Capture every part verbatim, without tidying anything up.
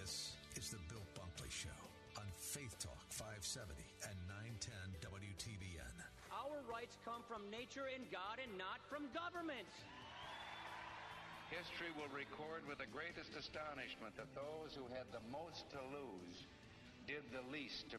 This is the Bill Bunkley Show on Faith Talk five seventy and nine ten W T B N. Our rights come from nature and God and not from government. History will record with the greatest astonishment that those who had the most to lose did the least to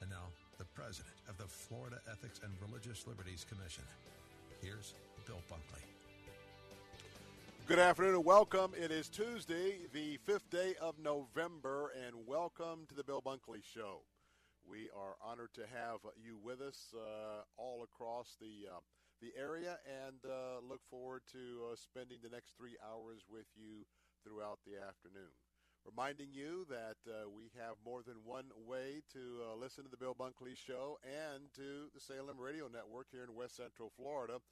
And now, the president of the Florida Ethics and Religious Liberties Commission. Here's Bill Bunkley. Good afternoon and welcome. It is Tuesday, the fifth day of November, and welcome to the Bill Bunkley Show. We are honored to have you with us uh, all across the uh, the area, and uh, look forward to uh, spending the next three hours with you throughout the afternoon. Reminding you that uh, we have more than one way to uh, listen to the Bill Bunkley Show and to the Salem Radio Network here in West Central Florida.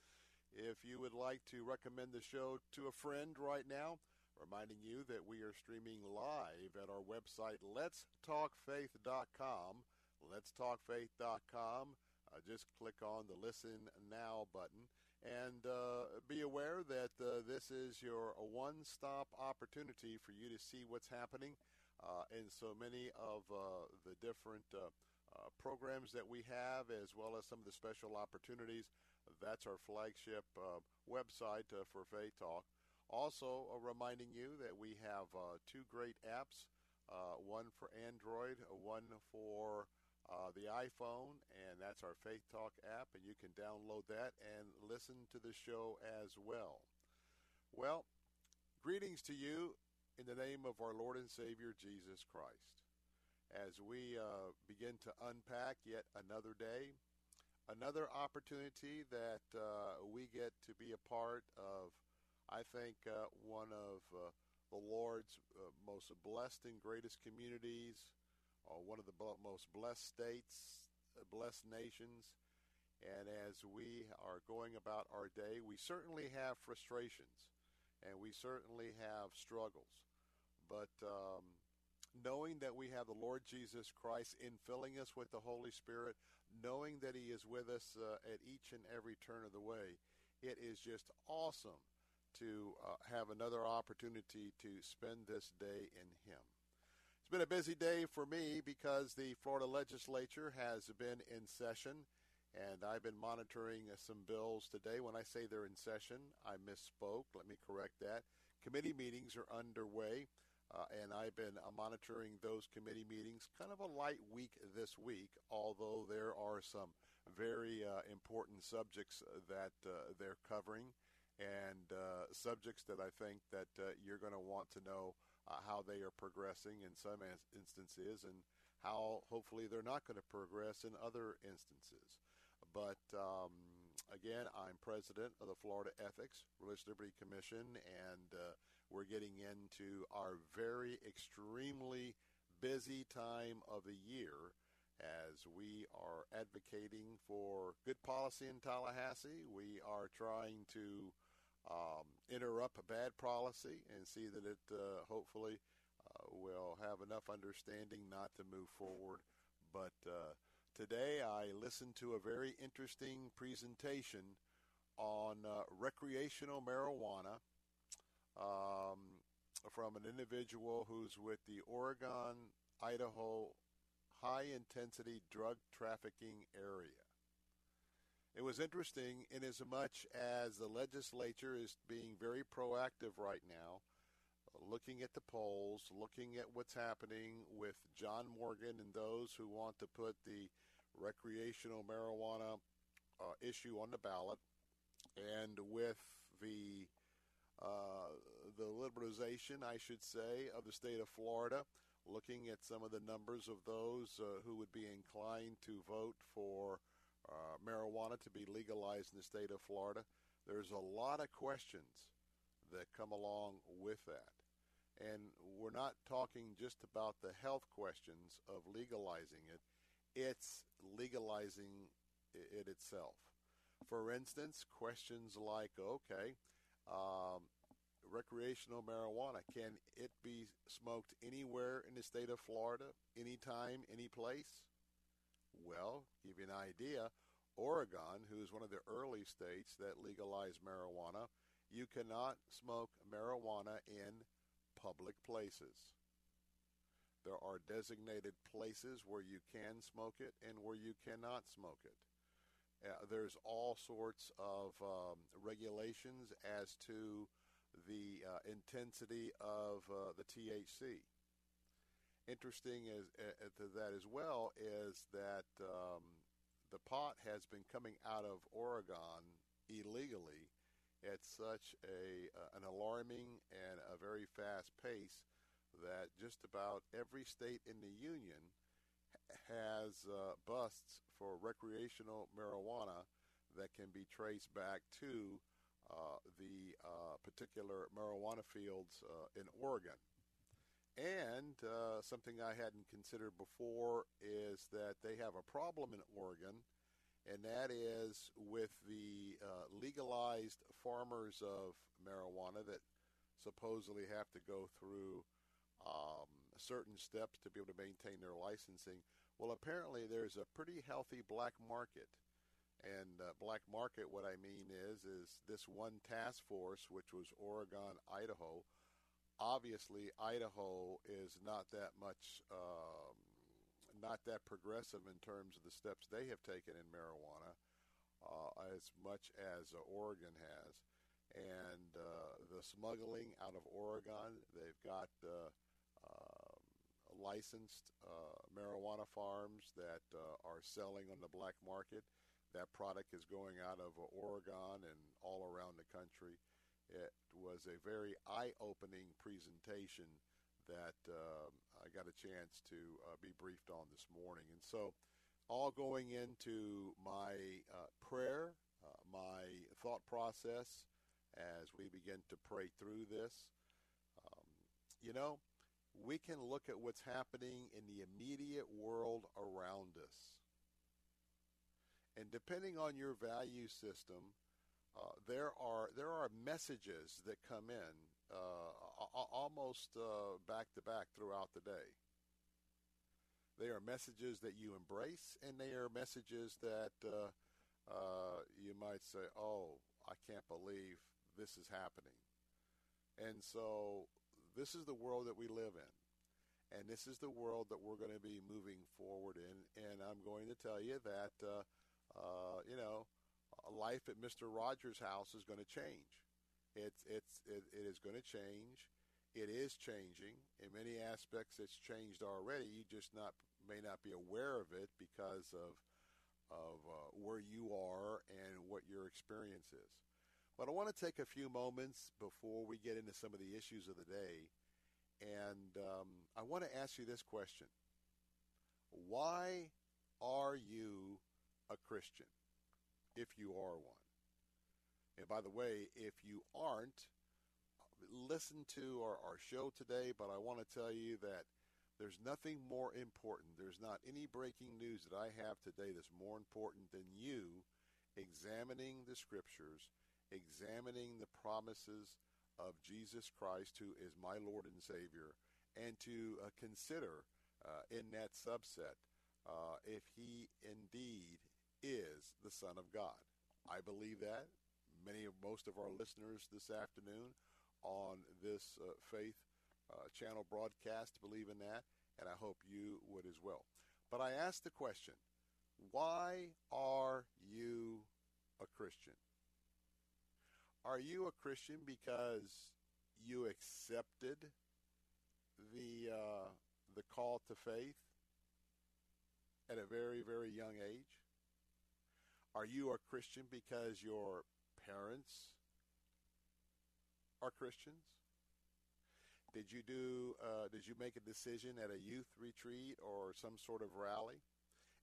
If you would like to recommend the show to a friend right now, reminding you that we are streaming live at our website, lets talk faith dot com. lets talk faith dot com. Uh, just click on the Listen Now button. And uh, be aware that uh, this is your one-stop opportunity for you to see what's happening uh, in so many of uh, the different uh, uh, programs that we have, as well as some of the special opportunities. That's our flagship uh, website uh, for Faith Talk. Also, uh, reminding you that we have uh, two great apps, uh, one for Android, one for uh, the iPhone, and that's our Faith Talk app, and you can download that and listen to the show as well. Well, greetings to you in the name of our Lord and Savior, Jesus Christ. As we uh, begin to unpack yet another day, another opportunity that uh, we get to be a part of, I think, uh, one of uh, the Lord's uh, most blessed and greatest communities, or one of the b- most blessed states, uh, blessed nations. And as we are going about our day, we certainly have frustrations, and we certainly have struggles. But um, knowing that we have the Lord Jesus Christ infilling us with the Holy Spirit, knowing that he is with us uh, at each and every turn of the way, it is just awesome to uh, have another opportunity to spend this day in him. It's been a busy day for me because the Florida legislature has been in session, and I've been monitoring uh, some bills today. When I say they're in session, I misspoke. Let me correct that. Committee meetings are underway, uh, and I've been uh, monitoring those committee meetings. Kind of a light week this week, although there are some very uh, important subjects that uh, they're covering, and uh, subjects that I think that uh, you're going to want to know uh, how they are progressing in some instances, and how hopefully they're not going to progress in other instances. But um, again, I'm president of the Florida Ethics, Religious Liberty Commission, and uh, we're getting into our very extremely busy time of the year as we are advocating for good policy in Tallahassee. We are trying to um, interrupt bad policy and see that it uh, hopefully uh, will have enough understanding not to move forward. But uh, today I listened to a very interesting presentation on uh, recreational marijuana Um, from an individual who's with the Oregon, Idaho high-intensity drug trafficking area. It was interesting in as much as the legislature is being very proactive right now, looking at the polls, looking at what's happening with John Morgan and those who want to put the recreational marijuana uh, issue on the ballot, and with the uh, the liberalization, I should say, of the state of Florida, looking at some of the numbers of those uh, who would be inclined to vote for uh, marijuana to be legalized in the state of Florida. There's a lot of questions that come along with that. And we're not talking just about the health questions of legalizing it. It's legalizing it itself. For instance, questions like, okay, um, recreational marijuana, can it be smoked anywhere in the state of Florida, anytime, any place? Well, give you an idea, Oregon, who is one of the early states that legalized marijuana, you cannot smoke marijuana in public places. There are designated places where you can smoke it and where you cannot smoke it. Uh, there's all sorts of um, regulations as to the uh, intensity of uh, the T H C. Interesting as, uh, to that as well is that um, the pot has been coming out of Oregon illegally at such a uh, an alarming and a very fast pace that just about every state in the union has uh, busts for recreational marijuana that can be traced back to uh, the uh, particular marijuana fields uh, in Oregon. And uh, something I hadn't considered before is that they have a problem in Oregon, and that is with the uh, legalized farmers of marijuana that supposedly have to go through um, certain steps to be able to maintain their licensing. Well, apparently there's a pretty healthy black market. And uh, black market, what I mean is, is this one task force, which was Oregon, Idaho. Obviously, Idaho is not that much... Um, not that progressive in terms of the steps they have taken in marijuana uh, as much as uh, Oregon has. And uh, the smuggling out of Oregon, they've got uh, uh, licensed uh, marijuana farms that uh, are selling on the black market. That product is going out of uh, Oregon and all around the country. It was a very eye-opening presentation that uh, I got a chance to uh, be briefed on this morning. And so all going into my uh, prayer, uh, my thought process as we begin to pray through this, um, you know, we can look at what's happening in the immediate world around us. And depending on your value system, uh, there are there are messages that come in Uh, almost uh, back to back throughout the day. They are messages that you embrace, and they are messages that uh, uh, you might say, oh, I can't believe this is happening. And so this is the world that we live in, and this is the world that we're going to be moving forward in. And I'm going to tell you that, uh, uh, you know, life at Mister Rogers' house is going to change. It's it's it, it is going to change. It is changing in many aspects. It's changed already. You just not may not be aware of it because of of uh, where you are and what your experience is. But I want to take a few moments before we get into some of the issues of the day, and um, I want to ask you this question: why are you a Christian, if you are one? And by the way, if you aren't, listen to our, our show today, but I want to tell you that there's nothing more important. There's not any breaking news that I have today that's more important than you examining the scriptures, examining the promises of Jesus Christ, who is my Lord and Savior, and to uh, consider uh, in that subset uh, if he indeed is the Son of God. I believe that. Many of most of our listeners this afternoon on this uh, Faith uh, Channel broadcast believe in that, and I hope you would as well. But I ask the question, why are you a Christian? Are you a Christian because you accepted the uh, the call to faith at a very, very young age? Are you a Christian because your parents are Christians? Did you do? Uh, did you make a decision at a youth retreat or some sort of rally?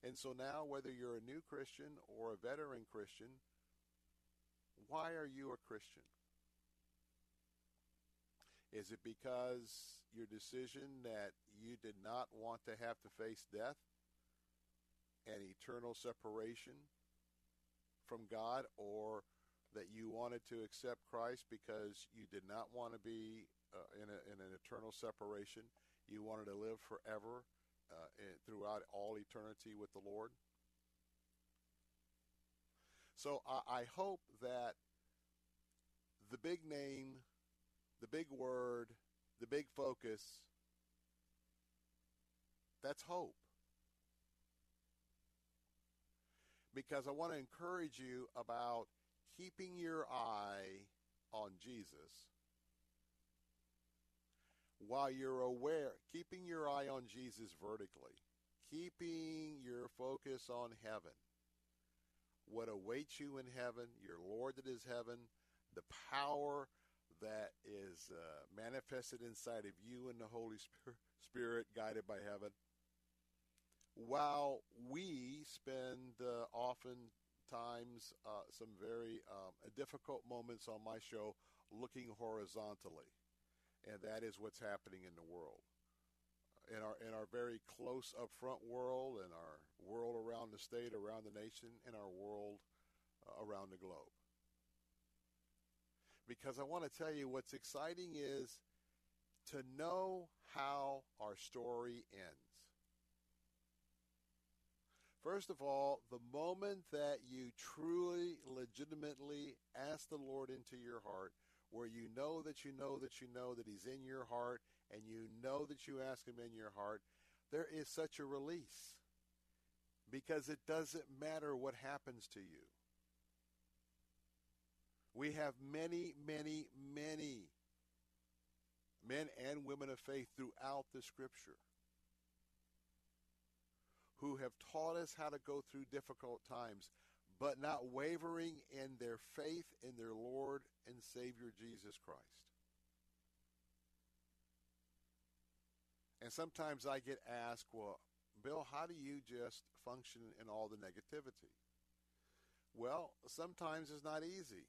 And so now, whether you're a new Christian or a veteran Christian, why are you a Christian? Is it because your decision that you did not want to have to face death and eternal separation from God, or that you wanted to accept Christ because you did not want to be Uh, in, a, in an eternal separation? You wanted to live forever uh, throughout all eternity with the Lord. So I, I hope that the big name, the big word, the big focus, that's hope. Because I want to encourage you about keeping your eye on Jesus. While you're aware, keeping your eye on Jesus vertically, keeping your focus on heaven, what awaits you in heaven, your Lord that is heaven, the power that is uh, manifested inside of you and the Holy Spirit guided by heaven, while we spend uh, oftentimes uh, some very um, difficult moments on my show looking horizontally. And that is what's happening in the world, in our in our very close up front world, in our world around the state, around the nation, in our world uh, around the globe. Because I want to tell you what's exciting is to know how our story ends. First of all, the moment that you truly, legitimately ask the Lord into your heart, where you know that you know that you know that he's in your heart, and you know that you ask him in your heart, there is such a release, because it doesn't matter what happens to you. We have many, many, many men and women of faith throughout the Scripture who have taught us how to go through difficult times, but not wavering in their faith in their Lord and Savior Jesus Christ. And sometimes I get asked, well, Bill, how do you just function in all the negativity? Well, sometimes it's not easy.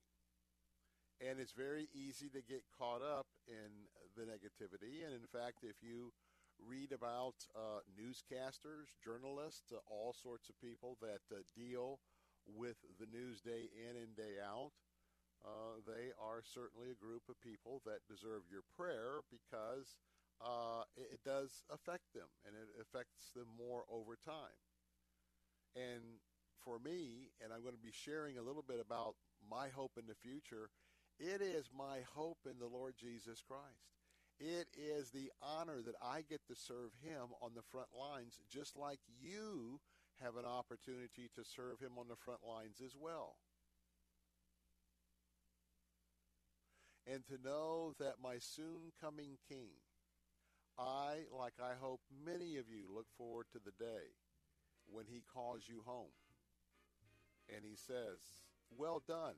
And it's very easy to get caught up in the negativity. And in fact, if you read about uh, newscasters, journalists, uh, all sorts of people that uh, deal with the news day in and day out, uh, they are certainly a group of people that deserve your prayer, because uh, it, it does affect them, and it affects them more over time. And for me, and I'm going to be sharing a little bit about my hope in the future, it is my hope in the Lord Jesus Christ. It is the honor that I get to serve him on the front lines, just like you have an opportunity to serve him on the front lines as well. And to know that my soon coming King, I, like I hope many of you, look forward to the day when he calls you home and he says, well done,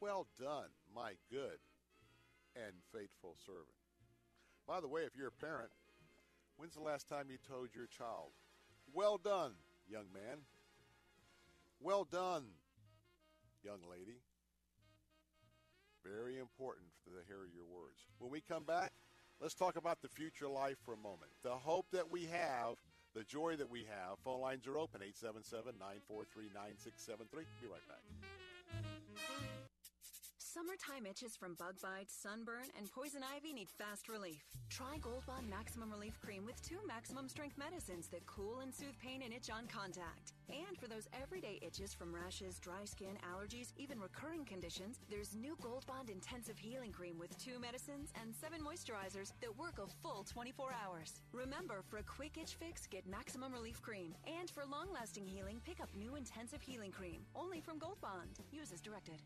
well done, my good and faithful servant. By the way, if you're a parent, when's the last time you told your child, well done, young man. Well done, young lady. Very important to hear your words. When we come back, let's talk about the future life for a moment. The hope that we have, the joy that we have. Phone lines are open, eight seven seven, nine four three, nine six seven three. Be right back. Summertime itches from bug bites, sunburn, and poison ivy need fast relief. Try Gold Bond Maximum Relief Cream with two maximum strength medicines that cool and soothe pain and itch on contact. And for those everyday itches from rashes, dry skin, allergies, even recurring conditions, there's new Gold Bond Intensive Healing Cream with two medicines and seven moisturizers that work a full twenty-four hours. Remember, for a quick itch fix, get Maximum Relief Cream. And for long-lasting healing, pick up new Intensive Healing Cream, only from Gold Bond. Use as directed.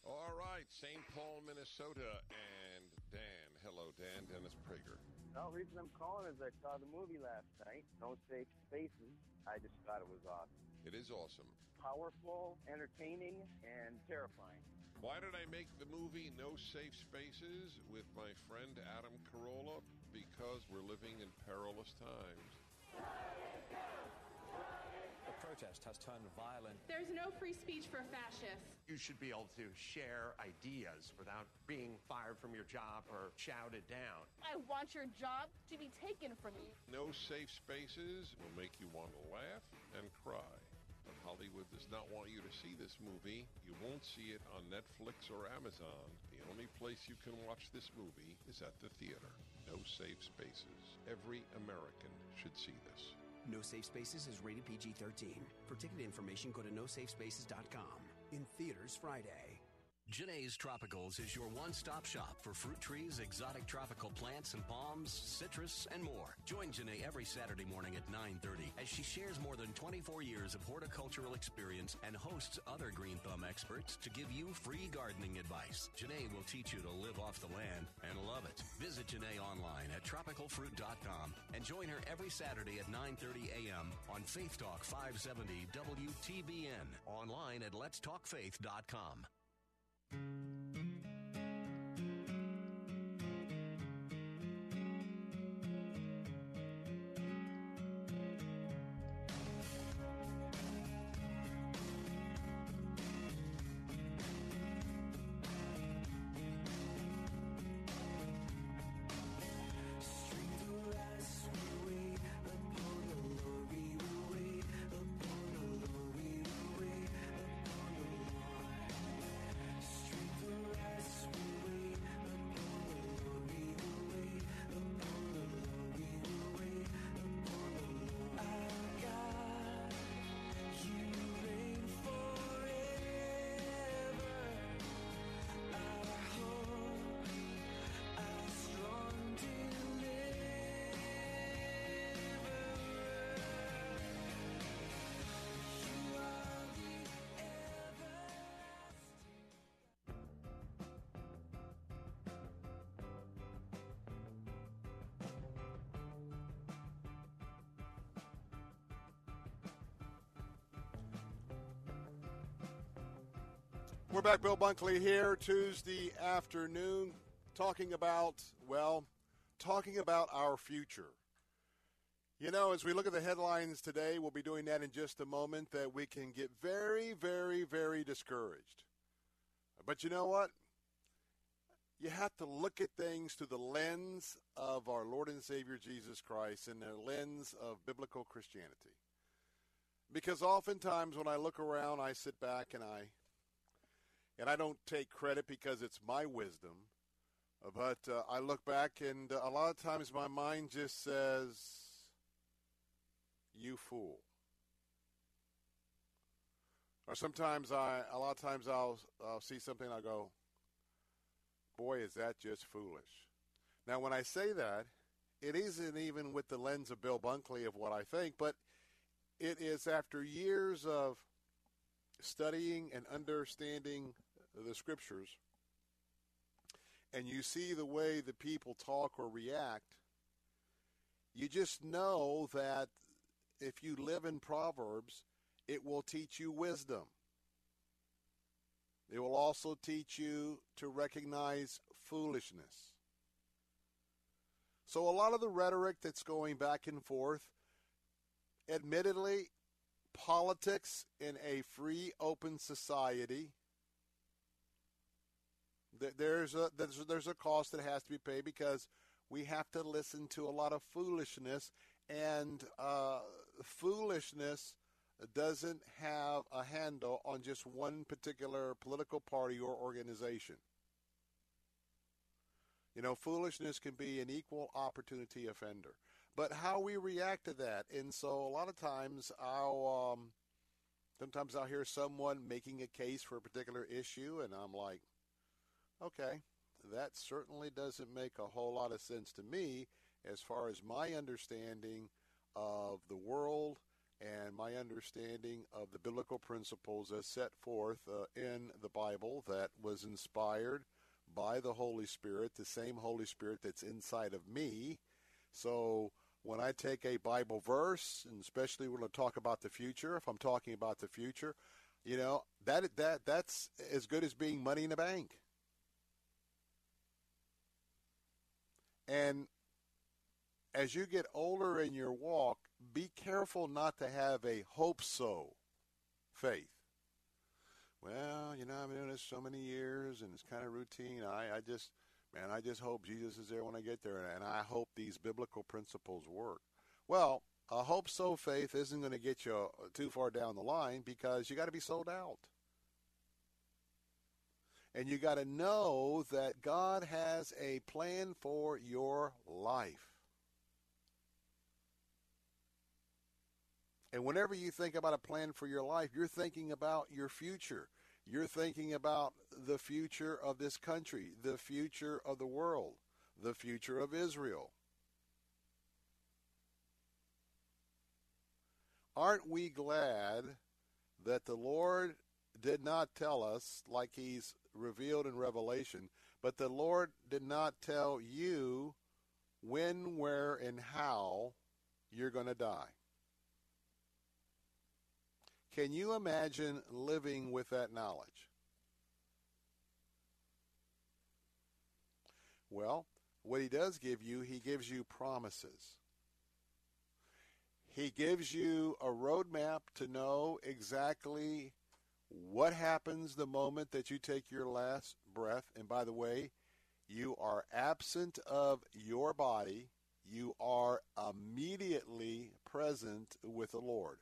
All right, Saint Paul, Minnesota, and Dan. Hello, Dan. Dennis Prager. Well, the reason I'm calling is I saw the movie last night, No Safe Spaces. I just thought it was awesome. It is awesome. Powerful, entertaining, and terrifying. Why did I make the movie No Safe Spaces with my friend Adam Carolla? Because we're living in perilous times. The protest has turned violent. There's no free speech for fascists. You should be able to share ideas without being fired from your job or shouted down. I want your job to be taken from you. No Safe Spaces will make you want to laugh and cry. But Hollywood does not want you to see this movie. You won't see it on Netflix or Amazon. The only place you can watch this movie is at the theater. No Safe Spaces. Every American should see this. No Safe Spaces is rated P G thirteen. For ticket information, go to no safe spaces dot com. In theaters Friday. Janae's Tropicals is your one-stop shop for fruit trees, exotic tropical plants and palms, citrus, and more. Join Janae every Saturday morning at nine thirty as she shares more than twenty-four years of horticultural experience and hosts other Green Thumb experts to give you free gardening advice. Janae will teach you to live off the land and love it. Visit Janae online at tropical fruit dot com and join her every Saturday at nine thirty a m on Faith Talk five seventy W T B N. Online at lets talk faith dot com. We're back, Bill Bunkley here, Tuesday afternoon, talking about, well, talking about our future. You know, as we look at the headlines today, we'll be doing that in just a moment, that we can get very, very, very discouraged. But you know what? You have to look at things through the lens of our Lord and Savior Jesus Christ and the lens of biblical Christianity. Because oftentimes when I look around, I sit back and I... And I don't take credit because it's my wisdom, but uh, I look back and uh, a lot of times my mind just says, you fool. Or sometimes I, a lot of times I'll, I'll see something and I'll go, boy, is that just foolish. Now, when I say that, it isn't even with the lens of Bill Bunkley of what I think, but it is after years of studying and understanding the scriptures, and you see the way the people talk or react, you just know that if you live in Proverbs, it will teach you wisdom. It will also teach you to recognize foolishness. So a lot of the rhetoric that's going back and forth, admittedly, politics in a free, open society, there's a, there's a cost that has to be paid because we have to listen to a lot of foolishness, and uh, foolishness doesn't have a handle on just one particular political party or organization. You know, foolishness can be an equal opportunity offender. But how we react to that, and so a lot of times I'll, um, sometimes I'll hear someone making a case for a particular issue, and I'm like, okay, that certainly doesn't make a whole lot of sense to me as far as my understanding of the world and my understanding of the biblical principles as set forth uh, in the Bible that was inspired by the Holy Spirit, the same Holy Spirit that's inside of me. So when I take a Bible verse, and especially when I talk about the future, if I'm talking about the future, you know, that that that's as good as being money in the bank. And as you get older in your walk, be careful not to have a hope so faith. Well, you know, I've been doing this so many years, and it's kind of routine. I, I just, man, I just hope Jesus is there when I get there, and I hope these biblical principles work. Well, a hope so faith isn't going to get you too far down the line because you got to be sold out. And you got to know that God has a plan for your life. And whenever you think about a plan for your life, you're thinking about your future. You're thinking about the future of this country, the future of the world, the future of Israel. Aren't we glad that the Lord did not tell us, like he's revealed in Revelation, but the Lord did not tell you when, where, and how you're going to die? Can you imagine living with that knowledge? Well, what he does give you, he gives you promises. He gives you a roadmap to know exactly what happens the moment that you take your last breath. And by the way, you are absent of your body. You are immediately present with the Lord.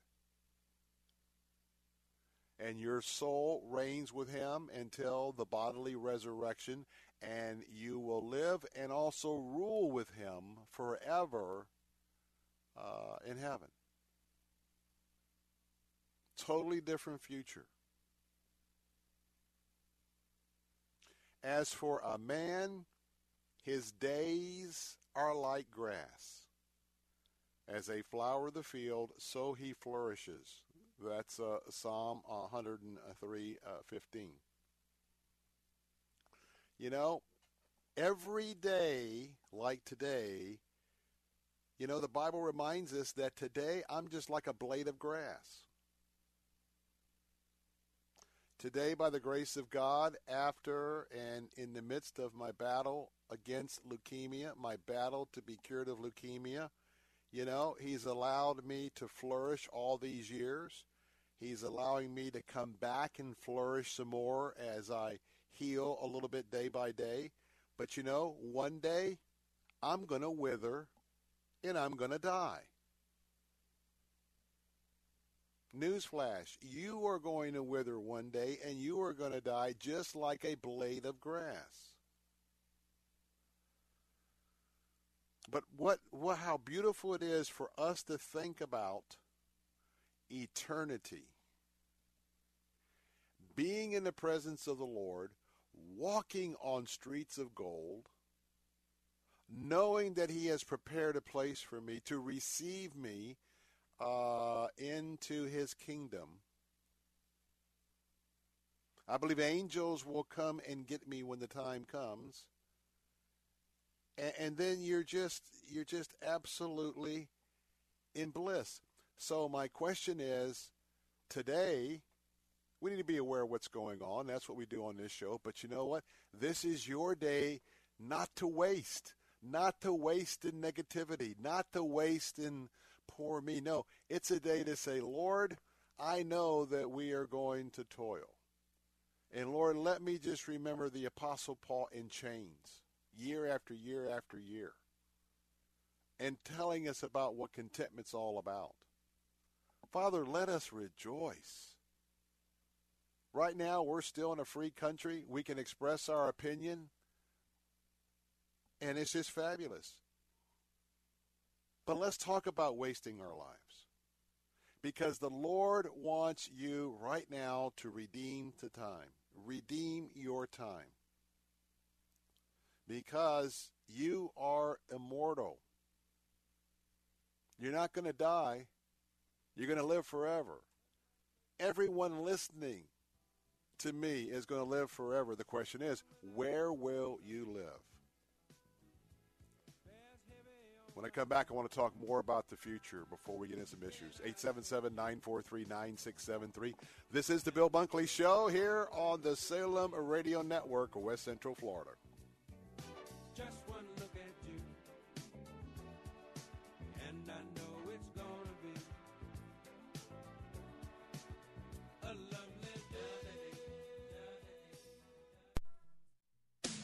And your soul reigns with him until the bodily resurrection, and you will live and also rule with him forever uh, in heaven. Totally different future. As for a man, his days are like grass. As a flower of the field, so he flourishes. That's uh, Psalm one oh three, uh, fifteen. You know, every day like today, you know, the Bible reminds us that today I'm just like a blade of grass. Today, by the grace of God, after and in the midst of my battle against leukemia, my battle to be cured of leukemia, you know, he's allowed me to flourish all these years. He's allowing me to come back and flourish some more as I heal a little bit day by day. But, you know, one day I'm going to wither and I'm going to die. Newsflash, you are going to wither one day and you are going to die just like a blade of grass. But what, what, how beautiful it is for us to think about eternity. Being in the presence of the Lord, walking on streets of gold, knowing that he has prepared a place for me to receive me uh, into his kingdom. I believe angels will come and get me when the time comes. And then you're just you're just absolutely in bliss. So my question is, today, we need to be aware of what's going on. That's what we do on this show. But you know what? This is your day not to waste, not to waste in negativity, not to waste in poor me. No, it's a day to say, Lord, I know that we are going to toil. And Lord, let me just remember the Apostle Paul in chains. Year after year after year, and telling us about what contentment's all about. Father, let us rejoice. Right now, we're still in a free country. We can express our opinion, and it's just fabulous. But let's talk about wasting our lives, because the Lord wants you right now to redeem the time. Redeem your time, because you are immortal. You're not going to die. You're going to live forever. Everyone listening to me is going to live forever. The question is, where will you live? When I come back, I want to talk more about the future before we get into some issues. eight seven seven, nine four three, nine six seven three. This is the Bill Bunkley Show here on the Salem Radio Network of West Central Florida. Just one look at you, and I know it's gonna be a lovely day.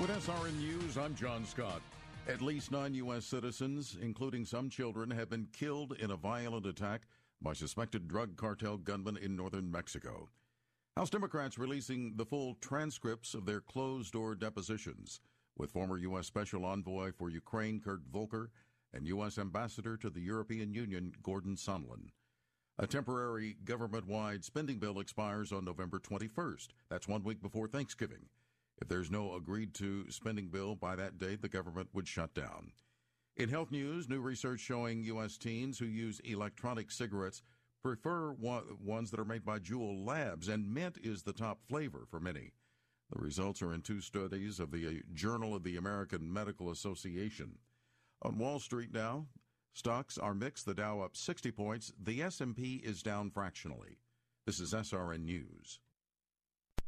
With S R N News, I'm John Scott. At least nine U S citizens, including some children, have been killed in a violent attack by suspected drug cartel gunmen in northern Mexico. House Democrats releasing the full transcripts of their closed-door depositions with former U S Special Envoy for Ukraine, Kurt Volker, and U S Ambassador to the European Union, Gordon Sondland. A temporary government-wide spending bill expires on November twenty-first. That's one week before Thanksgiving. If there's no agreed-to spending bill by that date, the government would shut down. In health news, new research showing U S teens who use electronic cigarettes prefer ones that are made by Juul Labs, and mint is the top flavor for many. The results are in two studies of the Journal of the American Medical Association. On Wall Street now, stocks are mixed. The Dow up sixty points. The S and P is down fractionally. This is S R N News.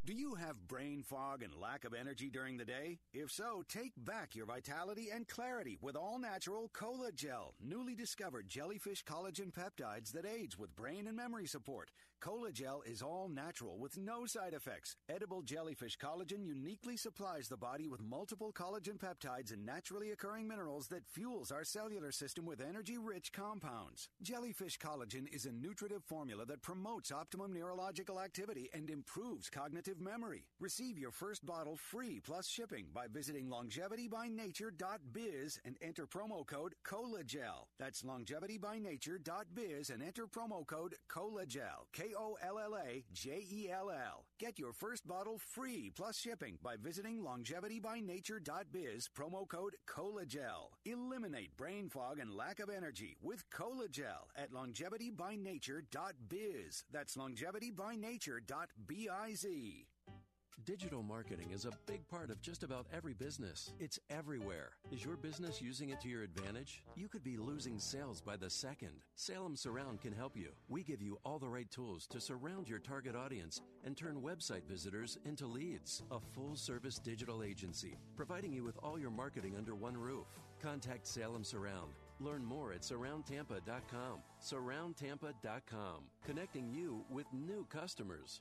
Do you have brain fog and lack of energy during the day? If so, take back your vitality and clarity with all-natural Cola Gel, newly discovered jellyfish collagen peptides that aids with brain and memory support. Cola Gel is all-natural with no side effects. Edible jellyfish collagen uniquely supplies the body with multiple collagen peptides and naturally occurring minerals that fuels our cellular system with energy-rich compounds. Jellyfish collagen is a nutritive formula that promotes optimum neurological activity and improves cognitive memory. Receive your first bottle free plus shipping by visiting longevity by nature dot biz and enter promo code COLAGEL. That's longevity by nature dot biz and enter promo code COLAGEL. K O L L A J E L L. Get your first bottle free plus shipping by visiting longevity by nature dot biz, promo code COLAGEL. Eliminate brain fog and lack of energy with COLAGEL at longevity by nature dot biz. That's longevity by nature dot biz. Digital marketing is a big part of just about every business. It's everywhere. Is your business using it to your advantage? You could be losing sales by the second. Salem Surround can help you. We give you all the right tools to surround your target audience and turn website visitors into leads. A full-service digital agency, providing you with all your marketing under one roof. Contact Salem Surround. Learn more at surround tampa dot com. surround tampa dot com. Connecting you with new customers.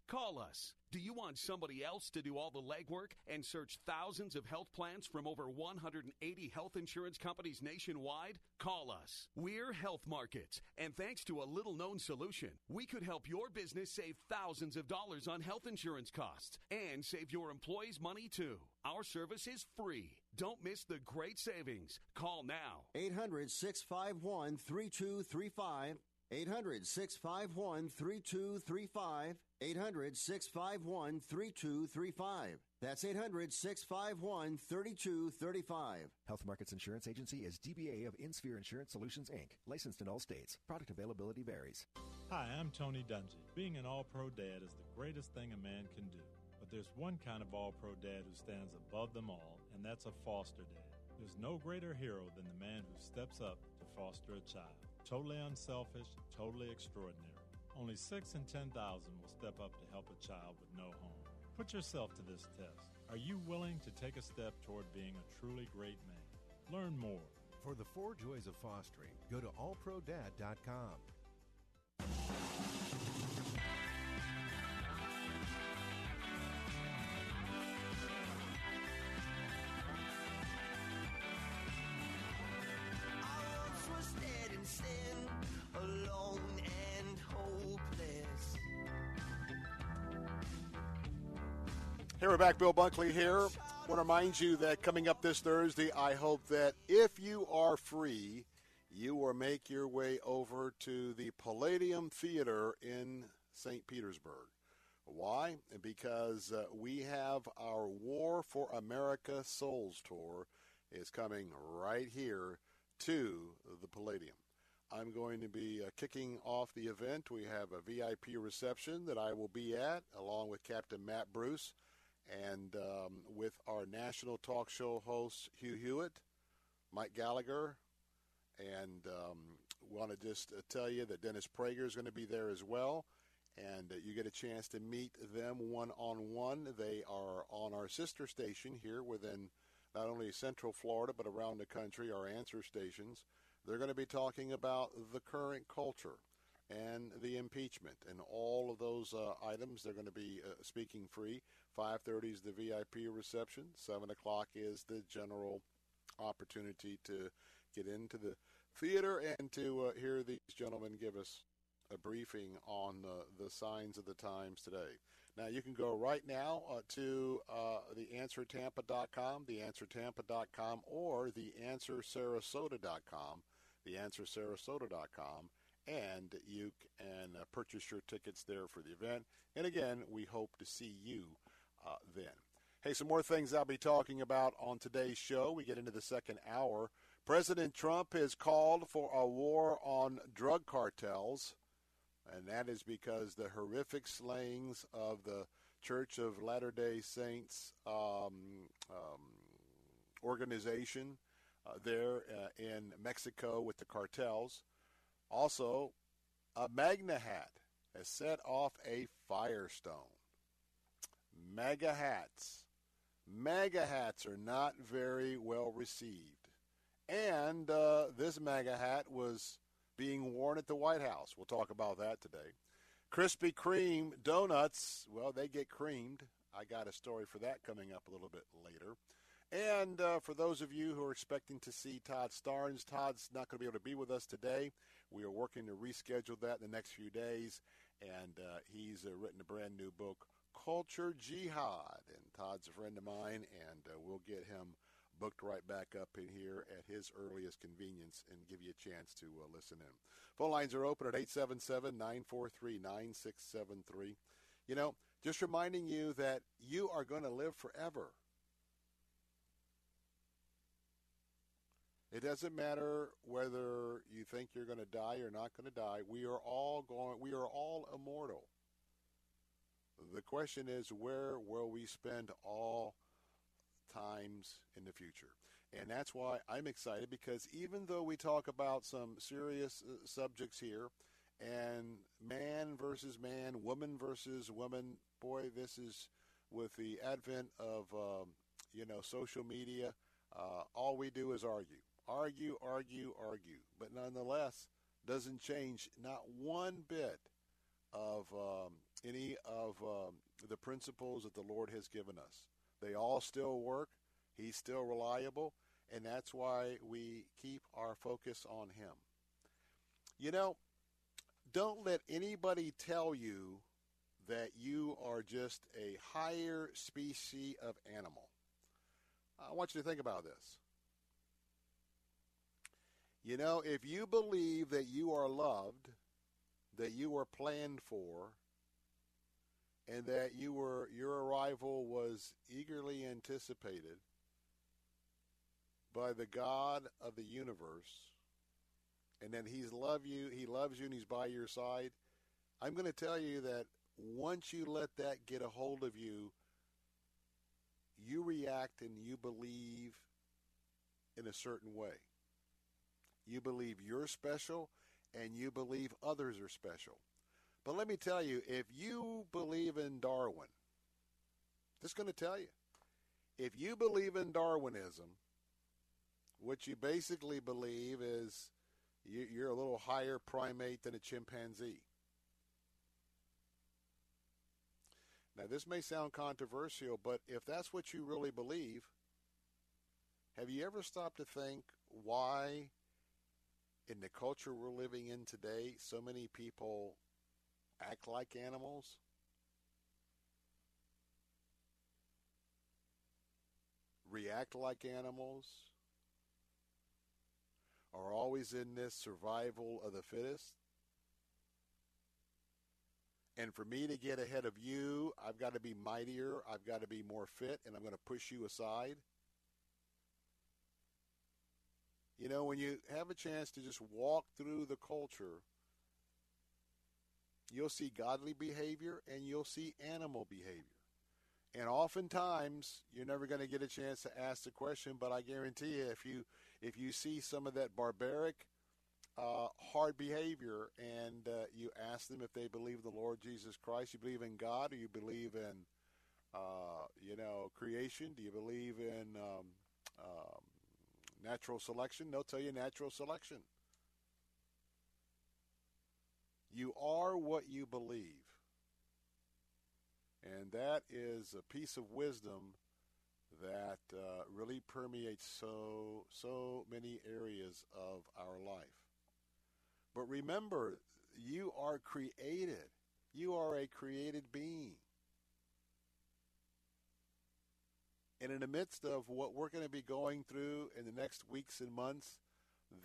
Call us. Do you want somebody else to do all the legwork and search thousands of health plans from over one hundred eighty health insurance companies nationwide? Call us. We're Health Markets, and thanks to a little-known solution, we could help your business save thousands of dollars on health insurance costs and save your employees money, too. Our service is free. Don't miss the great savings. Call now. eight hundred, six five one, three two three five. eight hundred, six five one, three two three five. eight hundred, six five one, three two three five. That's eight hundred, six five one, three two three five. Health Markets Insurance Agency is D B A of InSphere Insurance Solutions, Incorporated. Licensed in all states. Product availability varies. Hi, I'm Tony Dungy. Being an all-pro dad is the greatest thing a man can do. But there's one kind of all-pro dad who stands above them all, and that's a foster dad. There's no greater hero than the man who steps up to foster a child. Totally unselfish, totally extraordinary. Only six in ten thousand will step up to help a child with no home. Put yourself to this test. Are you willing to take a step toward being a truly great man? Learn more. For the four joys of fostering, go to all pro dad dot com. Hey, we're back. Bill Bunkley here. I want to remind you that coming up this Thursday, I hope that if you are free, you will make your way over to the Palladium Theater in Saint Petersburg. Why? Because uh, we have our War for America Souls Tour is coming right here to the Palladium. I'm going to be uh, kicking off the event. We have a V I P reception that I will be at, along with Captain Matt Bruce, and um, with our national talk show hosts, Hugh Hewitt, Mike Gallagher, and um, want to just uh, tell you that Dennis Prager is going to be there as well, and uh, you get a chance to meet them one-on-one. They are on our sister station here within not only Central Florida, but around the country, our answer stations. They're going to be talking about the current culture and the impeachment and all of those uh, items. They're going to be uh, speaking free. five thirty is the V I P reception. seven o'clock is the general opportunity to get into the theater and to uh, hear these gentlemen give us a briefing on uh, the signs of the times today. Now, you can go right now uh, to uh, the answer Tampa dot com, the answer Tampa dot com, or the answer Sarasota dot com, the answer Sarasota dot com. And you can purchase your tickets there for the event. And again, we hope to see you uh, then. Hey, some more things I'll be talking about on today's show. We get into the second hour. President Trump has called for a war on drug cartels, and that is because the horrific slayings of the Church of Latter-day Saints um, um, organization uh, there uh, in Mexico with the cartels. Also, a MAGA hat has set off a firestone. MAGA hats. MAGA hats are not very well received. And uh, this MAGA hat was being worn at the White House. We'll talk about that today. Krispy Kreme donuts, well, they get creamed. I got a story for that coming up a little bit later. And uh, for those of you who are expecting to see Todd Starnes, Todd's not going to be able to be with us today. We are working to reschedule that in the next few days. And uh, he's uh, written a brand new book, Culture Jihad. And Todd's a friend of mine, and uh, we'll get him booked right back up in here at his earliest convenience and give you a chance to uh, listen in. Phone lines are open at eight seven seven, nine four three, nine six seven three. You know, just reminding you that you are going to live forever. It doesn't matter whether you think you're going to die or not going to die. We are all going. We are all immortal. The question is, where will we spend all times in the future? And that's why I'm excited, because even though we talk about some serious uh, subjects here, and man versus man, woman versus woman, boy, this is with the advent of um, you know social media. Uh, all we do is argue. Argue, argue, argue. But nonetheless, doesn't change not one bit of um, any of um, the principles that the Lord has given us. They all still work. He's still reliable. And that's why we keep our focus on him. You know, don't let anybody tell you that you are just a higher species of animal. I want you to think about this. You know, if you believe that you are loved, that you were planned for, and that you were your arrival was eagerly anticipated by the God of the universe, and then he's love you, he loves you and he's by your side, I'm going to tell you that once you let that get a hold of you, you react and you believe in a certain way. You believe you're special, and you believe others are special. But let me tell you, if you believe in Darwin, just going to tell you, if you believe in Darwinism, what you basically believe is you, you're a little higher primate than a chimpanzee. Now, this may sound controversial, but if that's what you really believe, have you ever stopped to think why, in the culture we're living in today, so many people act like animals? React like animals? Are always in this survival of the fittest? And for me to get ahead of you, I've got to be mightier, I've got to be more fit, and I'm going to push you aside. You know, when you have a chance to just walk through the culture, you'll see godly behavior and you'll see animal behavior. And oftentimes, you're never going to get a chance to ask the question, but I guarantee you, if you if you see some of that barbaric, uh, hard behavior, and uh, you ask them if they believe the Lord Jesus Christ, you believe in God, or you believe in, uh, you know, creation, do you believe in um, um, natural selection? They'll tell you natural selection. You are what you believe. And that is a piece of wisdom that uh, really permeates so, so many areas of our life. But remember, you are created. You are a created being. And in the midst of what we're going to be going through in the next weeks and months,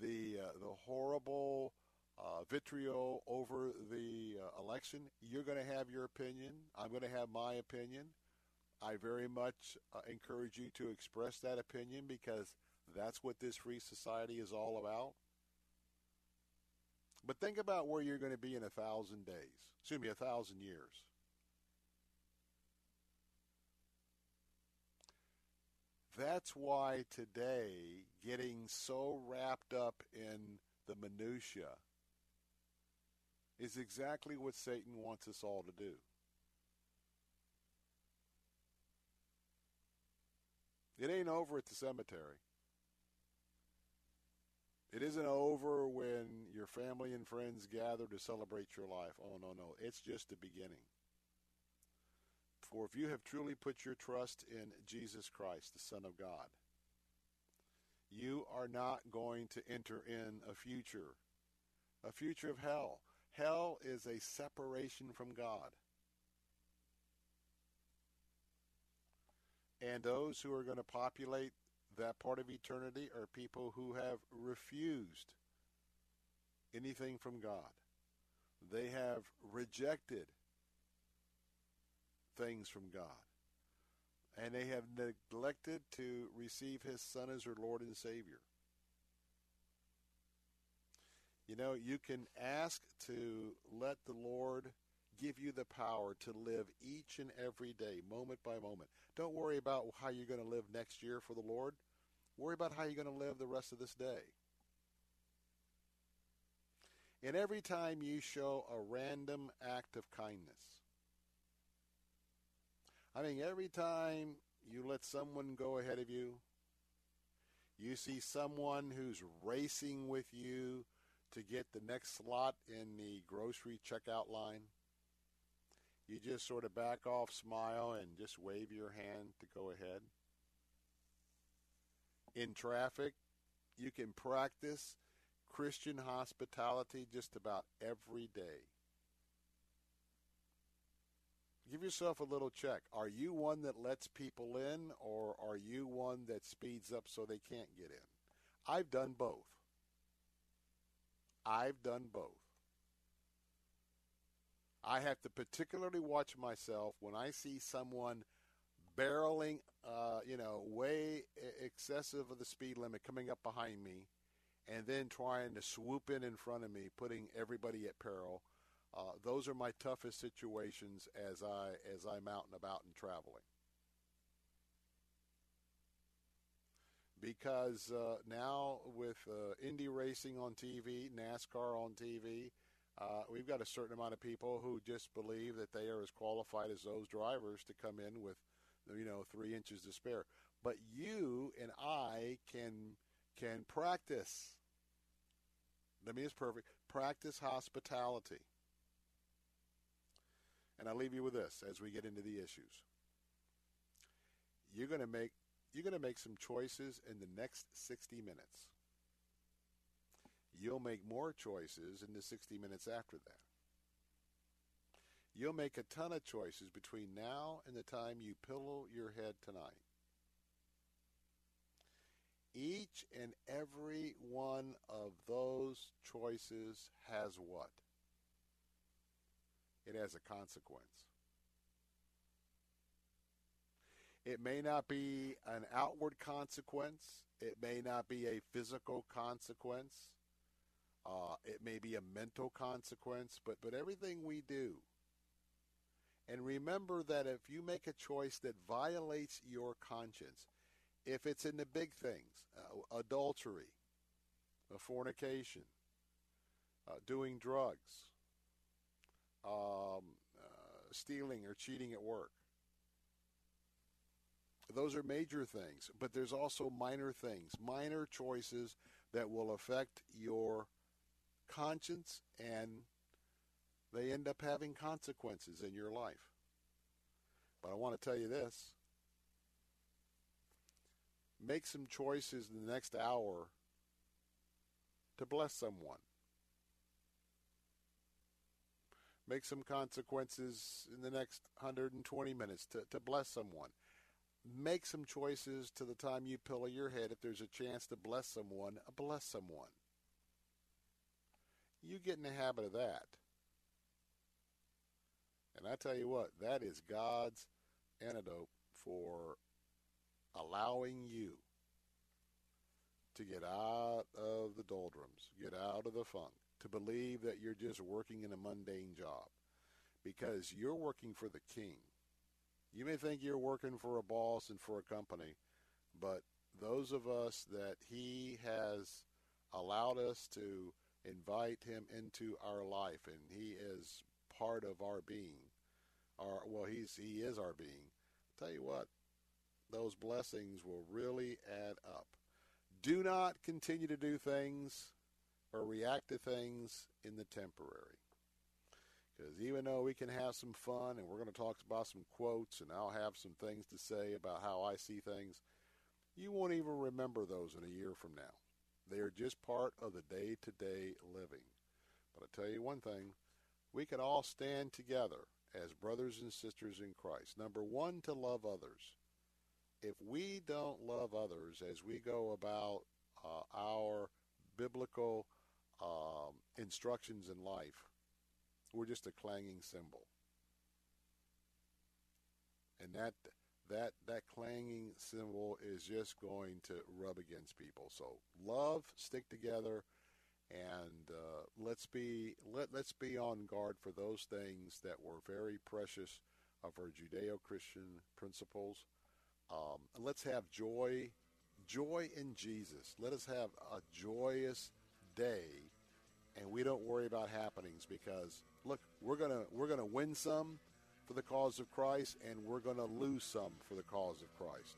the, uh, the horrible Uh, vitriol over the uh, election. You're going to have your opinion. I'm going to have my opinion. I very much uh, encourage you to express that opinion, because that's what this free society is all about. But think about where you're going to be in a thousand days. Excuse me, a thousand years. That's why today, getting so wrapped up in the minutia is exactly what Satan wants us all to do. It ain't over at the cemetery. It isn't over when your family and friends gather to celebrate your life. Oh, no, no. It's just the beginning. For if you have truly put your trust in Jesus Christ, the Son of God, you are not going to enter in a future, a future of hell. Hell is a separation from God. And those who are going to populate that part of eternity are people who have refused anything from God. They have rejected things from God. And they have neglected to receive his Son as their Lord and Savior. You know, you can ask to let the Lord give you the power to live each and every day, moment by moment. Don't worry about how you're going to live next year for the Lord. Worry about how you're going to live the rest of this day. And every time you show a random act of kindness, I mean, every time you let someone go ahead of you, you see someone who's racing with you to get the next slot in the grocery checkout line, you just sort of back off, smile, and just wave your hand to go ahead. In traffic, you can practice Christian hospitality just about every day. Give yourself a little check. Are you one that lets people in, or are you one that speeds up so they can't get in? I've done both. I've done both. I have to particularly watch myself when I see someone barreling, uh, you know, way excessive of the speed limit coming up behind me and then trying to swoop in in front of me, putting everybody at peril. Uh, those are my toughest situations as, I, as I'm out and about and traveling. Because uh, now with uh, Indy racing on T V, NASCAR on T V, uh, we've got a certain amount of people who just believe that they are as qualified as those drivers to come in with you know, three inches to spare. But you and I can can practice. I mean, it's perfect. Practice hospitality. And I leave you with this as we get into the issues. You're going to make you're going to make some choices in the next sixty minutes. You'll make more choices in the sixty minutes after that. You'll make a ton of choices between now and the time you pillow your head tonight. Each and every one of those choices has what? It has a consequence. It may not be an outward consequence. It may not be a physical consequence. Uh, it may be a mental consequence, but, but everything we do. And remember that if you make a choice that violates your conscience, if it's in the big things, uh, adultery, uh, fornication, uh, doing drugs, um, uh, stealing or cheating at work, those are major things, but there's also minor things, minor choices that will affect your conscience, and they end up having consequences in your life. But I want to tell you this. Make some choices in the next hour to bless someone. Make some consequences in the next one hundred twenty minutes to, to bless someone. Make some choices to the time you pillow your head. If there's a chance to bless someone, bless someone. You get in the habit of that. And I tell you what, that is God's antidote for allowing you to get out of the doldrums, get out of the funk, to believe that you're just working in a mundane job, because you're working for the King. You may think you're working for a boss and for a company, but those of us that he has allowed us to invite him into our life, and he is part of our being, our, well, he's, he is our being, I'll tell you what, those blessings will really add up. Do not continue to do things or react to things in the temporary. Because even though we can have some fun, and we're going to talk about some quotes, and I'll have some things to say about how I see things, you won't even remember those in a year from now. They are just part of the day-to-day living. But I'll tell you one thing. We can all stand together as brothers and sisters in Christ. Number one, to love others. If we don't love others as we go about uh, our biblical um, instructions in life, we're just a clanging cymbal. And that that that clanging cymbal is just going to rub against people. So love, stick together, and uh, let's be let let's be on guard for those things that were very precious of our Judeo-Christian principles. Um, let's have joy, joy in Jesus. Let us have a joyous day, and we don't worry about happenings, because look, we're gonna we're gonna win some for the cause of Christ, and we're gonna lose some for the cause of Christ.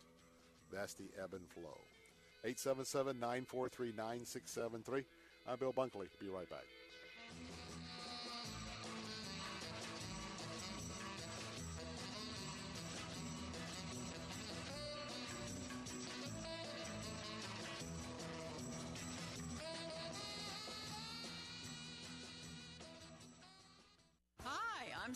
That's the ebb and flow. eight seven seven, nine four three, nine six seven three. I'm Bill Bunkley. Be right back. I'm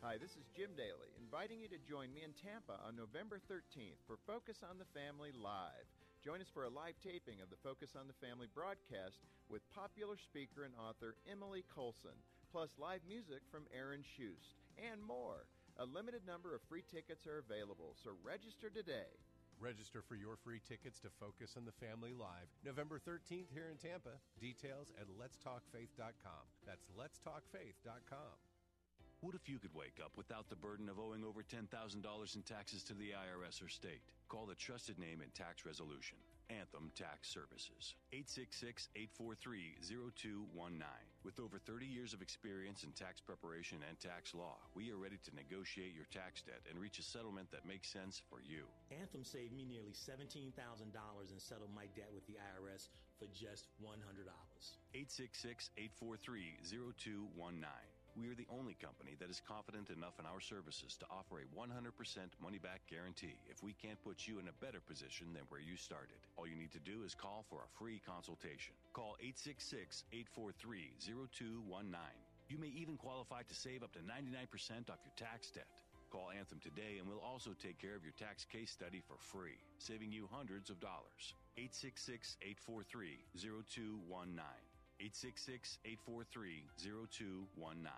Hi, this is Jim Daly, inviting you to join me in Tampa on November thirteenth for Focus on the Family Live. Join us for a live taping of the Focus on the Family broadcast with popular speaker and author Emily Colson, plus live music from Aaron Schust, and more. A limited number of free tickets are available, so register today. Register for your free tickets to Focus on the Family Live, November thirteenth here in Tampa. Details at lets talk faith dot com. That's lets talk faith dot com. What if you could wake up without the burden of owing over ten thousand dollars in taxes to the I R S or state? Call the trusted name in tax resolution, Anthem Tax Services, eight six six, eight four three, zero two one nine. With over thirty years of experience in tax preparation and tax law, we are ready to negotiate your tax debt and reach a settlement that makes sense for you. Anthem saved me nearly seventeen thousand dollars and settled my debt with the I R S for just one hundred dollars. eight six six, eight four three, zero two one nine. We are the only company that is confident enough in our services to offer a one hundred percent money-back guarantee if we can't put you in a better position than where you started. All you need to do is call for a free consultation. Call eight six six, eight four three, zero two one nine. You may even qualify to save up to ninety-nine percent off your tax debt. Call Anthem today and we'll also take care of your tax case study for free, saving you hundreds of dollars. eight six six, eight four three, zero two one nine. eight six six, eight four three, zero two one nine.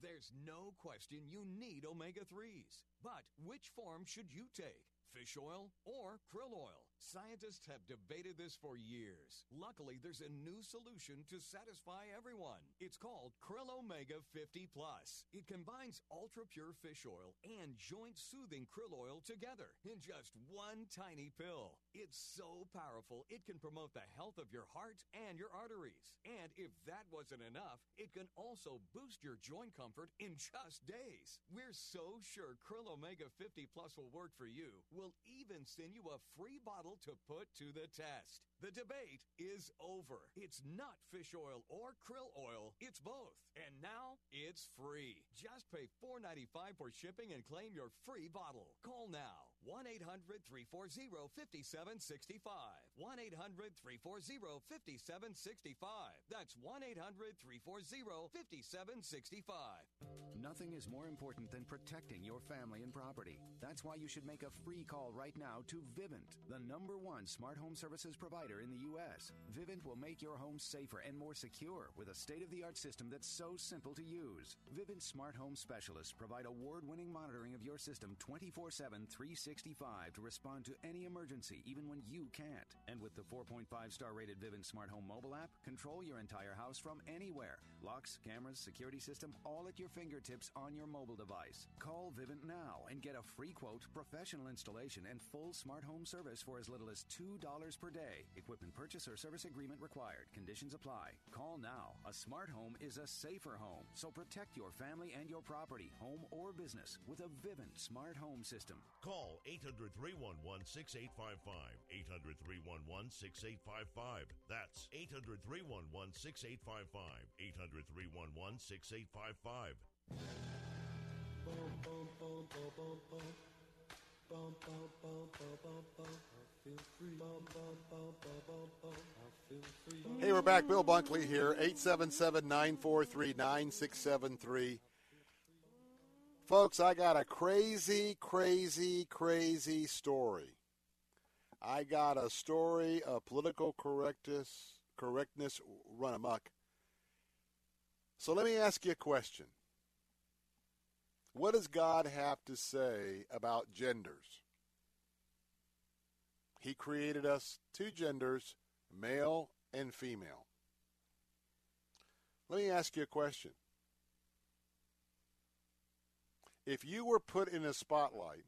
There's no question you need omega threes. But which form should you take? Fish oil or krill oil? Scientists have debated this for years. Luckily, there's a new solution to satisfy everyone. It's called Krill Omega fifty plus. It combines ultra-pure fish oil and joint-soothing krill oil together in just one tiny pill. It's so powerful, it can promote the health of your heart and your arteries. And if that wasn't enough, it can also boost your joint comfort in just days. We're so sure Krill Omega fifty plus will work for you. We'll even send you a free bottle to put to the test. The debate is over. It's not fish oil or krill oil. It's both. And now it's free. Just pay four dollars and ninety-five cents for shipping and claim your free bottle. Call now. one eight hundred, three four zero, five seven six five. one eight hundred, three four zero, five seven six five. That's one eight hundred, three four zero, five seven six five. Nothing is more important than protecting your family and property. That's why you should make a free call right now to Vivint, the number one smart home services provider in the U S. Vivint will make your home safer and more secure with a state-of-the-art system that's so simple to use. Vivint smart home specialists provide award-winning monitoring of your system twenty-four seven, three sixty-five to respond to any emergency, even when you can't. And with the four point five star rated Vivint smart home mobile app, control your entire house from anywhere. Locks, cameras, security system, all at your fingertips on your mobile device. Call Vivint now and get a free quote, professional installation, and full smart home service for as little as two dollars per day. Equipment purchase or service agreement required. Conditions apply. Call now. A smart home is a safer home. So protect your family and your property, home or business, with a Vivint smart home system. Call eight hundred, three one one, six eight five five. eight hundred, three one one, six eight five five. That's eight hundred, three one one, six eight five five. eight hundred, three one one, six eight five five. Boom, boom, boom, boom, boom, boom. Bum, bum, bum, bum, bum, bum. I feel free. Bum, bum, bum, bum, bum, bum. I feel free. Hey, we're back. Bill Bunkley here, eight seven seven, nine four three, nine six seven three. Folks, I got a crazy, crazy, crazy story. I got a story of political correctness, correctness run amok. So let me ask you a question. What does God have to say about genders? He created us two genders, male and female. Let me ask you a question. If you were put in a spotlight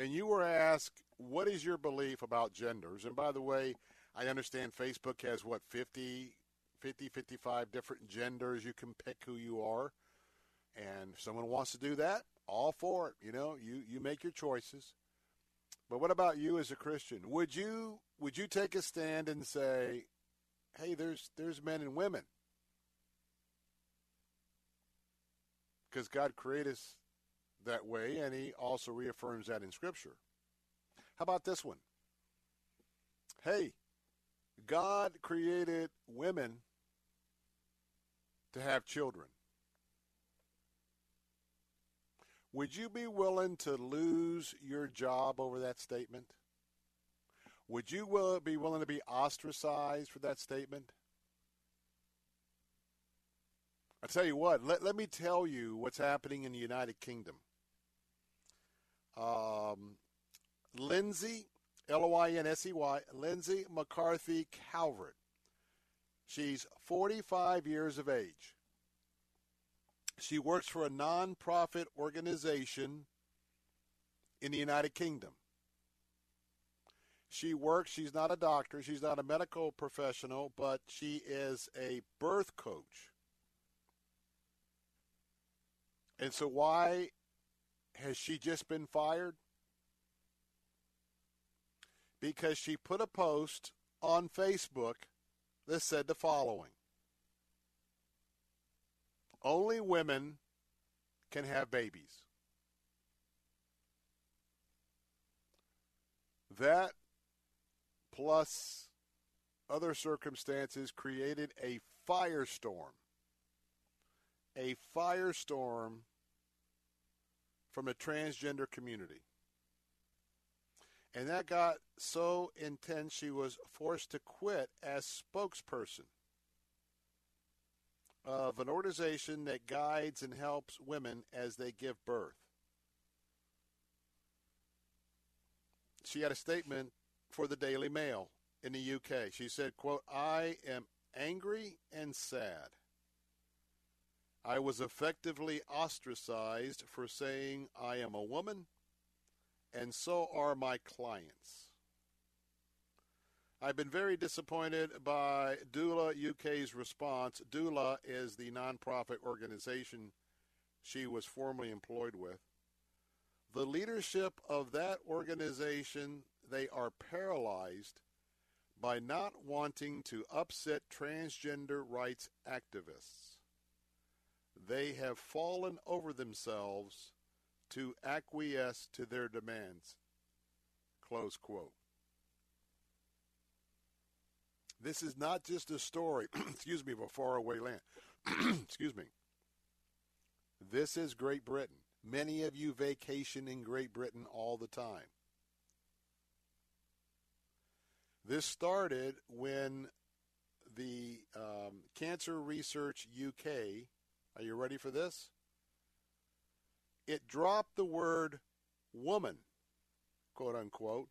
and you were asked, what is your belief about genders? And by the way, I understand Facebook has, what, fifty, fifty, fifty-five different genders. You can pick who you are. And if someone wants to do that, all for it. You know, you, you make your choices. But what about you as a Christian? Would you would you take a stand and say, hey, there's there's men and women? Because God created us that way, and he also reaffirms that in Scripture. How about this one? Hey, God created women to have children. Would you be willing to lose your job over that statement? Would you will be willing to be ostracized for that statement? I tell you what, let, let me tell you what's happening in the United Kingdom. Um, Lindsay, L O I N S E Y, Lindsay McCarthy Calvert. She's forty-five years of age. She works for a nonprofit organization in the United Kingdom. She works, she's not a doctor, she's not a medical professional, but she is a birth coach. And so why has she just been fired? Because she put a post on Facebook that said the following. Only women can have babies. That plus other circumstances created a firestorm. A firestorm from the transgender community. And that got so intense she was forced to quit as spokesperson of an organization that guides and helps women as they give birth. She had a statement for the Daily Mail in the U K. She said, quote, I am angry and sad. I was effectively ostracized for saying I am a woman, and so are my clients. I've been very disappointed by Doula U K's response. Doula is the nonprofit organization she was formerly employed with. The leadership of that organization, they are paralyzed by not wanting to upset transgender rights activists. They have fallen over themselves to acquiesce to their demands. Close quote. This is not just a story, excuse me, of a faraway land. Excuse me. This is Great Britain. Many of you vacation in Great Britain all the time. This started when the um, Cancer Research U K, are you ready for this? It dropped the word woman, quote unquote,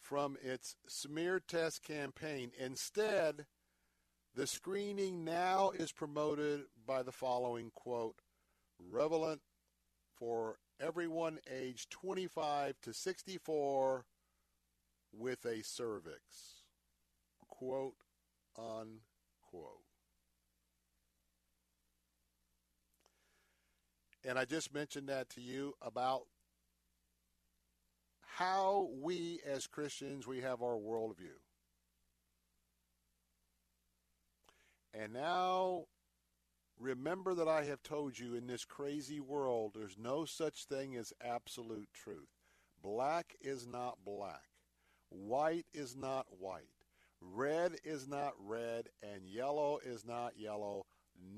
from its smear test campaign. Instead, the screening now is promoted by the following quote, relevant for everyone aged twenty-five to sixty-four with a cervix, quote unquote. And I just mentioned that to you about how we as Christians, we have our worldview. And now, remember that I have told you in this crazy world, there's no such thing as absolute truth. Black is not black. White is not white. Red is not red. And yellow is not yellow.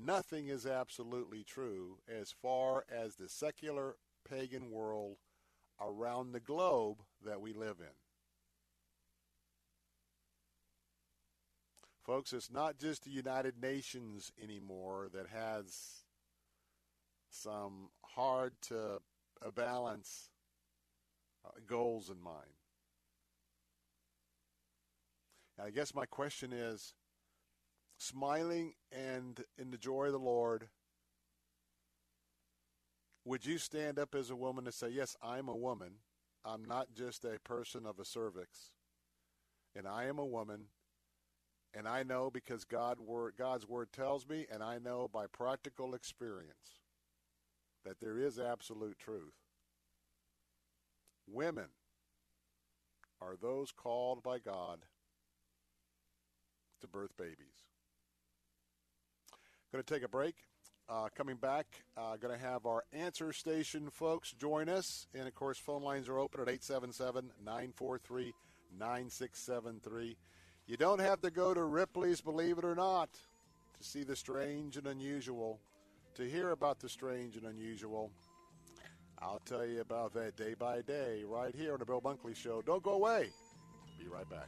Nothing is absolutely true as far as the secular pagan world around the globe that we live in. Folks, it's not just the United Nations anymore that has some hard to balance goals in mind. I guess my question is, smiling and in the joy of the Lord, would you stand up as a woman and say, yes, I'm a woman. I'm not just a person of a cervix. And I am a woman. And I know because God word, God's word tells me, and I know by practical experience, that there is absolute truth. Women are those called by God to birth babies. Going to take a break. Uh, coming back, uh, going to have our answer station folks join us. And, of course, phone lines are open at eight seven seven, nine four three, nine six seven three. You don't have to go to Ripley's, believe it or not, to see the strange and unusual, to hear about the strange and unusual. I'll tell you about that day by day right here on the Bill Bunkley Show. Don't go away. Be right back.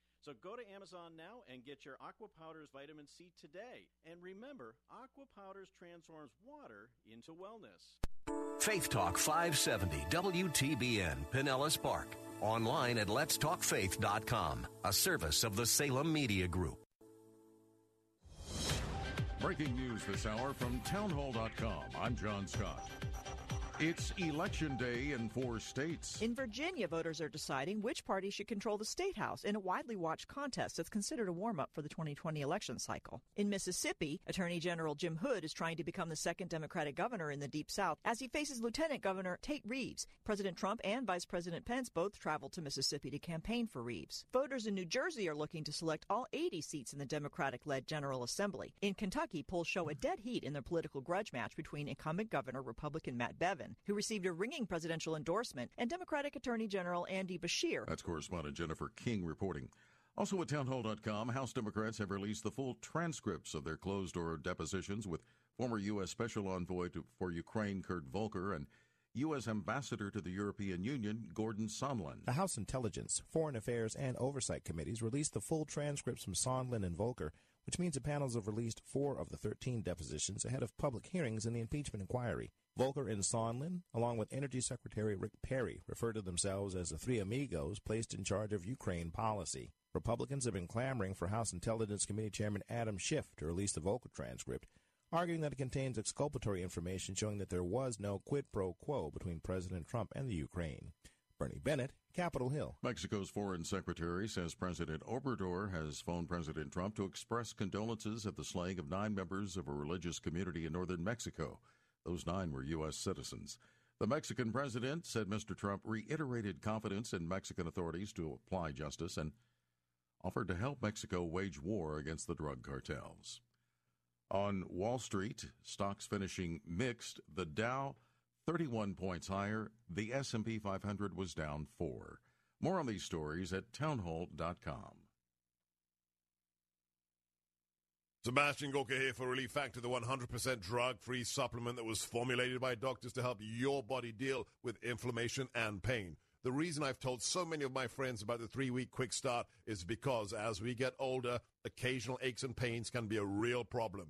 So go to Amazon now and get your Aqua Powders Vitamin C today. And remember, Aqua Powders transforms water into wellness. Faith Talk five seventy W T B N, Pinellas Park. Online at lets talk faith dot com, a service of the Salem Media Group. Breaking news this hour from townhall dot com. I'm John Scott. It's election day in four states. In Virginia, voters are deciding which party should control the state house in a widely watched contest that's considered a warm-up for the twenty twenty election cycle. In Mississippi, Attorney General Jim Hood is trying to become the second Democratic governor in the Deep South as he faces Lieutenant Governor Tate Reeves. President Trump and Vice President Pence both traveled to Mississippi to campaign for Reeves. Voters in New Jersey are looking to select all eighty seats in the Democratic-led General Assembly. In Kentucky, polls show a dead heat in their political grudge match between incumbent governor Republican Matt Bevin, who received a ringing presidential endorsement, and Democratic Attorney General Andy Beshear. That's correspondent Jennifer King reporting. Also at townhall dot com, House Democrats have released the full transcripts of their closed-door depositions with former U S Special Envoy to, for Ukraine Kurt Volker and U S Ambassador to the European Union, Gordon Sondland. The House Intelligence, Foreign Affairs, and Oversight Committees released the full transcripts from Sondland and Volker, which means the panels have released four of the thirteen depositions ahead of public hearings in the impeachment inquiry. Volker and Sondland, along with Energy Secretary Rick Perry, refer to themselves as the three amigos placed in charge of Ukraine policy. Republicans have been clamoring for House Intelligence Committee Chairman Adam Schiff to release the Volker transcript, arguing that it contains exculpatory information showing that there was no quid pro quo between President Trump and the Ukraine. Bernie Bennett, Capitol Hill. Mexico's Foreign Secretary says President Obrador has phoned President Trump to express condolences at the slaying of nine members of a religious community in northern Mexico. Those nine were U S citizens. The Mexican president said Mister Trump reiterated confidence in Mexican authorities to apply justice and offered to help Mexico wage war against the drug cartels. On Wall Street, stocks finishing mixed. The Dow, thirty-one points higher. The S and P five hundred was down four. More on these stories at townhall dot com. Sebastian Gorka here for Relief Factor, the one hundred percent drug-free supplement that was formulated by doctors to help your body deal with inflammation and pain. The reason I've told so many of my friends about the three-week quick start is because as we get older, occasional aches and pains can be a real problem,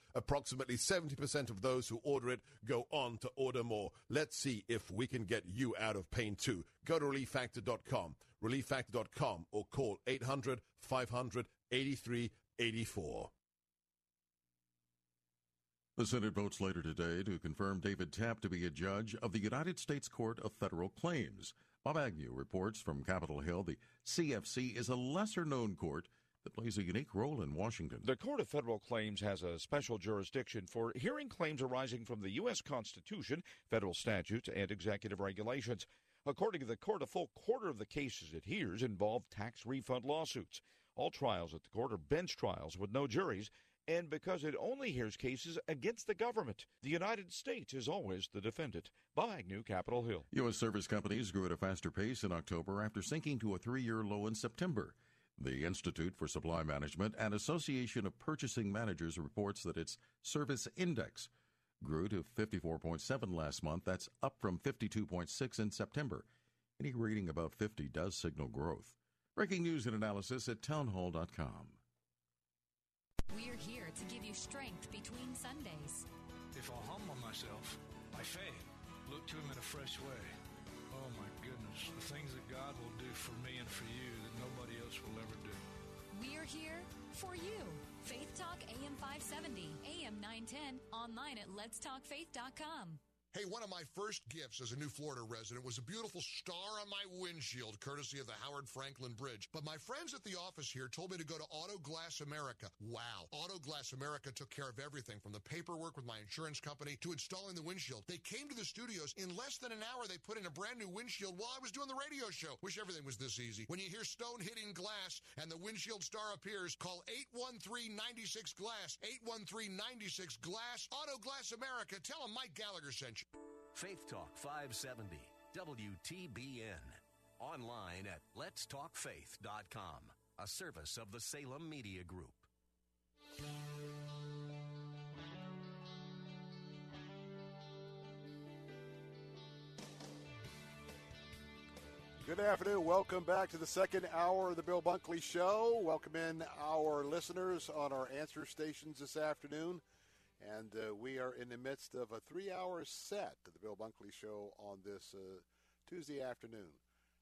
Approximately seventy percent of those who order it go on to order more. Let's see if we can get you out of pain too. Go to relief factor dot com, relief factor dot com, or call eight hundred, five hundred, eighty-three eighty-four. The Senate votes later today to confirm David Tapp to be a judge of the United States Court of Federal Claims. Bob Agnew reports from Capitol Hill the C F C is a lesser-known court that plays a unique role in Washington. The Court of Federal Claims has a special jurisdiction for hearing claims arising from the U S. Constitution, federal statutes, and executive regulations. According to the court, a full quarter of the cases it hears involve tax refund lawsuits. All trials at the court are bench trials with no juries, and because it only hears cases against the government. The United States is always the defendant. Bob Agnew, Capitol Hill. U S service companies grew at a faster pace in October after sinking to a three-year low in September. The Institute for Supply Management and Association of Purchasing Managers reports that its service index grew to fifty-four point seven last month. That's up from fifty-two point six in September. Any reading above fifty does signal growth. Breaking news and analysis at townhall dot com. We're here to give you strength between Sundays. If I humble myself, by faith, look to him in a fresh way. Oh, my goodness, the things that God will do for me and for you that nobody else will ever do. We're here for you. Faith Talk A M five seventy, A M nine ten, online at letstalkfaith dot com. Hey, one of my first gifts as a new Florida resident was a beautiful star on my windshield, courtesy of the Howard Franklin Bridge. But my friends at the office here told me to go to Auto Glass America. Wow. Auto Glass America took care of everything, from the paperwork with my insurance company to installing the windshield. They came to the studios. In less than an hour, they put in a brand new windshield while I was doing the radio show. Wish everything was this easy. When you hear stone hitting glass and the windshield star appears, call eight one three, nine six, GLASS, eight one three, nine six, GLASS, Auto Glass America. Tell them Mike Gallagher sent you. Faith Talk five seventy, W T B N. Online at letstalkfaith dot com, a service of the Salem Media Group. Good afternoon. Welcome back to the second hour of the Bill Bunkley Show. Welcome in our listeners on our answer stations this afternoon. And uh, we are in the midst of a three-hour set of the Bill Bunkley Show on this uh, Tuesday afternoon.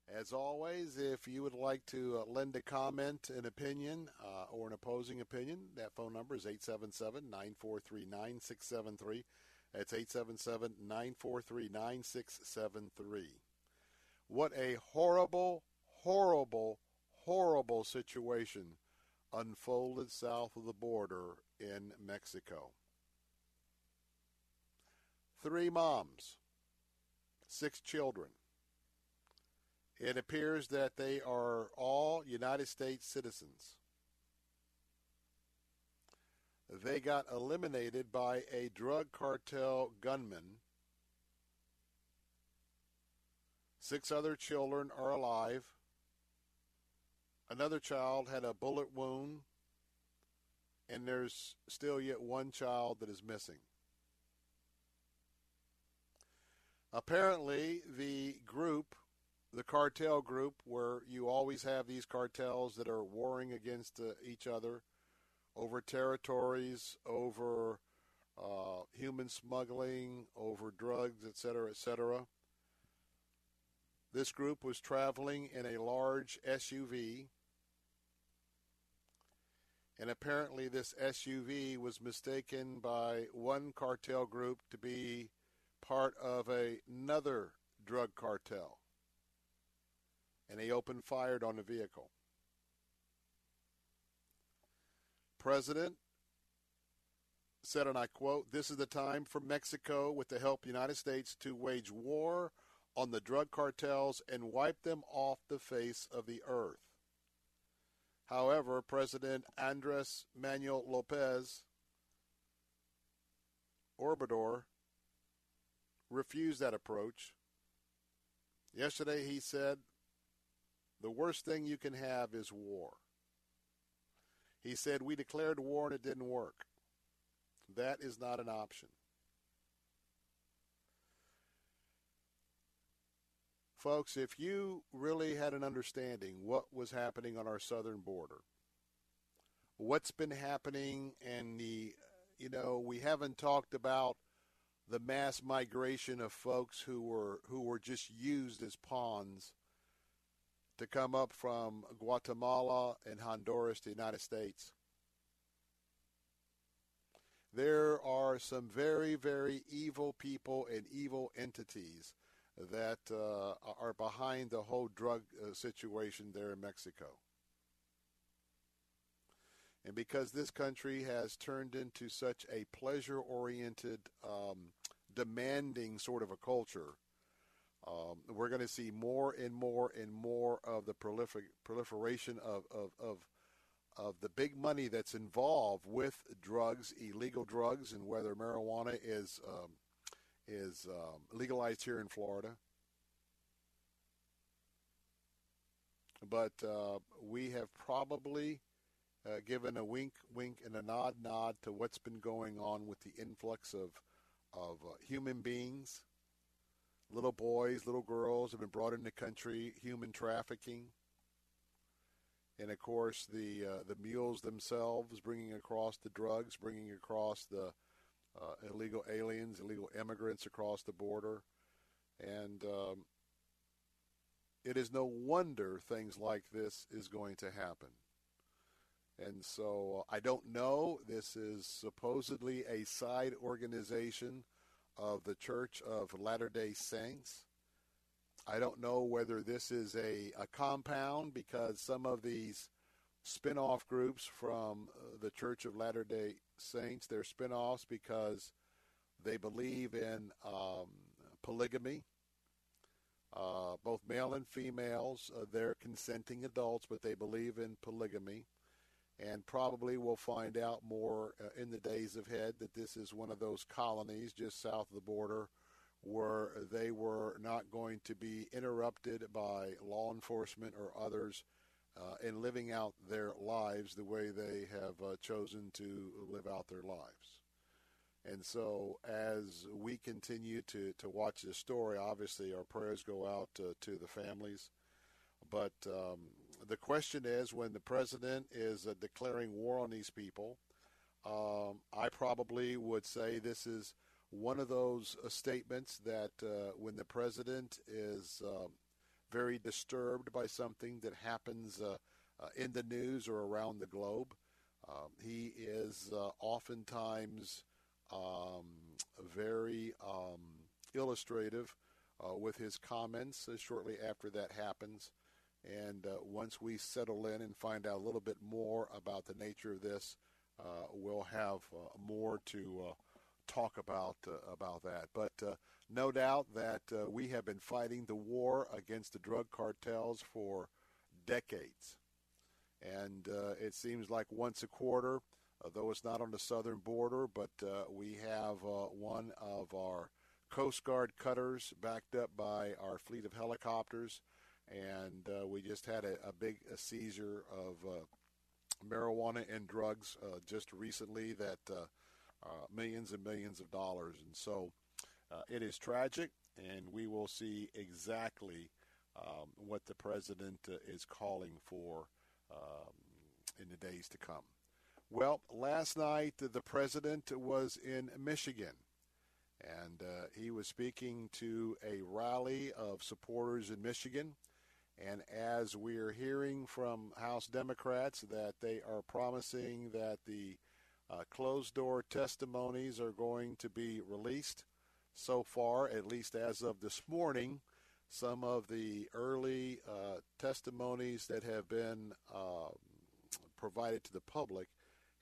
As always, if you would like to uh, lend a comment, an opinion, uh, or an opposing opinion, that phone number is eight seven seven, nine four three, nine six seven three. That's eight seven seven, nine four three, nine six seven three. What a horrible, horrible, horrible situation unfolded south of the border in Mexico. Three moms, six children. It appears that they are all United States citizens. They got eliminated by a drug cartel gunman. Six other children are alive. Another child had a bullet wound. And there's still yet one child that is missing. Apparently, the group, the cartel group, where you always have these cartels that are warring against uh, each other over territories, over uh, human smuggling, over drugs, et cetera, et cetera. This group was traveling in a large S U V, and apparently this S U V was mistaken by one cartel group to be part of a, another drug cartel, and they opened fire on the vehicle. President said, and I quote, "This is the time for Mexico, with the help of the United States, to wage war on the drug cartels and wipe them off the face of the earth." However, President Andres Manuel Lopez Obrador refused that approach. Yesterday he said, the worst thing you can have is war. He said, we declared war and it didn't work. That is not an option. Folks, if you really had an understanding what was happening on our southern border, what's been happening, and the, you know, we haven't talked about the mass migration of folks who were who were just used as pawns to come up from Guatemala and Honduras to the United States. There are some very, very evil people and evil entities that uh, are behind the whole drug uh, situation there in Mexico. And because this country has turned into such a pleasure-oriented, um, demanding sort of a culture, um, we're going to see more and more and more of the prolific proliferation of, of, of, of the big money that's involved with drugs, illegal drugs, and whether marijuana is, um, is um, legalized here in Florida. But uh, we have probably... Uh, given a wink, wink, and a nod, nod to what's been going on with the influx of of uh, human beings. Little boys, little girls have been brought into the country, human trafficking. And, of course, the uh, the mules themselves bringing across the drugs, bringing across the uh, illegal aliens, illegal immigrants across the border. And um, it is no wonder things like this is going to happen. And so uh, I don't know. This is supposedly a side organization of the Church of Latter-day Saints. I don't know whether this is a, a compound, because some of these spin-off groups from uh, the Church of Latter-day Saints, they're spin-offs because they believe in um, polygamy. Uh, both male and females, uh, they're consenting adults, but they believe in polygamy. And probably we'll find out more uh, in the days ahead that this is one of those colonies just south of the border where they were not going to be interrupted by law enforcement or others uh, in living out their lives the way they have uh, chosen to live out their lives. And so as we continue to, to watch this story, obviously our prayers go out uh, to the families. But um, the question is, when the president is uh, declaring war on these people, um, I probably would say this is one of those uh, statements that uh, when the president is uh, very disturbed by something that happens uh, uh, in the news or around the globe, um, he is uh, oftentimes um, very um, illustrative uh, with his comments uh, shortly after that happens. And uh, once we settle in and find out a little bit more about the nature of this, uh, we'll have uh, more to uh, talk about uh, about that. But uh, no doubt that uh, we have been fighting the war against the drug cartels for decades. And uh, it seems like once a quarter, though it's not on the southern border, but uh, we have uh, one of our Coast Guard cutters backed up by our fleet of helicopters. And uh, we just had a, a big a seizure of uh, marijuana and drugs uh, just recently that uh, uh, millions and millions of dollars. And so uh, it is tragic, and we will see exactly um, what the president uh, is calling for um, in the days to come. Well, last night the president was in Michigan. And uh, he was speaking to a rally of supporters in Michigan. And as we're hearing from House Democrats that they are promising that the uh, closed-door testimonies are going to be released, so far, at least as of this morning, some of the early uh, testimonies that have been uh, provided to the public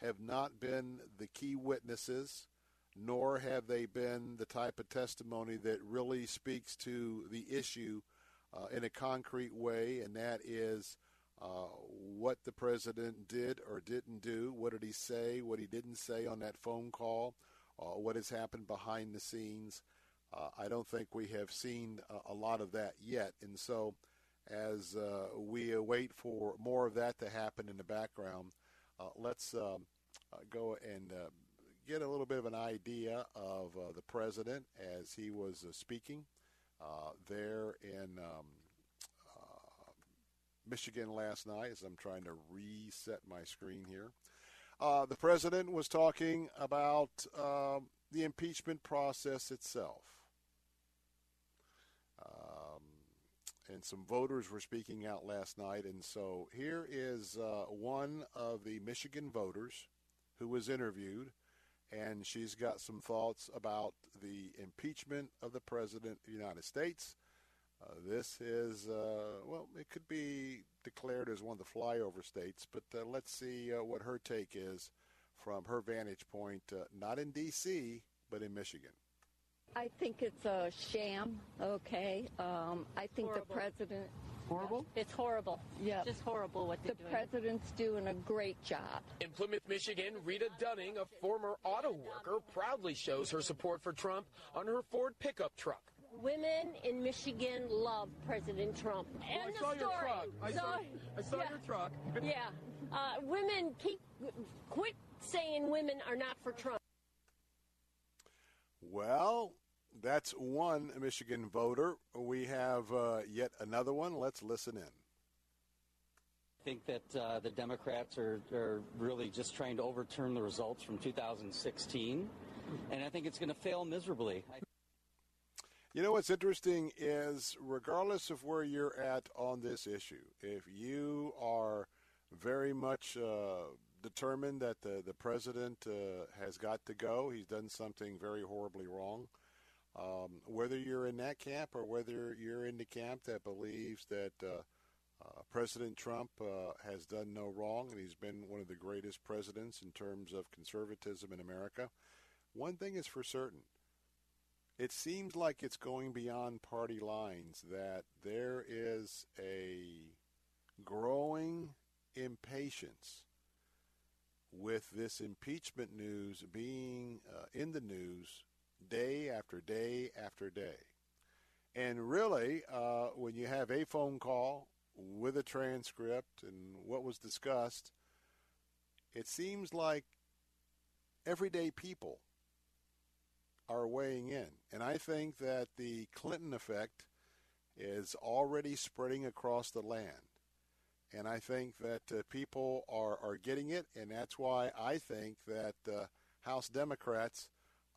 have not been the key witnesses, nor have they been the type of testimony that really speaks to the issue Uh, in a concrete way, and that is uh, what the president did or didn't do, what did he say, what he didn't say on that phone call, uh, what has happened behind the scenes. Uh, I don't think we have seen a, a lot of that yet. And so as uh, we await for more of that to happen in the background, uh, let's um, uh, go and uh, get a little bit of an idea of uh, the president as he was uh, speaking. Uh, there in um, uh, Michigan last night, as I'm trying to reset my screen here. Uh, the president was talking about uh, the impeachment process itself. Um, and some voters were speaking out last night. And so here is uh, one of the Michigan voters who was interviewed. And she's got some thoughts about the impeachment of the President of the United States. Uh, this is, uh, well, it could be declared as one of the flyover states, but uh, let's see uh, what her take is from her vantage point, uh, not in D C, but in Michigan. I think it's a sham, okay? Um, I think horrible. The President... Horrible? It's horrible. Yeah. It's just horrible what they're doing. The president's doing a great job. In Plymouth, Michigan, Rita Dunning, a former auto worker, proudly shows her support for Trump on her Ford pickup truck. Women in Michigan love President Trump. Well, and I the saw story. Your truck. I so, saw, I saw yeah. your truck. yeah. Uh, women keep, quit saying women are not for Trump. Well, that's one Michigan voter. We have uh, yet another one. Let's listen in. I think that uh, the Democrats are, are really just trying to overturn the results from two thousand sixteen, and I think it's going to fail miserably. I- You know what's interesting is regardless of where you're at on this issue, if you are very much uh, determined that the, the president uh, has got to go, he's done something very horribly wrong, um, whether you're in that camp or whether you're in the camp that believes that uh, uh, President Trump uh, has done no wrong and he's been one of the greatest presidents in terms of conservatism in America, one thing is for certain. It seems like it's going beyond party lines, that there is a growing impatience with this impeachment news being uh, in the news day after day after day. And really, uh, when you have a phone call with a transcript and what was discussed, it seems like everyday people are weighing in. And I think that the Clinton effect is already spreading across the land. And I think that uh, people are, are getting it, and that's why I think that uh, House Democrats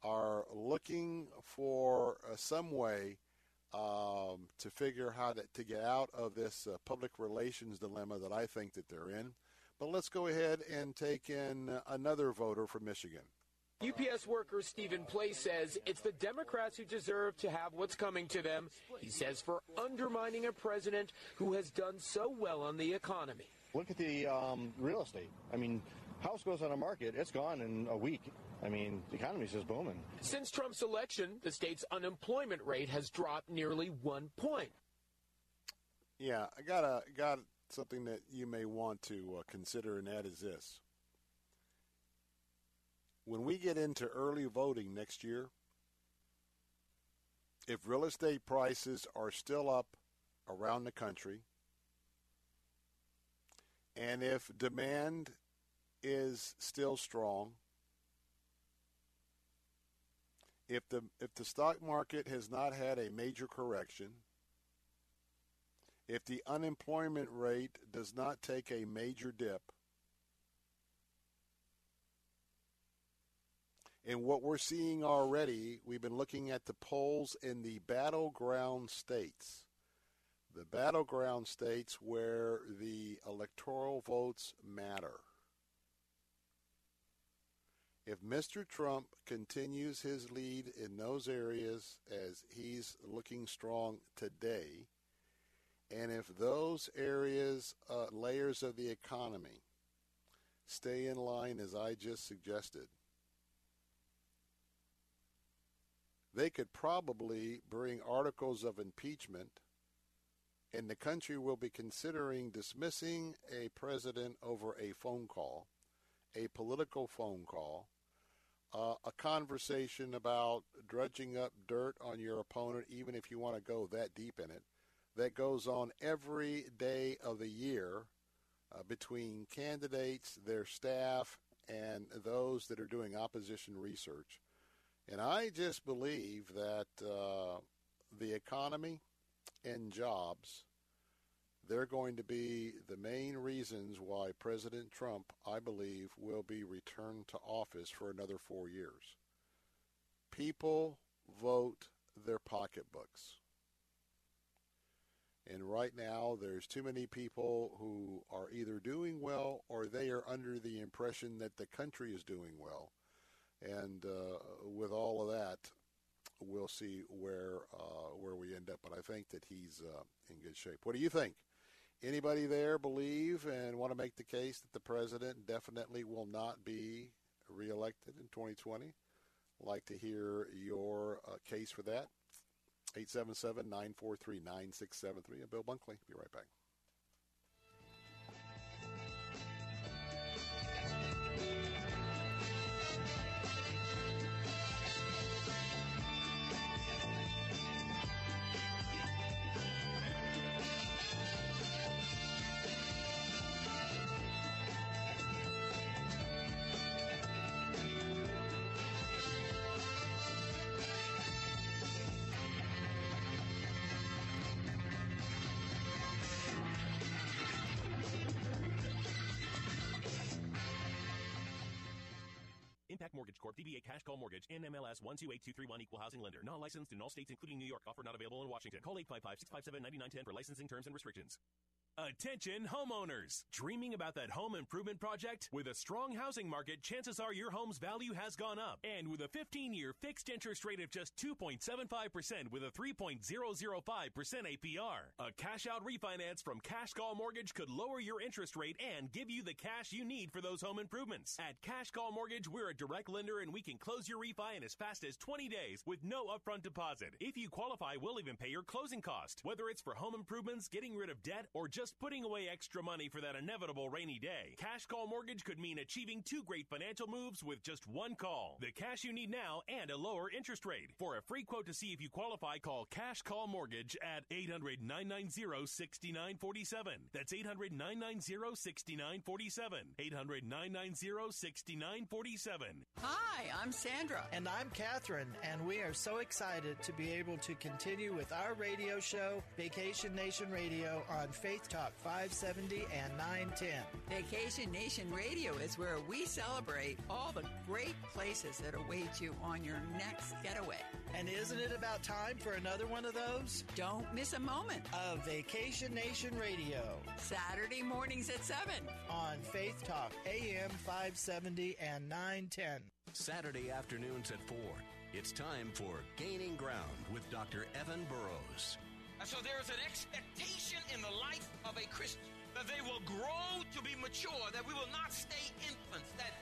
are looking for uh, some way um, to figure how to, to get out of this uh, public relations dilemma that I think that they're in. But let's go ahead and take in another voter from Michigan. U P S worker Stephen Place says it's the Democrats who deserve to have what's coming to them, he says, for undermining a president who has done so well on the economy. Look at the um, real estate. I mean, house goes on a market, it's gone in a week. I mean, the economy's just booming. Since Trump's election, the state's unemployment rate has dropped nearly one point. Yeah, I got, a, got something that you may want to uh, consider, and that is this. When we get into early voting next year, if real estate prices are still up around the country, and if demand is still strong, if the if the stock market has not had a major correction, if the unemployment rate does not take a major dip, and what we're seeing already, we've been looking at the polls in the battleground states, the battleground states where the electoral votes matter. If Mister Trump continues his lead in those areas as he's looking strong today, and if those areas, uh, layers of the economy, stay in line as I just suggested, they could probably bring articles of impeachment, and the country will be considering dismissing a president over a phone call, a political phone call, uh, a conversation about dredging up dirt on your opponent, even if you want to go that deep in it, that goes on every day of the year uh, between candidates, their staff, and those that are doing opposition research. And I just believe that uh, the economy and jobs, they're going to be the main reasons why President Trump, I believe, will be returned to office for another four years. People vote their pocketbooks. And right now, there's too many people who are either doing well or they are under the impression that the country is doing well. And uh, with all of that, we'll see where uh, where we end up. But I think that he's uh, in good shape. What do you think? Anybody there believe and want to make the case that the president definitely will not be reelected in twenty twenty? Like to hear your uh, case for that. eight seven seven, nine four three, nine six seven three. And Bill Bunkley, be right back. Impact Mortgage Corp, D B A Cash Call Mortgage, N M L S one two eight two three one, Equal Housing Lender. Not licensed in all states, including New York. Offer not available in Washington. Call eight five five, six five seven, nine nine one zero for licensing terms and restrictions. Attention homeowners! Dreaming about that home improvement project? With a strong housing market, chances are your home's value has gone up. And with a fifteen-year fixed interest rate of just two point seven five percent with a three point zero zero five percent A P R. A cash-out refinance from Cash Call Mortgage could lower your interest rate and give you the cash you need for those home improvements. At Cash Call Mortgage, we're a direct lender and we can close your refi in as fast as twenty days with no upfront deposit. If you qualify, we'll even pay your closing cost. Whether it's for home improvements, getting rid of debt, or just putting away extra money for that inevitable rainy day. Cash Call Mortgage could mean achieving two great financial moves with just one call. The cash you need now and a lower interest rate. For a free quote to see if you qualify, call Cash Call Mortgage at eight hundred, nine nine zero, six nine four seven. That's eight hundred, nine nine zero, six nine four seven. eight hundred, nine nine zero, six nine four seven. Hi, I'm Sandra. And I'm Catherine, and we are so excited to be able to continue with our radio show, Vacation Nation Radio, on Faith Talk five seventy and nine ten. Vacation Nation Radio is where we celebrate all the great places that await you on your next getaway. And isn't it about time for another one of those? Don't miss a moment of Vacation Nation Radio. Saturday mornings at seven on Faith Talk A M five seventy and nine ten. Saturday afternoons at four. It's time for Gaining Ground with Doctor Evan Burrows. So there is an expectation in the life of a Christian that they will grow to be mature, that we will not stay infants, that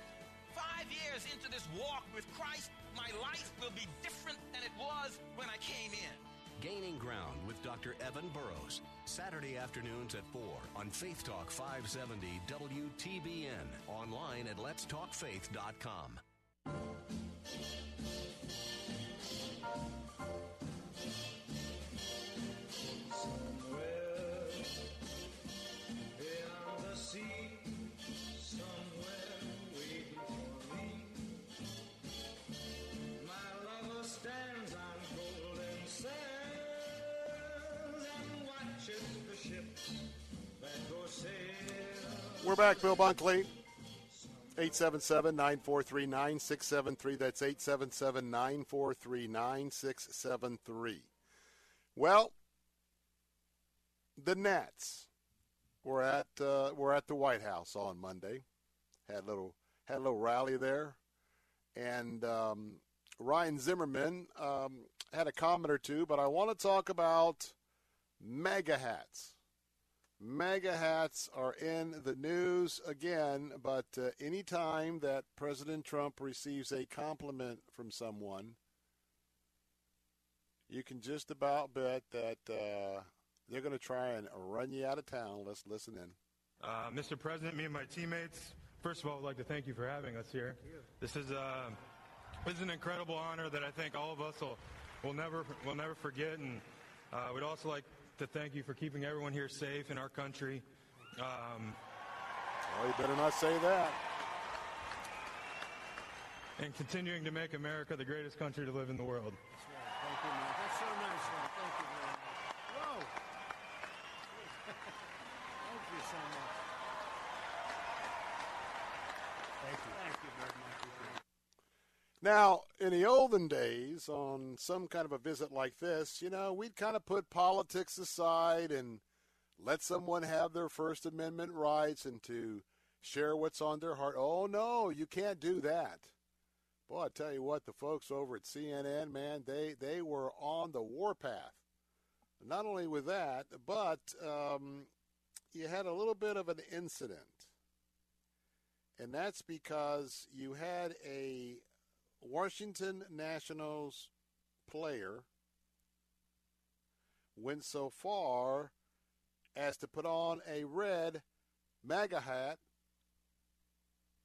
five years into this walk with Christ, my life will be different than it was when I came in. Gaining Ground with Doctor Evan Burrows, Saturday afternoons at four on Faith Talk five seventy W T B N, online at lets talk faith dot com. We're back, Bill Bunkley. eight seven seven, nine four three, nine six seven three. That's eight seven seven, nine four three, nine six seven three. Well, the Nats were at uh, were at the White House on Monday. Had a little had a little rally there, and um, Ryan Zimmerman um, had a comment or two. But I want to talk about MAGA hats. MAGA hats are in the news again, but uh, any time that President Trump receives a compliment from someone, you can just about bet that uh, they're going to try and run you out of town. Let's listen in. Uh, Mister President, me and my teammates, first of all, I'd like to thank you for having us here. This is uh, this is an incredible honor that I think all of us will will never will never forget, and uh, we'd also like to thank you for keeping everyone here safe in our country. Um, oh, you better not say that. And continuing to make America the greatest country to live in the world. That's right. Thank you, man. That's so nice, man. Thank you very much. Whoa! Thank you so much. Thank you. Thank you very much. Now, in the olden days, on some kind of a visit like this, you know, we'd kind of put politics aside and let someone have their First Amendment rights and to share what's on their heart. Oh, no, you can't do that. Boy, I tell you what, the folks over at C N N, man, they, they were on the warpath. Not only with that, but um, you had a little bit of an incident. And that's because you had a Washington Nationals player went so far as to put on a red MAGA hat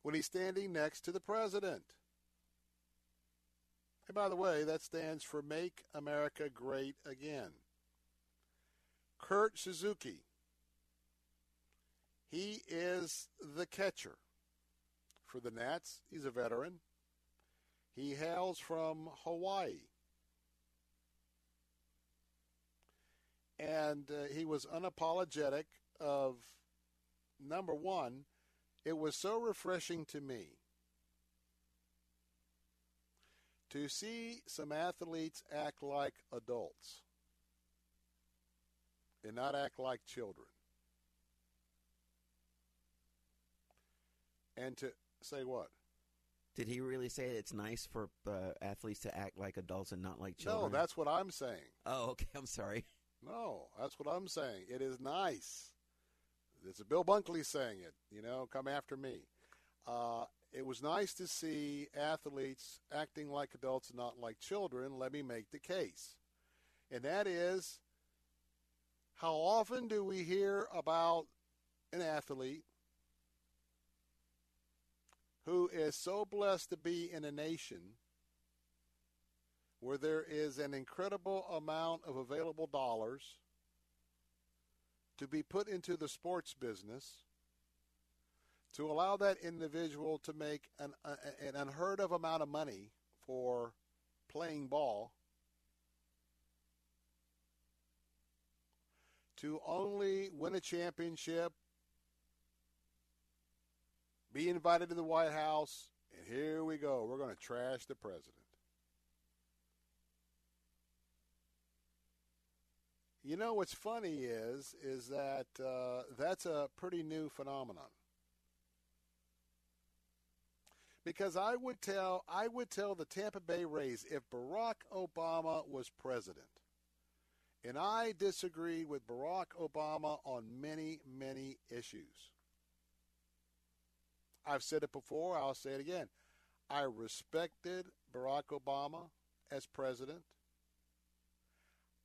when he's standing next to the president. And by the way, that stands for Make America Great Again. Kurt Suzuki, he is the catcher for the Nats. He's a veteran. He hails from Hawaii, and uh, he was unapologetic of, number one, it was so refreshing to me to see some athletes act like adults and not act like children. And to say what? Did he really say it's nice for uh, athletes to act like adults and not like children? No, that's what I'm saying. Oh, okay. I'm sorry. No, that's what I'm saying. It is nice. It's Bill Bunkley saying it, you know, come after me. Uh, it was nice to see athletes acting like adults and not like children. Let me make the case. And that is, how often do we hear about an athlete who is so blessed to be in a nation where there is an incredible amount of available dollars to be put into the sports business, to allow that individual to make an, uh, an unheard of amount of money for playing ball, to only win a championship, be invited to the White House, and here we go. We're going to trash the president. You know what's funny is, is that uh, that's a pretty new phenomenon. Because I would tell, I would tell the Tampa Bay Rays, if Barack Obama was president, and I disagree with Barack Obama on many, many issues. I've said it before. I'll say it again. I respected Barack Obama as president.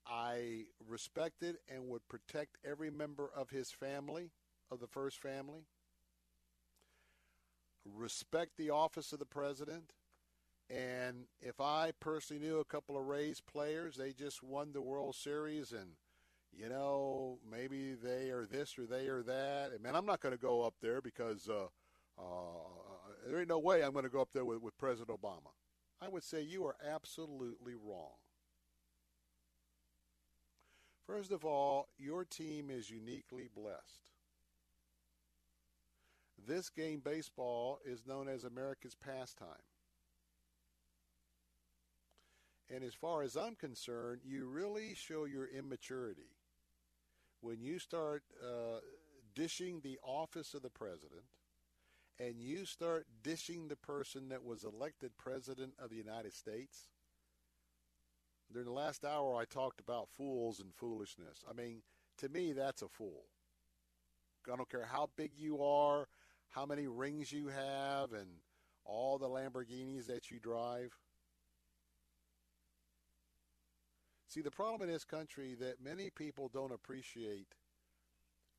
I respected and would protect every member of his family, of the first family. Respect the office of the president. And if I personally knew a couple of Rays players, they just won the World Series, and, you know, maybe they are this or they are that. And, man, I'm not going to go up there because uh, uh, there ain't no way I'm going to go up there with, with President Obama. I would say you are absolutely wrong. First of all, your team is uniquely blessed. This game, baseball, is known as America's pastime. And as far as I'm concerned, you really show your immaturity when you start uh, dishing the office of the president, and you start dishing the person that was elected president of the United States. During the last hour, I talked about fools and foolishness. I mean, to me, that's a fool. I don't care how big you are, how many rings you have, and all the Lamborghinis that you drive. See, the problem in this country that many people don't appreciate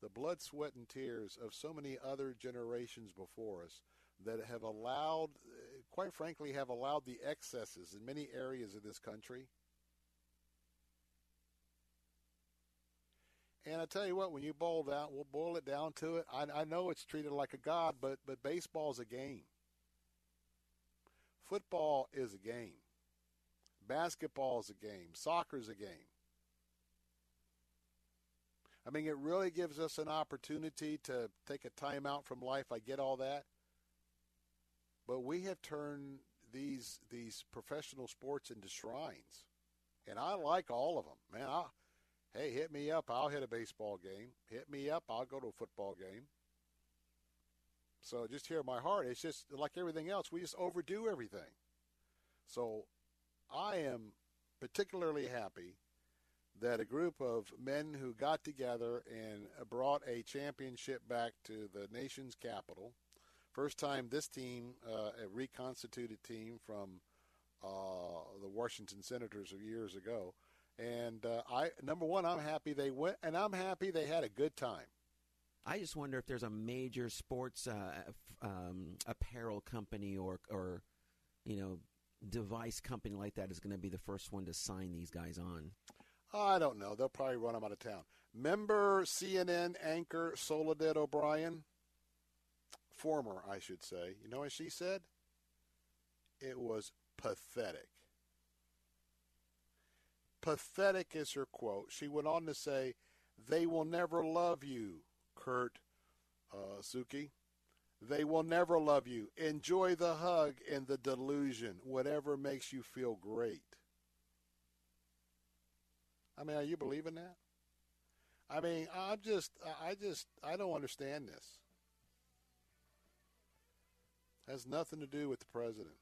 the blood, sweat, and tears of so many other generations before us that have allowed, quite frankly, have allowed the excesses in many areas of this country. And I tell you what, when you boil down, we'll boil it down to it. I, I know it's treated like a god, but, but baseball is a game. Football is a game. Basketball is a game. Soccer is a game. I mean, it really gives us an opportunity to take a time out from life. I get all that. But we have turned these these professional sports into shrines. And I like all of them. Man, I... Hey, hit me up. I'll hit a baseball game. Hit me up. I'll go to a football game. So just hear my heart. It's just like everything else. We just overdo everything. So I am particularly happy that a group of men who got together and brought a championship back to the nation's capital. First time this team, uh, a reconstituted team from uh, the Washington Senators of years ago. And uh, I number one, I'm happy they went, and I'm happy they had a good time. I just wonder if there's a major sports uh, um, apparel company or, or, you know, device company like that is going to be the first one to sign these guys on. I don't know. They'll probably run them out of town. Remember C N N anchor Soledad O'Brien? Former, I should say. You know what she said? It was pathetic. Pathetic is her quote. She went on to say, they will never love you, Kurt uh, Suki. They will never love you. Enjoy the hug and the delusion, whatever makes you feel great. I mean, are you believing that? I mean, I'm just, I just, I don't understand this. It has nothing to do with the president.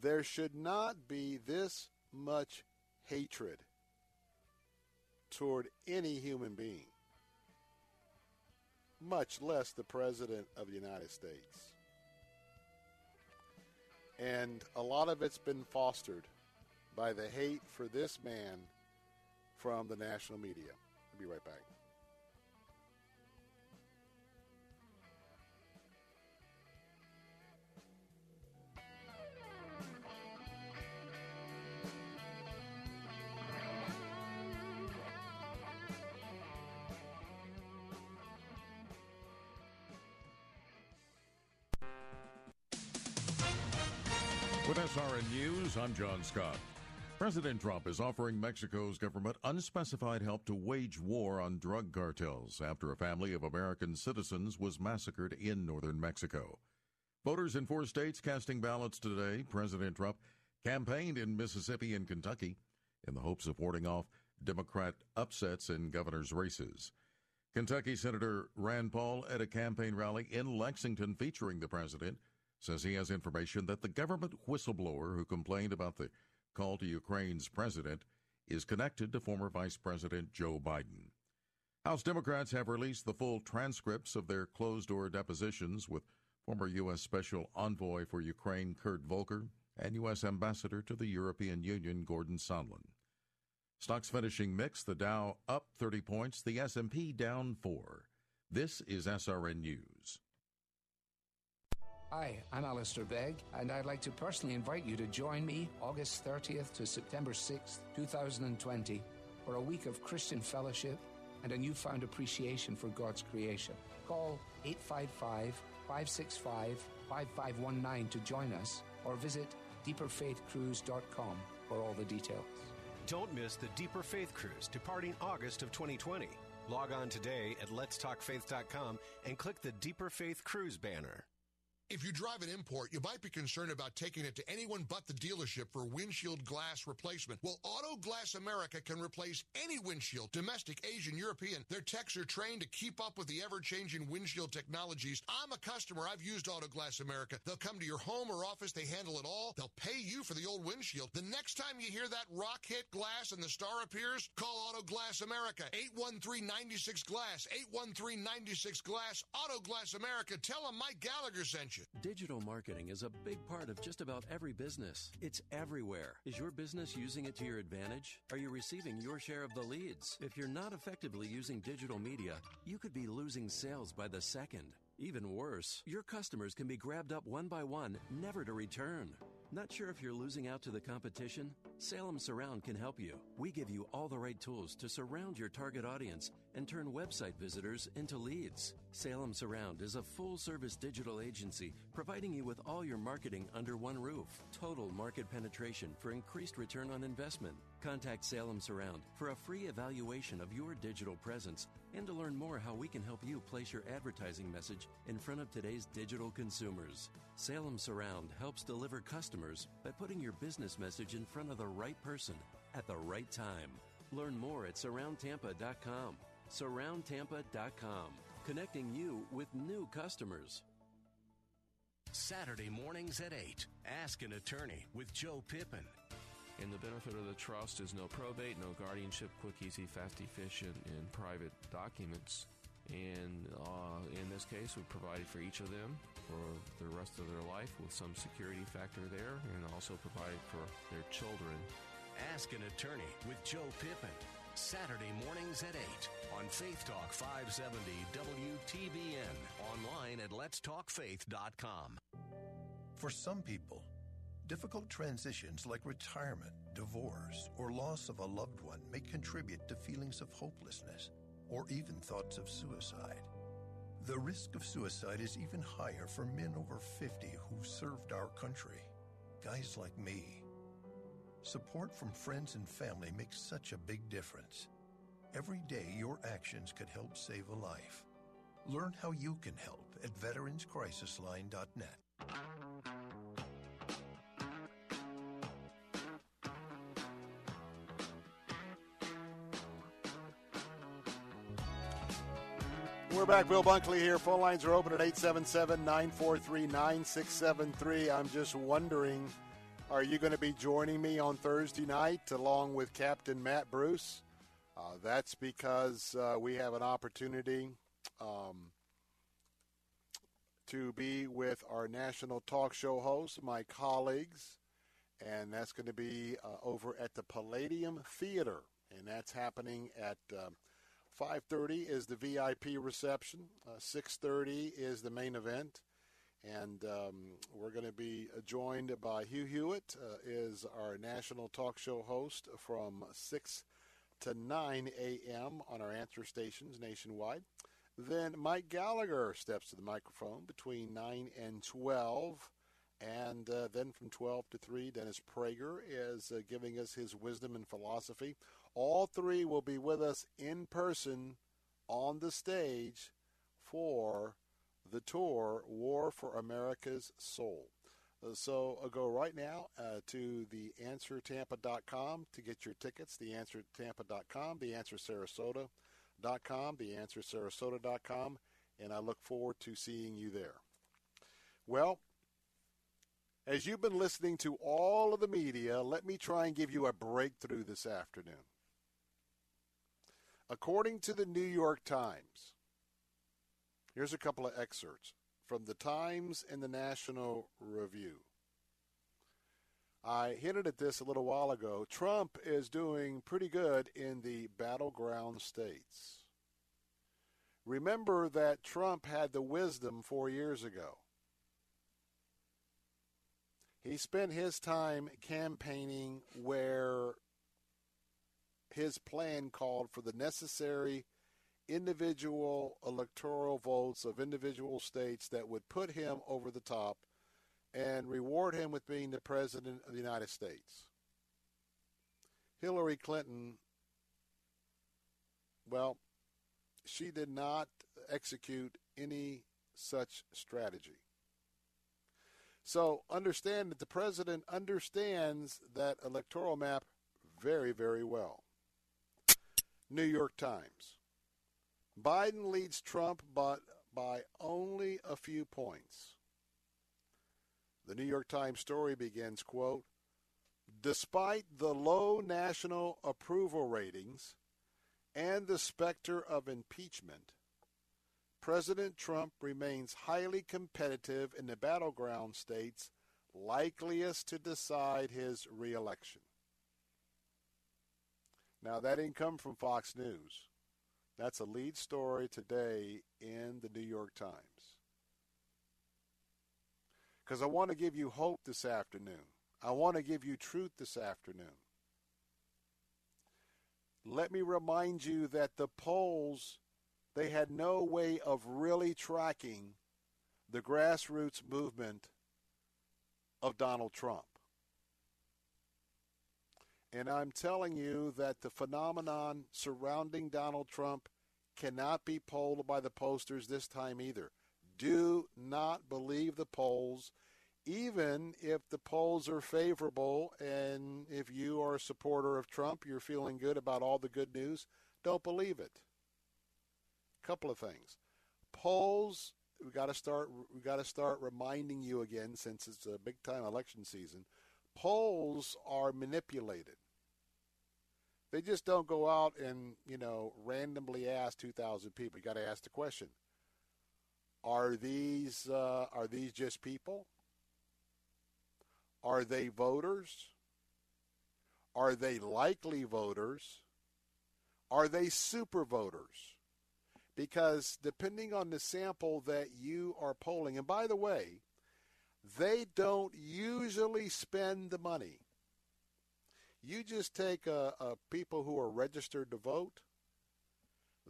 There should not be this much hatred toward any human being, much less the president of the United States. And a lot of it's been fostered by the hate for this man from the national media. I'll be right back. With S R N News, I'm John Scott. President Trump is offering Mexico's government unspecified help to wage war on drug cartels after a family of American citizens was massacred in northern Mexico. Voters in four states casting ballots today, President Trump campaigned in Mississippi and Kentucky in the hopes of warding off Democrat upsets in governors' races. Kentucky Senator Rand Paul at a campaign rally in Lexington featuring the president says he has information that the government whistleblower who complained about the call to Ukraine's president is connected to former Vice President Joe Biden. House Democrats have released the full transcripts of their closed-door depositions with former U S. Special Envoy for Ukraine Kurt Volker and U S. Ambassador to the European Union Gordon Sondland. Stocks finishing mixed, the Dow up thirty points, the S and P down four. This is S R N News. Hi, I'm Alistair Begg, and I'd like to personally invite you to join me August thirtieth to September sixth, two thousand twenty, for a week of Christian fellowship and a newfound appreciation for God's creation. Call eight five five, five six five, five five one nine to join us, or visit deeper faith cruise dot com for all the details. Don't miss the Deeper Faith Cruise, departing August of twenty twenty. Log on today at lets talk faith dot com and click the Deeper Faith Cruise banner. If you drive an import, you might be concerned about taking it to anyone but the dealership for windshield glass replacement. Well, Auto Glass America can replace any windshield, domestic, Asian, European. Their techs are trained to keep up with the ever-changing windshield technologies. I'm a customer. I've used Auto Glass America. They'll come to your home or office. They handle it all. They'll pay you for the old windshield. The next time you hear that rock hit glass and the star appears, call Auto Glass America. eight one three, nine six, glass. eight one three, nine six, glass. Auto Glass America. Tell them Mike Gallagher sent you. Digital marketing is a big part of just about every business. It's everywhere. Is your business using it to your advantage? Are you receiving your share of the leads? If you're not effectively using digital media, you could be losing sales by the second. Even worse, your customers can be grabbed up one by one, never to return. Not sure if you're losing out to the competition? Salem Surround can help you. We give you all the right tools to surround your target audience and turn website visitors into leads. Salem Surround is a full-service digital agency providing you with all your marketing under one roof. Total market penetration for increased return on investment. Contact Salem Surround for a free evaluation of your digital presence and to learn more how we can help you place your advertising message in front of today's digital consumers. Salem Surround helps deliver customers by putting your business message in front of the right person at the right time. Learn more at surround tampa dot com. surround tampa dot com, connecting you with new customers. Saturday mornings at eight, Ask an Attorney with Joe Pippin. And the benefit of the trust is no probate, no guardianship, quick, easy, fast, efficient, and private documents. And uh, in this case, we provided for each of them for the rest of their life with some security factor there, and also provided for their children. Ask an Attorney with Joe Pippin, Saturday mornings at eight on Faith Talk five seventy W T B N, online at lets talk faith dot com. For some people, difficult transitions like retirement, divorce, or loss of a loved one may contribute to feelings of hopelessness or even thoughts of suicide. The risk of suicide is even higher for men over fifty who've served our country, guys like me. Support from friends and family makes such a big difference. Every day, your actions could help save a life. Learn how you can help at veterans crisis line dot net. We're back. Bill Bunkley here. Phone lines are open at eight seven seven, nine four three, nine six seven three. I'm just wondering, are you going to be joining me on Thursday night along with Captain Matt Bruce? Uh, that's because uh, we have an opportunity um, to be with our national talk show host, my colleagues, and that's going to be uh, over at the Palladium Theater, and that's happening at um, five thirty is the V I P reception, uh, six thirty is the main event, and um, we're going to be joined by Hugh Hewitt, uh, is our national talk show host from six to nine a.m. on our answer stations nationwide. Then Mike Gallagher steps to the microphone between nine and twelve. And uh, then from twelve to three, Dennis Prager is uh, giving us his wisdom and philosophy. All three will be with us in person on the stage for the tour, War for America's Soul. So uh, go right now uh, to the answer Tampa dot com to get your tickets, the answer Tampa dot com, the answer Sarasota dot com, the answer Sarasota dot com, and I look forward to seeing you there. Well, as you've been listening to all of the media, let me try and give you a breakthrough this afternoon. According to the New York Times, here's a couple of excerpts from the Times and the National Review. I hinted at this a little while ago. Trump is doing pretty good in the battleground states. Remember that Trump had the wisdom four years ago. He spent his time campaigning where his plan called for the necessary individual electoral votes of individual states that would put him over the top and reward him with being the president of the United States. Hillary Clinton, well, she did not execute any such strategy. So understand that the president understands that electoral map very, very well. New York Times. Biden leads Trump but by only a few points. The New York Times story begins, quote, despite the low national approval ratings and the specter of impeachment, President Trump remains highly competitive in the battleground states likeliest to decide his reelection. Now, that didn't come from Fox News. That's a lead story today in the New York Times. Because I want to give you hope this afternoon. I want to give you truth this afternoon. Let me remind you that the polls, they had no way of really tracking the grassroots movement of Donald Trump. And I'm telling you that the phenomenon surrounding Donald Trump cannot be polled by the pollsters this time either. Do not believe the polls, even if the polls are favorable and if you are a supporter of Trump, you're feeling good about all the good news, don't believe it. Couple of things. Polls, we got to start we got to start reminding you again since it's a big time election season. Polls are manipulated. They just don't go out and, you know, randomly ask two thousand people. You got to ask the question: Are these uh, are these just people? Are they voters? Are they likely voters? Are they super voters? Because depending on the sample that you are polling, and by the way, they don't usually spend the money. You just take uh, uh, people who are registered to vote.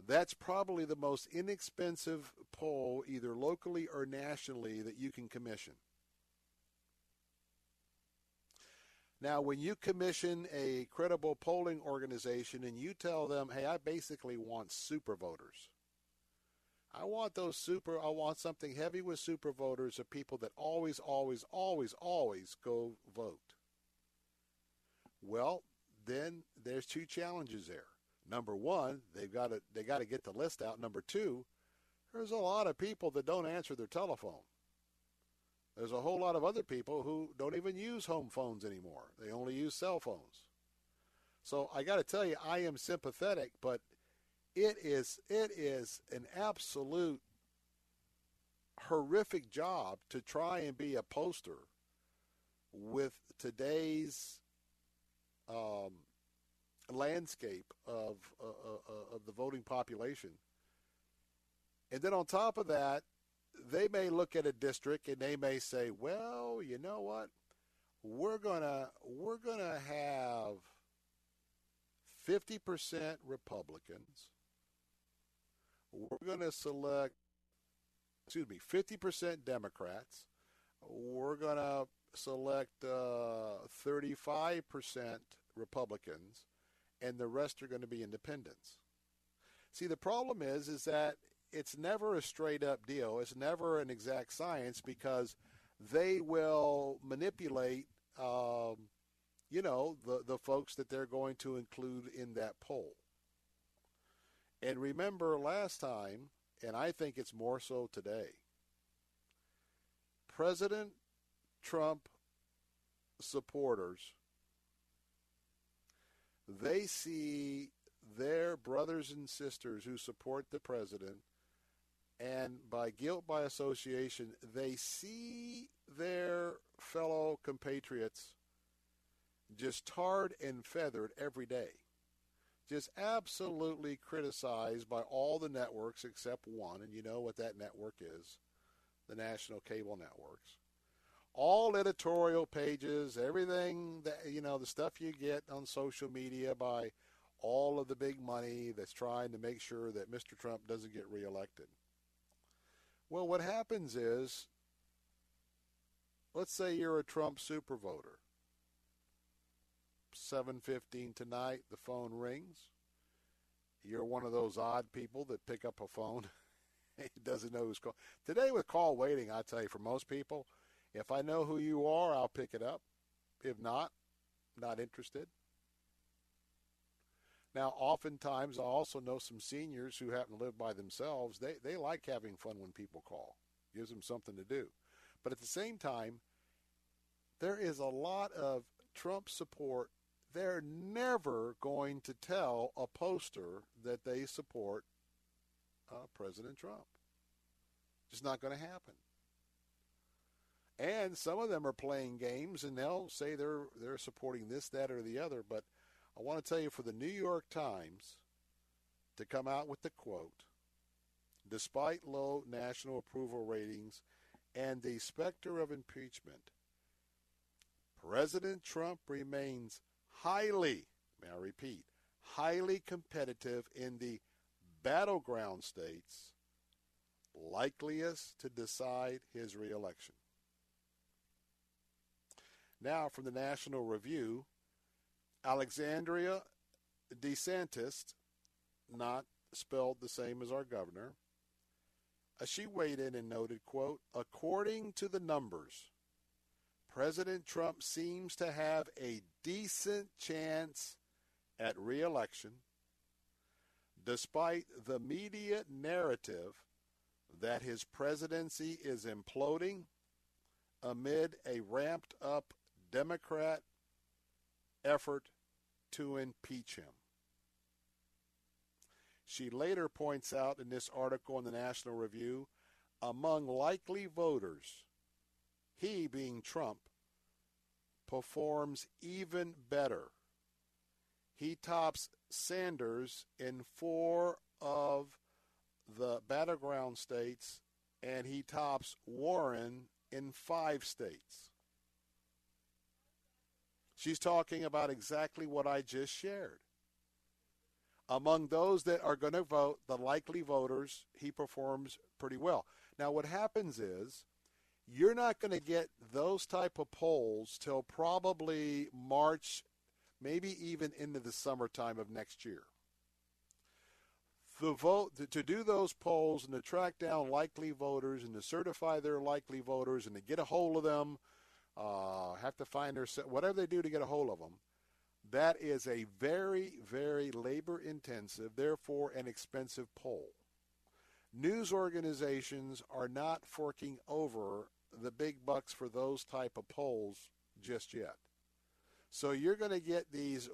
That's probably the most inexpensive poll, either locally or nationally, that you can commission. Now, when you commission a credible polling organization and you tell them, hey, I basically want super voters. I want those super, I want something heavy with super voters of people that always, always, always, always go vote. Well, then there's two challenges there. Number one, they've got to they got to get the list out. Number two, there's a lot of people that don't answer their telephone. There's a whole lot of other people who don't even use home phones anymore. They only use cell phones. So I got to tell you, I am sympathetic, but it is it is an absolute horrific job to try and be a pollster with today's um, landscape of uh, uh, of the voting population. And then on top of that, they may look at a district and they may say, well, you know what? We're gonna we're gonna have fifty percent Republicans. We're going to select, excuse me, fifty percent Democrats. We're going to select uh, thirty-five percent Republicans, and the rest are going to be independents. See, the problem is, is that it's never a straight-up deal. It's never an exact science because they will manipulate, um, you know, the, the folks that they're going to include in that poll. And remember last time, and I think it's more so today, President Trump supporters, they see their brothers and sisters who support the president, and by guilt by association, they see their fellow compatriots just tarred and feathered every day. Just absolutely criticized by all the networks except one, and you know what that network is, the national cable networks. All editorial pages, everything, that you know, the stuff you get on social media by all of the big money that's trying to make sure that Mister Trump doesn't get reelected. Well, what happens is, let's say you're a Trump super voter. seven fifteen tonight, the phone rings. You're one of those odd people that pick up a phone. It doesn't know who's calling. Today with call waiting, I tell you, for most people, if I know who you are, I'll pick it up. If not, not interested. Now, oftentimes, I also know some seniors who happen to live by themselves. They, they like having fun when people call. It gives them something to do. But at the same time, there is a lot of Trump support. They're never going to tell a pollster that they support uh, President Trump. It's not going to happen. And some of them are playing games, and they'll say they're they're supporting this, that, or the other. But I want to tell you, for the New York Times to come out with the quote, despite low national approval ratings and the specter of impeachment, President Trump remains highly, may I repeat, highly competitive in the battleground states likeliest to decide his reelection. Now from the National Review, Alexandria DeSantis, not spelled the same as our governor, she weighed in and noted, quote, according to the numbers, President Trump seems to have a decent chance at re-election, despite the media narrative that his presidency is imploding amid a ramped-up Democrat effort to impeach him. She later points out in this article in the National Review, among likely voters, he, being Trump, performs even better. He tops Sanders in four of the battleground states, and he tops Warren in five states. She's talking about exactly what I just shared. Among those that are going to vote, the likely voters, he performs pretty well. Now, what happens is, you're not going to get those type of polls till probably March, maybe even into the summertime of next year. the vote, to do those polls and to track down likely voters and to certify their likely voters and to get a hold of them, uh, have to find their, whatever they do to get a hold of them, that is a very, very labor-intensive, therefore an expensive poll. News organizations are not forking over the big bucks for those type of polls just yet. So you're going to get these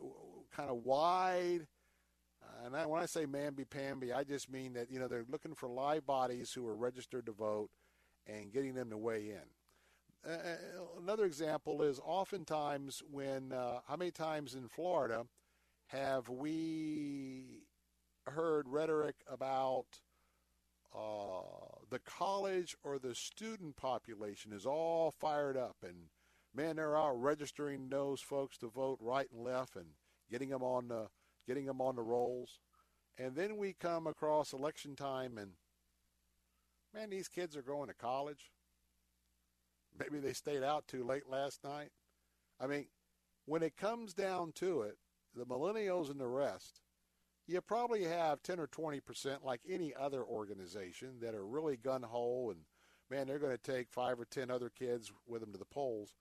kind of wide, uh, and I, when I say mamby-pamby, I just mean that, you know, they're looking for live bodies who are registered to vote and getting them to weigh in. Uh, another example is oftentimes when, uh, how many times in Florida have we heard rhetoric about uh, the college or the student population is all fired up and, man, they're out registering those folks to vote right and left and getting them on the, getting them on the rolls. And then we come across election time and, man, these kids are going to college. Maybe they stayed out too late last night. I mean, when it comes down to it, the millennials and the rest, you probably have ten or twenty percent like any other organization that are really gun-ho and, man, they're going to take five or ten other kids with them to the polls.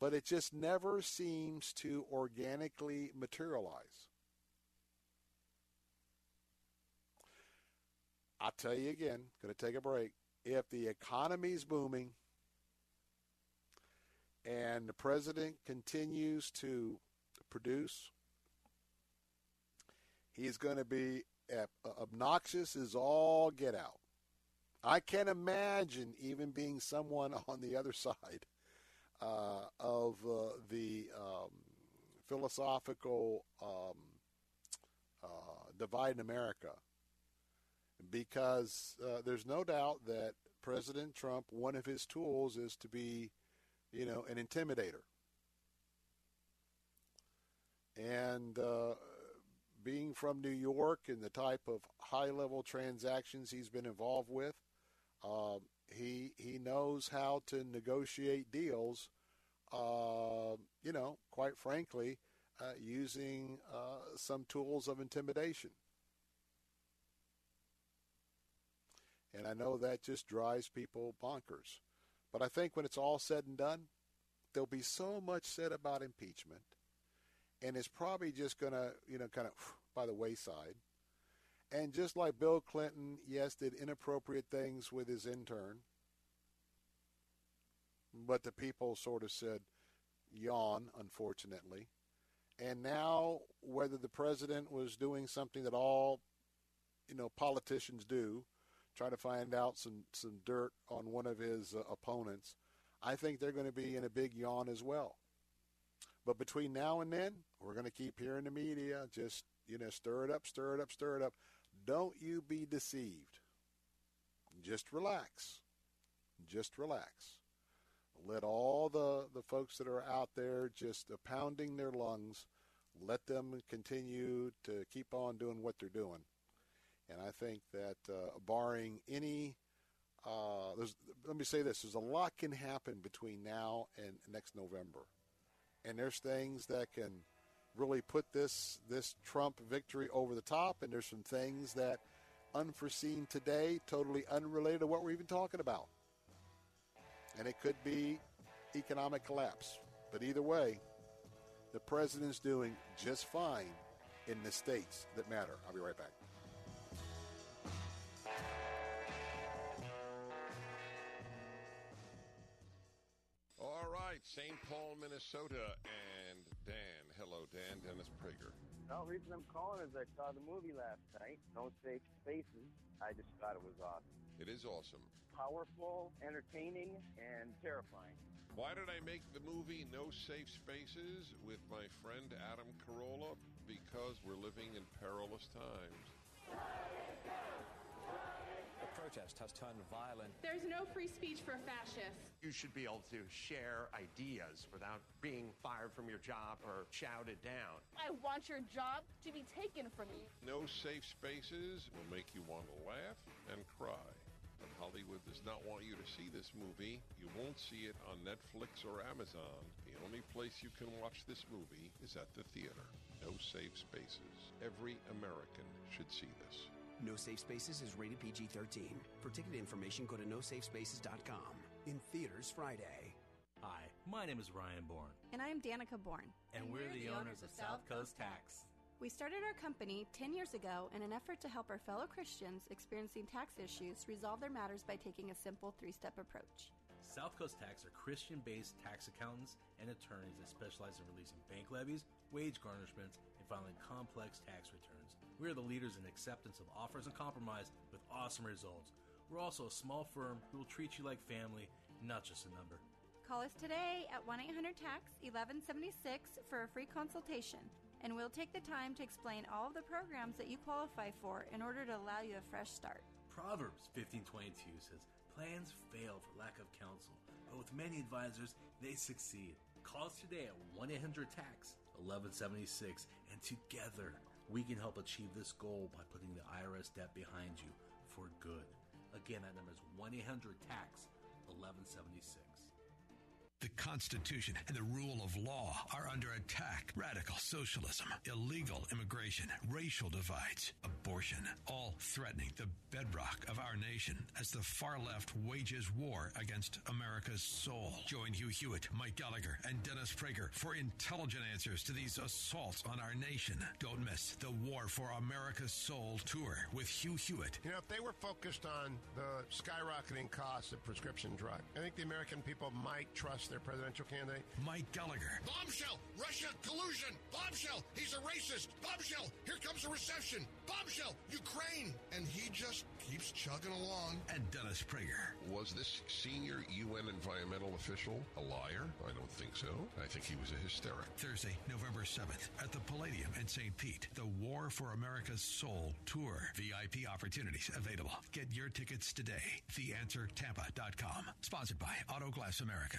But it just never seems to organically materialize. I'll tell you again, going to take a break. If the economy's booming and the president continues to produce, he's going to be obnoxious as all get out. I can't imagine even being someone on the other side Uh, of uh, the um, philosophical um, uh, divide in America, because uh, there's no doubt that President Trump, one of his tools is to be, you know, an intimidator. And uh, being from New York and the type of high-level transactions he's been involved with, uh, He he knows how to negotiate deals, uh, you know, quite frankly, uh, using uh, some tools of intimidation. And I know that just drives people bonkers. But I think when it's all said and done, there'll be so much said about impeachment. And it's probably just going to, you know, kind of by the wayside. And just like Bill Clinton, yes, did inappropriate things with his intern. But the people sort of said, yawn, unfortunately. And now, whether the president was doing something that all, you know, politicians do, try to find out some, some dirt on one of his uh, opponents, I think they're going to be in a big yawn as well. But between now and then, we're going to keep hearing the media just, you know, stir it up, stir it up, stir it up. Don't you be deceived. Just relax. Just relax. Let all the, the folks that are out there just pounding their lungs, let them continue to keep on doing what they're doing. And I think that uh, barring any, uh, there's, let me say this, there's a lot can happen between now and next November. And there's things that can really put this this Trump victory over the top, and there's some things that unforeseen today, totally unrelated to what we're even talking about. And it could be economic collapse. But either way, the president's doing just fine in the states that matter. I'll be right back. All right, Saint Paul, Minnesota, and Dan. Hello, Dan. Dennis Prager. Well, the reason I'm calling is I saw the movie last night, No Safe Spaces. I just thought it was awesome. It is awesome. Powerful, entertaining, and terrifying. Why did I make the movie No Safe Spaces with my friend Adam Carolla? Because we're living in perilous times. Protest has turned violent. There's no free speech for fascists. You should be able to share ideas without being fired from your job or shouted down. I want your job to be taken from you. No Safe Spaces will make you want to laugh and cry. But Hollywood does not want you to see this movie. You won't see it on Netflix or Amazon. The only place you can watch this movie is at the theater. No Safe Spaces. Every American should see this. No Safe Spaces is rated P G thirteen. For ticket information, go to no safe spaces dot com. In theaters Friday. Hi, my name is Ryan Bourne. And I'm Danica Bourne. And, and we're, we're the, the owners, owners of South Coast Tax. We started our company ten years ago in an effort to help our fellow Christians experiencing tax issues resolve their matters by taking a simple three-step approach. South Coast Tax are Christian-based tax accountants and attorneys that specialize in releasing bank levies, wage garnishments, and filing complex tax returns. We are the leaders in acceptance of offers and compromise with awesome results. We're also a small firm who will treat you like family, not just a number. Call us today at one eight hundred tax eleven seventy-six for a free consultation, and we'll take the time to explain all of the programs that you qualify for in order to allow you a fresh start. Proverbs fifteen twenty-two says, "Plans fail for lack of counsel, but with many advisors, they succeed." Call us today at one eight hundred tax eleven seventy-six, and together we can help achieve this goal by putting the I R S debt behind you for good. Again, that number is one eight hundred tax eleven seventy-six. The Constitution and the rule of law are under attack. Radical socialism, illegal immigration, racial divides, abortion, all threatening the bedrock of our nation as the far left wages war against America's soul. Join Hugh Hewitt, Mike Gallagher, and Dennis Prager for intelligent answers to these assaults on our nation. Don't miss the War for America's Soul tour with Hugh Hewitt. You know, if they were focused on the skyrocketing costs of prescription drugs, I think the American people might trust their presidential candidate. Mike Gallagher. Bombshell! Russia collusion! Bombshell! He's a racist! Bombshell! Here comes a recession! Bombshell! Ukraine! And he just keeps chugging along. And Dennis Prager. Was this senior U N environmental official a liar? I don't think so. I think he was a hysteric. Thursday, November seventh at the Palladium in Saint Pete. The War for America's Soul Tour. V I P opportunities available. Get your tickets today. the answer tampa dot com. Sponsored by Auto Glass America.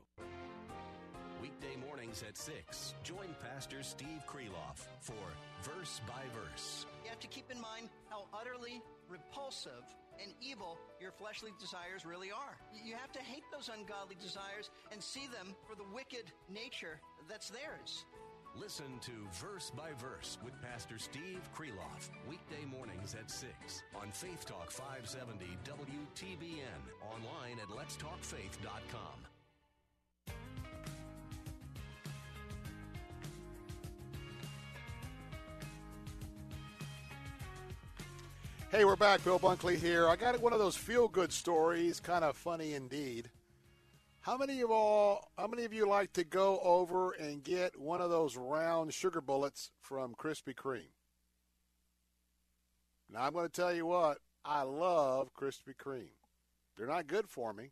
Weekday mornings at six, join Pastor Steve Kreloff for Verse by Verse. You have to keep in mind how utterly repulsive and evil your fleshly desires really are. You have to hate those ungodly desires and see them for the wicked nature that's theirs. Listen to Verse by Verse with Pastor Steve Kreloff, weekday mornings at six on Faith Talk five seventy W T B N, online at lets talk faith dot com. Hey, we're back. Bill Bunkley here. I got one of those feel-good stories, kind of funny indeed. How many of all? How many of you like to go over and get one of those round sugar bullets from Krispy Kreme? Now, I'm going to tell you what. I love Krispy Kreme. They're not good for me,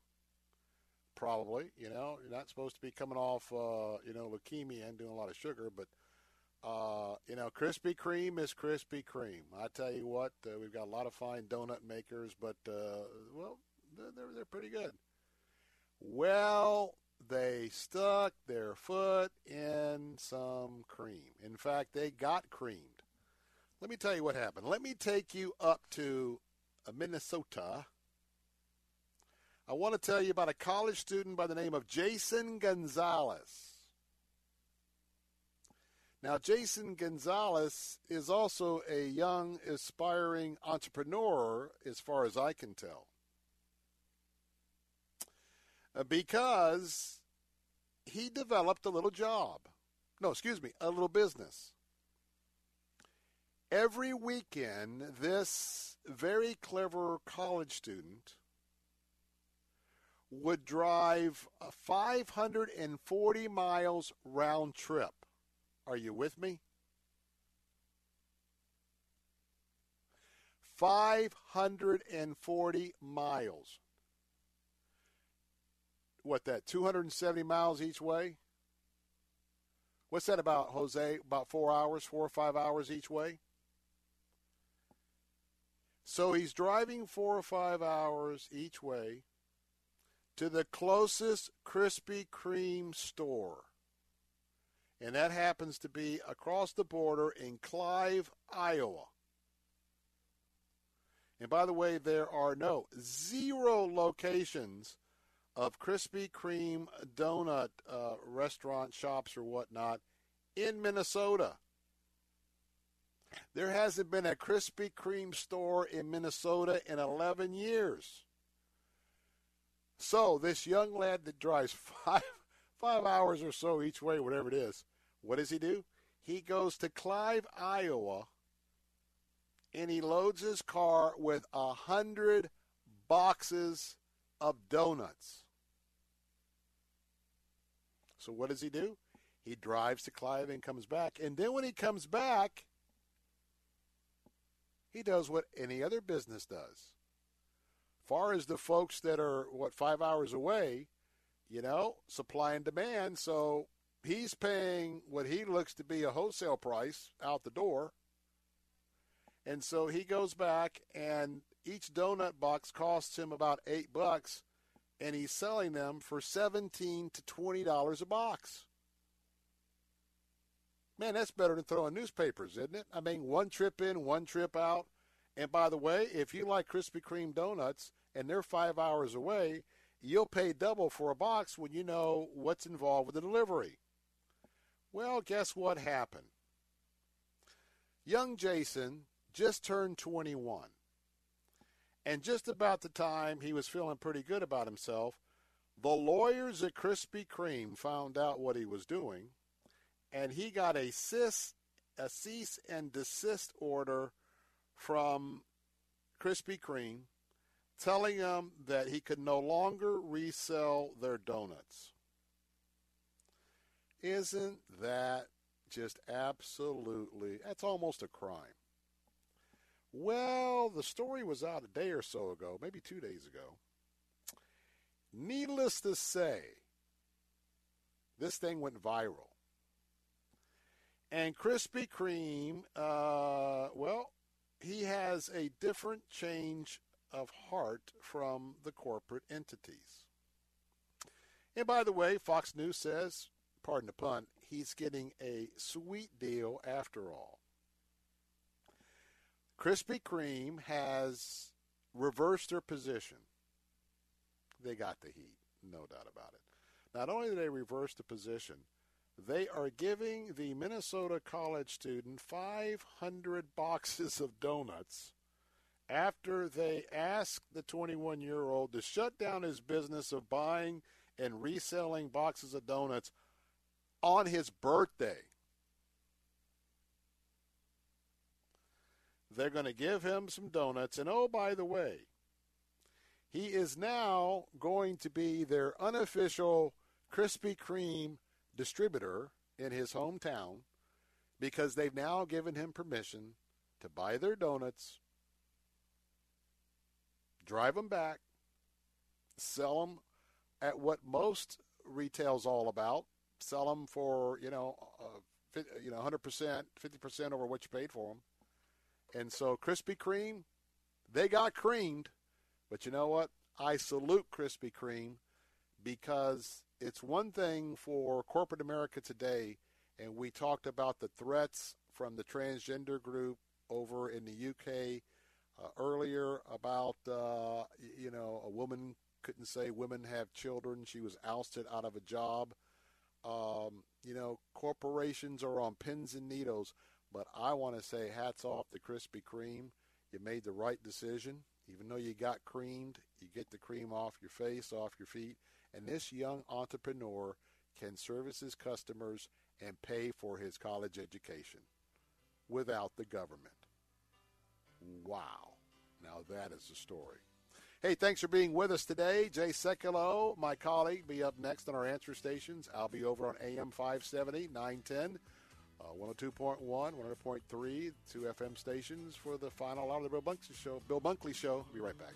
probably. You know, you're not supposed to be coming off, uh, you know, leukemia and doing a lot of sugar, but. Uh, you know, Krispy Kreme is Krispy Kreme. I tell you what, uh, we've got a lot of fine donut makers, but, uh, well, they're, they're pretty good. Well, they stuck their foot in some cream. In fact, they got creamed. Let me tell you what happened. Let me take you up to Minnesota. I want to tell you about a college student by the name of Jason Gonzalez. Now, Jason Gonzalez is also a young, aspiring entrepreneur, as far as I can tell, because he developed a little job. No, excuse me, a little business. Every weekend, this very clever college student would drive five hundred forty miles round trip. Are you with me? five hundred forty miles. What, that two hundred seventy miles each way? What's that about, Jose? About four hours, four or five hours each way? So he's driving four or five hours each way to the closest Krispy Kreme store. And that happens to be across the border in Clive, Iowa. And by the way, there are no, zero locations of Krispy Kreme donut uh, restaurant shops or whatnot in Minnesota. There hasn't been a Krispy Kreme store in Minnesota in eleven years. So this young lad that drives five, five hours or so each way, whatever it is, what does he do? He goes to Clive, Iowa, and he loads his car with a hundred boxes of donuts. So what does he do? He drives to Clive and comes back. And then when he comes back, he does what any other business does. Far as the folks that are, what, five hours away, you know, supply and demand. So he's paying what he looks to be a wholesale price out the door. And so he goes back, and each donut box costs him about eight bucks, and he's selling them for seventeen to twenty dollars a box. Man, that's better than throwing newspapers, isn't it? I mean, one trip in, one trip out. And by the way, if you like Krispy Kreme donuts and they're five hours away, you'll pay double for a box when you know what's involved with the delivery. Well, guess what happened? Young Jason just turned twenty-one. And just about the time he was feeling pretty good about himself, the lawyers at Krispy Kreme found out what he was doing, and he got a cease, a cease and desist order from Krispy Kreme telling him that he could no longer resell their donuts. Isn't that just absolutely, that's almost a crime. Well, the story was out a day or so ago, maybe two days ago. Needless to say, this thing went viral. And Krispy Kreme, uh, well, he has a different change of heart from the corporate entities. And by the way, Fox News says, pardon the pun, he's getting a sweet deal after all. Krispy Kreme has reversed their position. They got the heat, no doubt about it. Not only did they reverse the position, they are giving the Minnesota college student five hundred boxes of donuts after they asked the twenty-one-year-old to shut down his business of buying and reselling boxes of donuts on his birthday. They're going to give him some donuts. And oh, by the way, he is now going to be their unofficial Krispy Kreme distributor in his hometown because they've now given him permission to buy their donuts, drive them back, sell them at what most retail's all about, sell them for, you know, uh, you know, one hundred percent, fifty percent over what you paid for them. And so Krispy Kreme, they got creamed, but you know what? I salute Krispy Kreme because it's one thing for corporate America today, and we talked about the threats from the transgender group over in the U K uh, earlier about, uh, you know, a woman couldn't say women have children. She was ousted out of a job. Um, you know, corporations are on pins and needles, but I want to say hats off to Krispy Kreme. You made the right decision. Even though you got creamed, you get the cream off your face, off your feet. And this young entrepreneur can service his customers and pay for his college education without the government. Wow. Now that is a story. Hey, thanks for being with us today. Jay Sekulow, my colleague, be up next on our answer stations. I'll be over on A M five seventy, nine ten, uh, one oh two point one, one hundred point three, two F M stations for the final hour of the Bill Bunkley Show. Bill Bunkley Show. Be right back.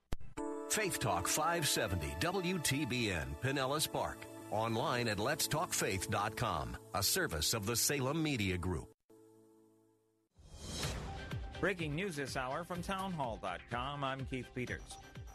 Faith Talk five seventy W T B N Pinellas Park. Online at lets talk faith dot com, a service of the Salem Media Group. Breaking news this hour from town hall dot com. I'm Keith Peters.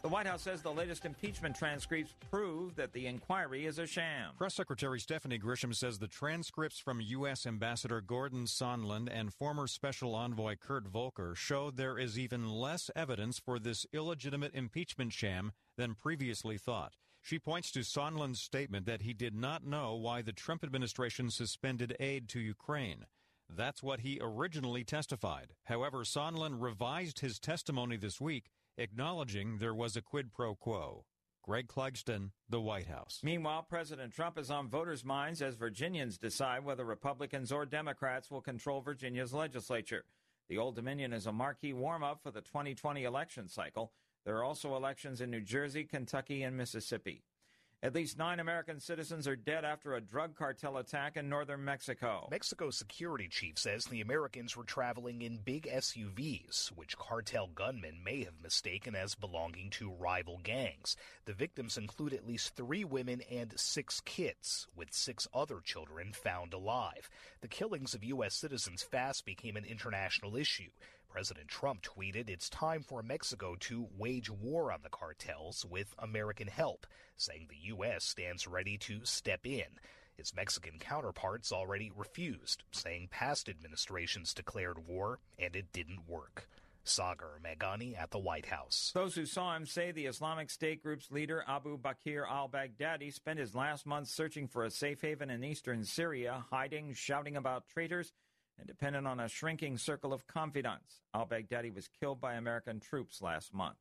The White House says the latest impeachment transcripts prove that the inquiry is a sham. Press Secretary Stephanie Grisham says the transcripts from U S. Ambassador Gordon Sondland and former Special Envoy Kurt Volker show there is even less evidence for this illegitimate impeachment sham than previously thought. She points to Sondland's statement that he did not know why the Trump administration suspended aid to Ukraine. That's what he originally testified. However, Sondland revised his testimony this week, acknowledging there was a quid pro quo. Greg Clugston, the White House. Meanwhile, President Trump is on voters' minds as Virginians decide whether Republicans or Democrats will control Virginia's legislature. The Old Dominion is a marquee warm-up for the twenty twenty election cycle. There are also elections in New Jersey, Kentucky, and Mississippi. At least nine American citizens are dead after a drug cartel attack in northern Mexico. Mexico's security chief says the Americans were traveling in big S U Vs, which cartel gunmen may have mistaken as belonging to rival gangs. The victims include at least three women and six kids, with six other children found alive. The killings of U S citizens fast became an international issue. President Trump tweeted, "It's time for Mexico to wage war on the cartels with American help," saying the U S stands ready to step in. Its Mexican counterparts already refused, saying past administrations declared war and it didn't work. Sagar Meghani at the White House. Those who saw him say the Islamic State group's leader Abu Bakr al-Baghdadi spent his last month searching for a safe haven in eastern Syria, hiding, shouting about traitors, and dependent on a shrinking circle of confidants. Al-Baghdadi was killed by American troops last month.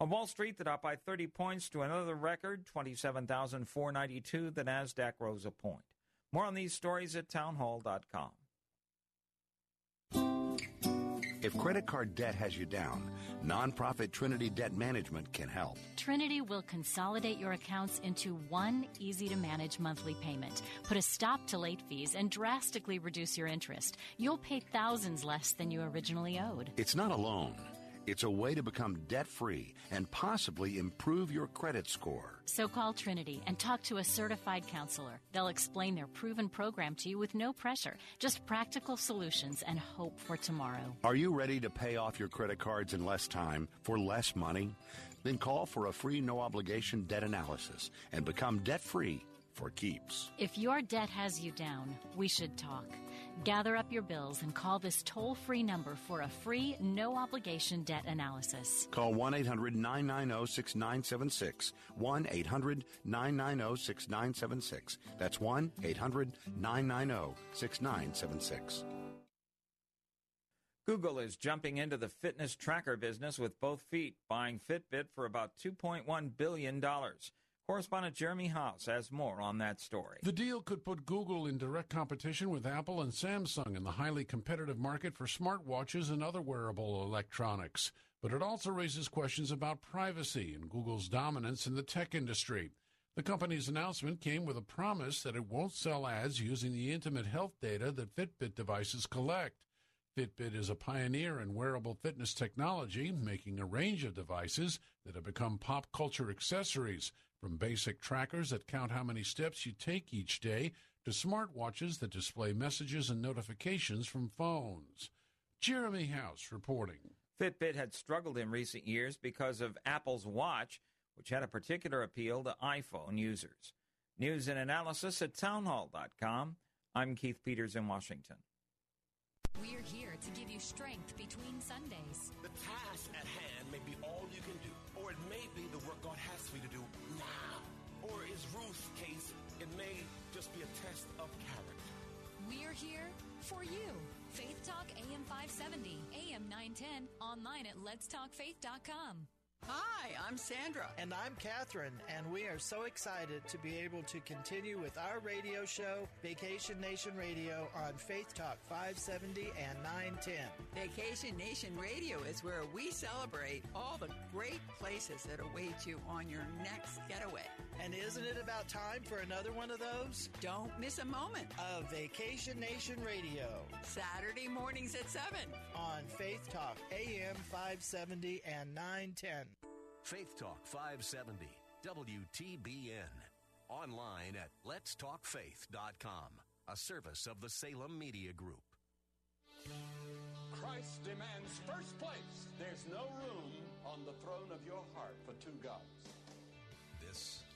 On Wall Street, the Dow by thirty points to another record, twenty-seven thousand four hundred ninety-two. The Nasdaq rose a point. More on these stories at town hall dot com. If credit card debt has you down, nonprofit Trinity Debt Management can help. Trinity will consolidate your accounts into one easy-to-manage monthly payment, put a stop to late fees, and drastically reduce your interest. You'll pay thousands less than you originally owed. It's not a loan. It's a way to become debt-free and possibly improve your credit score. So call Trinity and talk to a certified counselor. They'll explain their proven program to you with no pressure, just practical solutions and hope for tomorrow. Are you ready to pay off your credit cards in less time for less money? Then call for a free no-obligation debt analysis and become debt-free for keeps. If your debt has you down, we should talk. Gather up your bills and call this toll-free number for a free, no-obligation debt analysis. Call one eight hundred, nine nine zero, six nine seven six. one eight hundred, nine nine zero, six nine seven six. That's one eight hundred, nine nine zero, six nine seven six. Google is jumping into the fitness tracker business with both feet, buying Fitbit for about two point one billion dollars. Correspondent Jeremy House has more on that story. The deal could put Google in direct competition with Apple and Samsung in the highly competitive market for smartwatches and other wearable electronics. But it also raises questions about privacy and Google's dominance in the tech industry. The company's announcement came with a promise that it won't sell ads using the intimate health data that Fitbit devices collect. Fitbit is a pioneer in wearable fitness technology, making a range of devices that have become pop culture accessories, from basic trackers that count how many steps you take each day to smartwatches that display messages and notifications from phones. Jeremy House reporting. Fitbit had struggled in recent years because of Apple's Watch, which had a particular appeal to iPhone users. News and analysis at townhall dot com. I'm Keith Peters in Washington. We're here to give you strength between Sundays. The task at hand may be all you can do, or it may be the work God has for you to do now. Or is Ruth's case, it may just be a test of character. We're here for you. Faith Talk A M five seventy, A M nine ten, online at lets talk faith dot com. Hi, I'm Sandra. And I'm Catherine, and we are so excited to be able to continue with our radio show, Vacation Nation Radio, on Faith Talk five seventy and nine ten. Vacation Nation Radio is where we celebrate all the great places that await you on your next getaway. And isn't it about time for another one of those? Don't miss a moment of Vacation Nation Radio. Saturday mornings at seven on Faith Talk A M five seventy and nine ten. Faith Talk five seventy, W T B N. Online at lets talk faith dot com, a service of the Salem Media Group. Christ demands first place. There's no room on the throne of your heart for two gods. This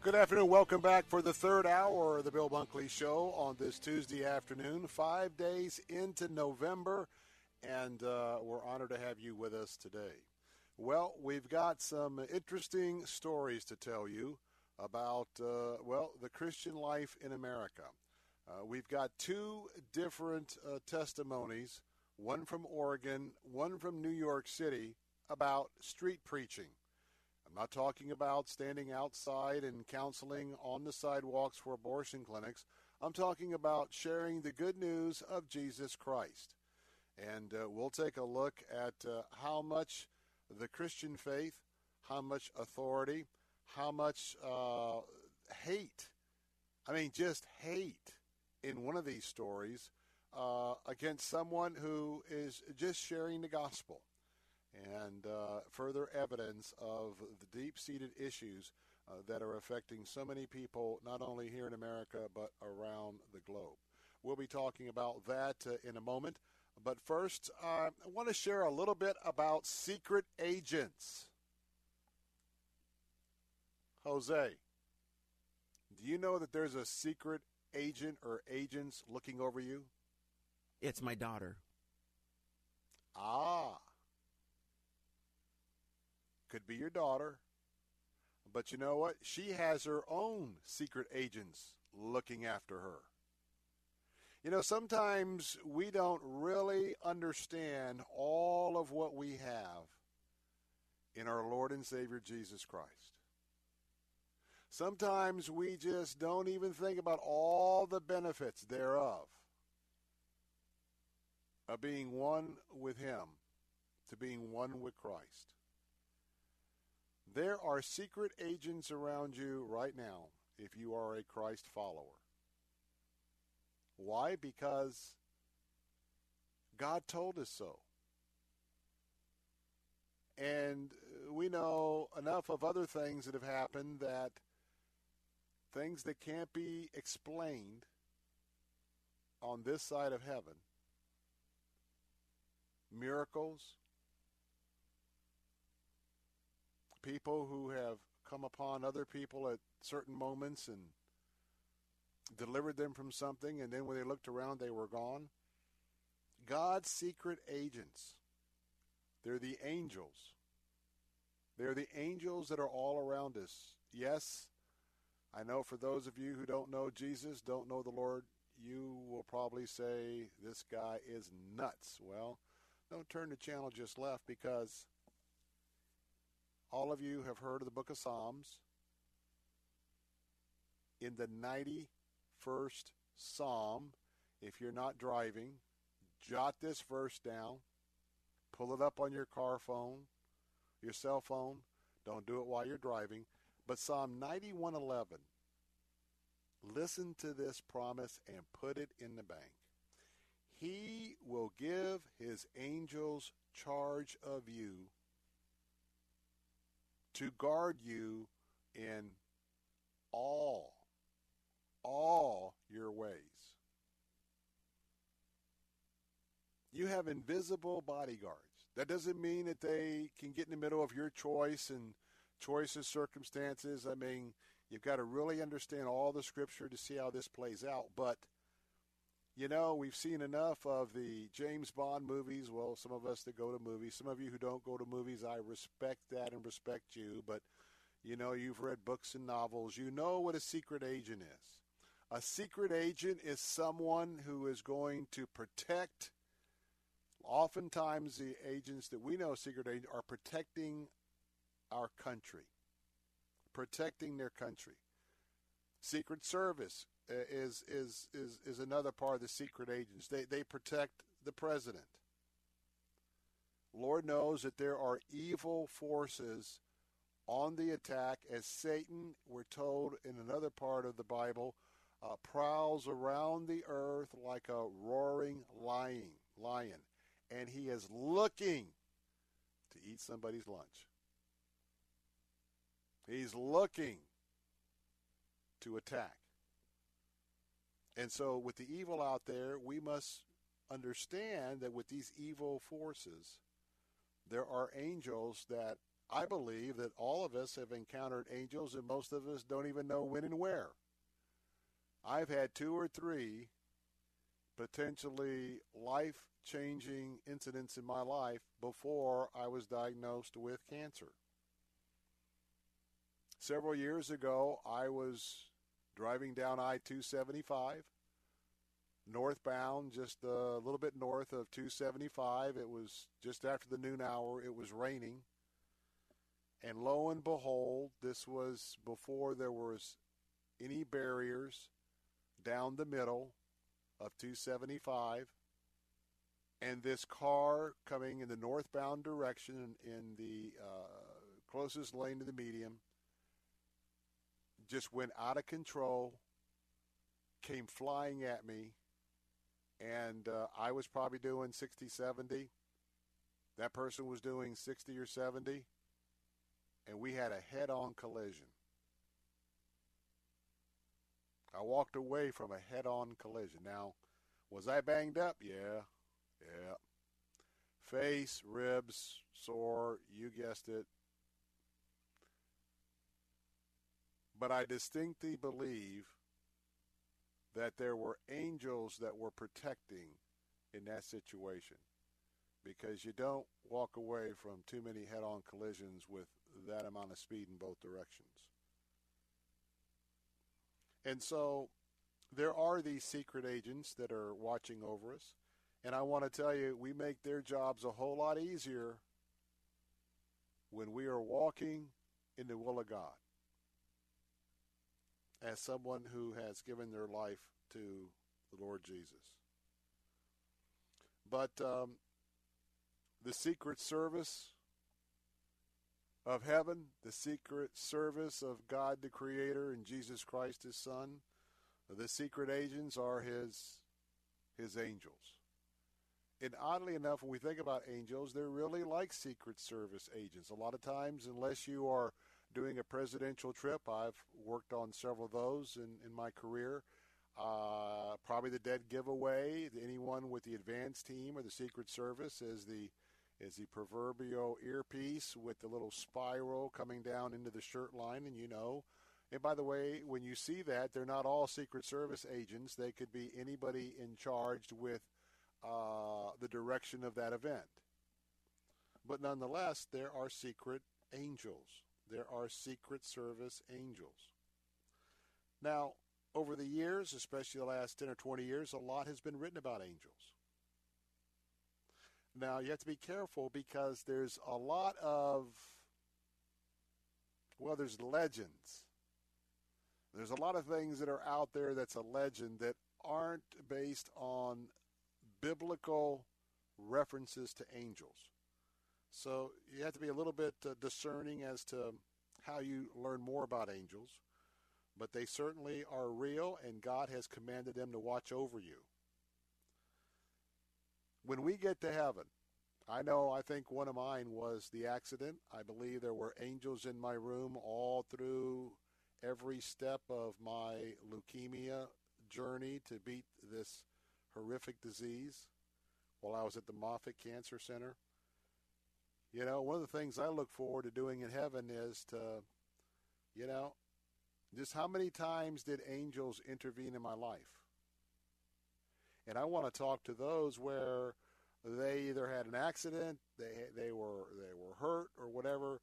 Good afternoon. Welcome back for the third hour of the Bill Bunkley Show on this Tuesday afternoon, five days into November, and uh, we're honored to have you with us today. Well, we've got some interesting stories to tell you about, uh, well, the Christian life in America. Uh, we've got two different uh, testimonies, one from Oregon, one from New York City, about street preaching. I'm not talking about standing outside and counseling on the sidewalks for abortion clinics. I'm talking about sharing the good news of Jesus Christ. And uh, we'll take a look at uh, how much the Christian faith, how much authority, how much uh, hate, I mean just hate in one of these stories uh, against someone who is just sharing the gospel, and uh, further evidence of the deep-seated issues uh, that are affecting so many people, not only here in America, but around the globe. We'll be talking about that uh, in a moment. But first, uh, I want to share a little bit about secret agents. Jose, do you know that there's a secret agent or agents looking over you? It's my daughter. Ah. Could be your daughter. But you know what? She has her own secret agents looking after her. You know, sometimes we don't really understand all of what we have in our Lord and Savior Jesus Christ. Sometimes we just don't even think about all the benefits thereof, of being one with Him, to being one with Christ. There are secret agents around you right now if you are a Christ follower. Why? Because God told us so. And we know enough of other things that have happened, that things that can't be explained on this side of heaven, miracles, people who have come upon other people at certain moments and delivered them from something, and then when they looked around, they were gone. God's secret agents. They're the angels They're the angels that are all around us. Yes, I know for those of you who don't know Jesus, don't know the Lord, you will probably say, this guy is nuts. Well, don't turn the channel just left, because all of you have heard of the book of Psalms. In the ninety-first Psalm, if you're not driving, jot this verse down. Pull it up on your car phone, your cell phone. Don't do it while you're driving. But Psalm ninety-one eleven, listen to this promise and put it in the bank. He will give his angels charge of you to guard you in all, all your ways. You have invisible bodyguards. That doesn't mean that they can get in the middle of your choice and choices, circumstances. I mean, you've got to really understand all the scripture to see how this plays out. But, you know, we've seen enough of the James Bond movies. Well, some of us that go to movies, some of you who don't go to movies, I respect that and respect you. But, you know, you've read books and novels. You know what a secret agent is. A secret agent is someone who is going to protect. Oftentimes, the agents that we know, secret agents, are protecting our country, protecting their country. Secret Service is is is is another part of the secret agents. They they protect the president. Lord knows that there are evil forces on the attack, as Satan, we're told in another part of the Bible, uh, prowls around the earth like a roaring lion, lion, and he is looking to eat somebody's lunch. He's looking to attack. And so with the evil out there, we must understand that with these evil forces, there are angels that I believe that all of us have encountered angels, and most of us don't even know when and where. I've had two or three potentially life-changing incidents in my life before I was diagnosed with cancer. Several years ago, I was driving down I two seventy-five, northbound, just a little bit north of two seventy-five. It was just after the noon hour. It was raining. And lo and behold, this was before there was any barriers down the middle of two seventy-five. And this car coming in the northbound direction in the uh, closest lane to the median just went out of control, came flying at me, and uh, I was probably doing sixty, seventy. That person was doing sixty or seventy, and we had a head-on collision. I walked away from a head-on collision. Now, was I banged up? Yeah, yeah. Face, ribs, sore, you guessed it. But I distinctly believe that there were angels that were protecting in that situation, because you don't walk away from too many head-on collisions with that amount of speed in both directions. And so there are these secret agents that are watching over us, and I want to tell you, we make their jobs a whole lot easier when we are walking in the will of God. As someone who has given their life to the Lord Jesus. But um, the secret service of heaven, the secret service of God the Creator and Jesus Christ his Son, the secret agents are his, his angels. And oddly enough, when we think about angels, they're really like secret service agents. A lot of times, unless you are doing a presidential trip, I've worked on several of those in, in my career. Uh, probably the dead giveaway, anyone with the advance team or the Secret Service is the is the proverbial earpiece with the little spiral coming down into the shirt line, and you know. And by the way, when you see that, they're not all Secret Service agents. They could be anybody in charge with uh, the direction of that event. But nonetheless, there are secret angels. There are Secret Service angels. Now, over the years, especially the last ten or twenty years, a lot has been written about angels. Now, you have to be careful because there's a lot of, well, there's legends. There's a lot of things that are out there that's a legend that aren't based on biblical references to angels. So you have to be a little bit discerning as to how you learn more about angels. But they certainly are real, and God has commanded them to watch over you. When we get to heaven, I know I think one of mine was the accident. I believe there were angels in my room all through every step of my leukemia journey to beat this horrific disease while I was at the Moffitt Cancer Center. You know, one of the things I look forward to doing in heaven is to, you know, just how many times did angels intervene in my life? And I want to talk to those where they either had an accident, they they were they were hurt or whatever.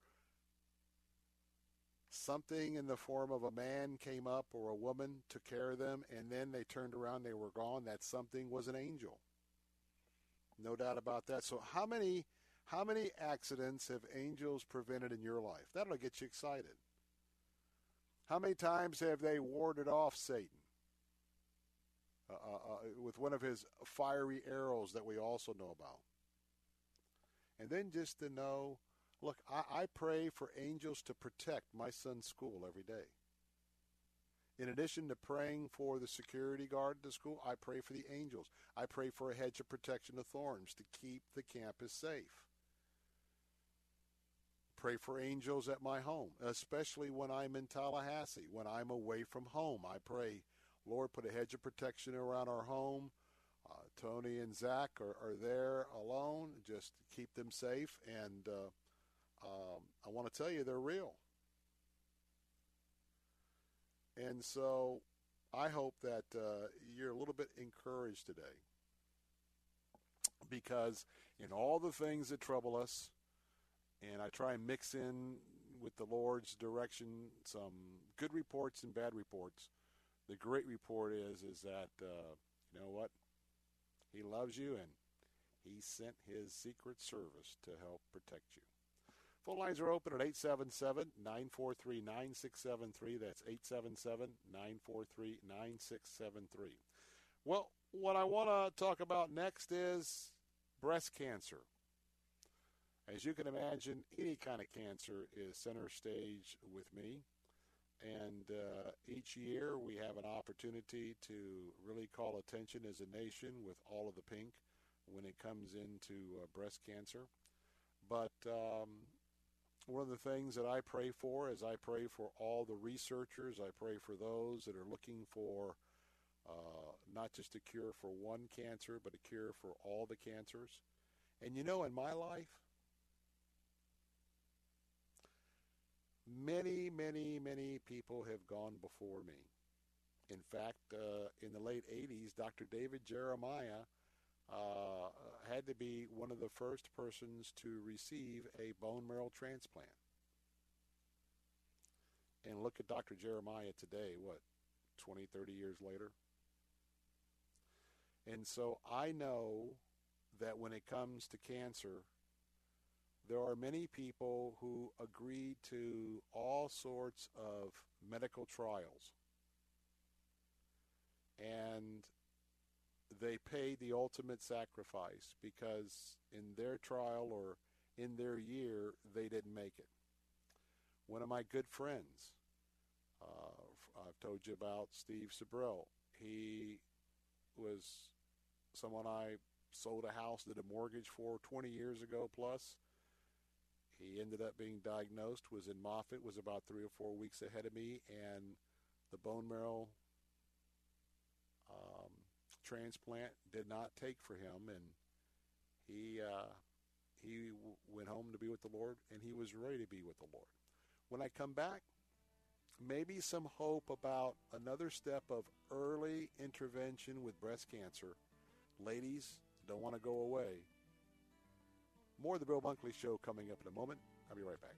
Something in the form of a man came up or a woman took care of them, and then they turned around, they were gone. That something was an angel. No doubt about that. So how many how many accidents have angels prevented in your life? That'll get you excited. How many times have they warded off Satan uh, uh, with one of his fiery arrows that we also know about? And then just to know, look, I, I pray for angels to protect my son's school every day. In addition to praying for the security guard at the school, I pray for the angels. I pray for a hedge of protection of thorns to keep the campus safe. Pray for angels at my home, especially when I'm in Tallahassee, when I'm away from home. I pray, Lord, put a hedge of protection around our home. Uh, Tony and Zach are, are there alone. Just keep them safe. And uh, um, I want to tell you, they're real. And so I hope that uh, you're a little bit encouraged today, because in all the things that trouble us, and I try and mix in with the Lord's direction some good reports and bad reports. The great report is is that, uh, you know what? He loves you, and he sent his Secret Service to help protect you. Phone lines are open at eight seven seven, nine four three, nine six seven three. That's eight seven seven, nine four three, nine six seven three. Well, what I want to talk about next is breast cancer. As you can imagine, any kind of cancer is center stage with me. And uh, each year we have an opportunity to really call attention as a nation with all of the pink when it comes into uh, breast cancer. But um, one of the things that I pray for is I pray for all the researchers. I pray for those that are looking for uh, not just a cure for one cancer, but a cure for all the cancers. And you know, in my life, Many, many, many people have gone before me. In fact, uh, in the late eighties, Doctor David Jeremiah uh, had to be one of the first persons to receive a bone marrow transplant. And look at Doctor Jeremiah today, what, twenty, thirty years later? And so I know that when it comes to cancer, there are many people who agree to all sorts of medical trials, and they pay the ultimate sacrifice because in their trial or in their year, they didn't make it. One of my good friends, uh, I've told you about Steve Sabrell. He was someone I sold a house, did a mortgage for twenty years ago plus. He ended up being diagnosed, was in Moffitt, was about three or four weeks ahead of me, and the bone marrow um, transplant did not take for him, and he uh, he w- went home to be with the Lord, and he was ready to be with the Lord. When I come back, maybe some hope about another step of early intervention with breast cancer. Ladies, don't want to go away. More of the Bill Bunkley Show coming up in a moment. I'll be right back.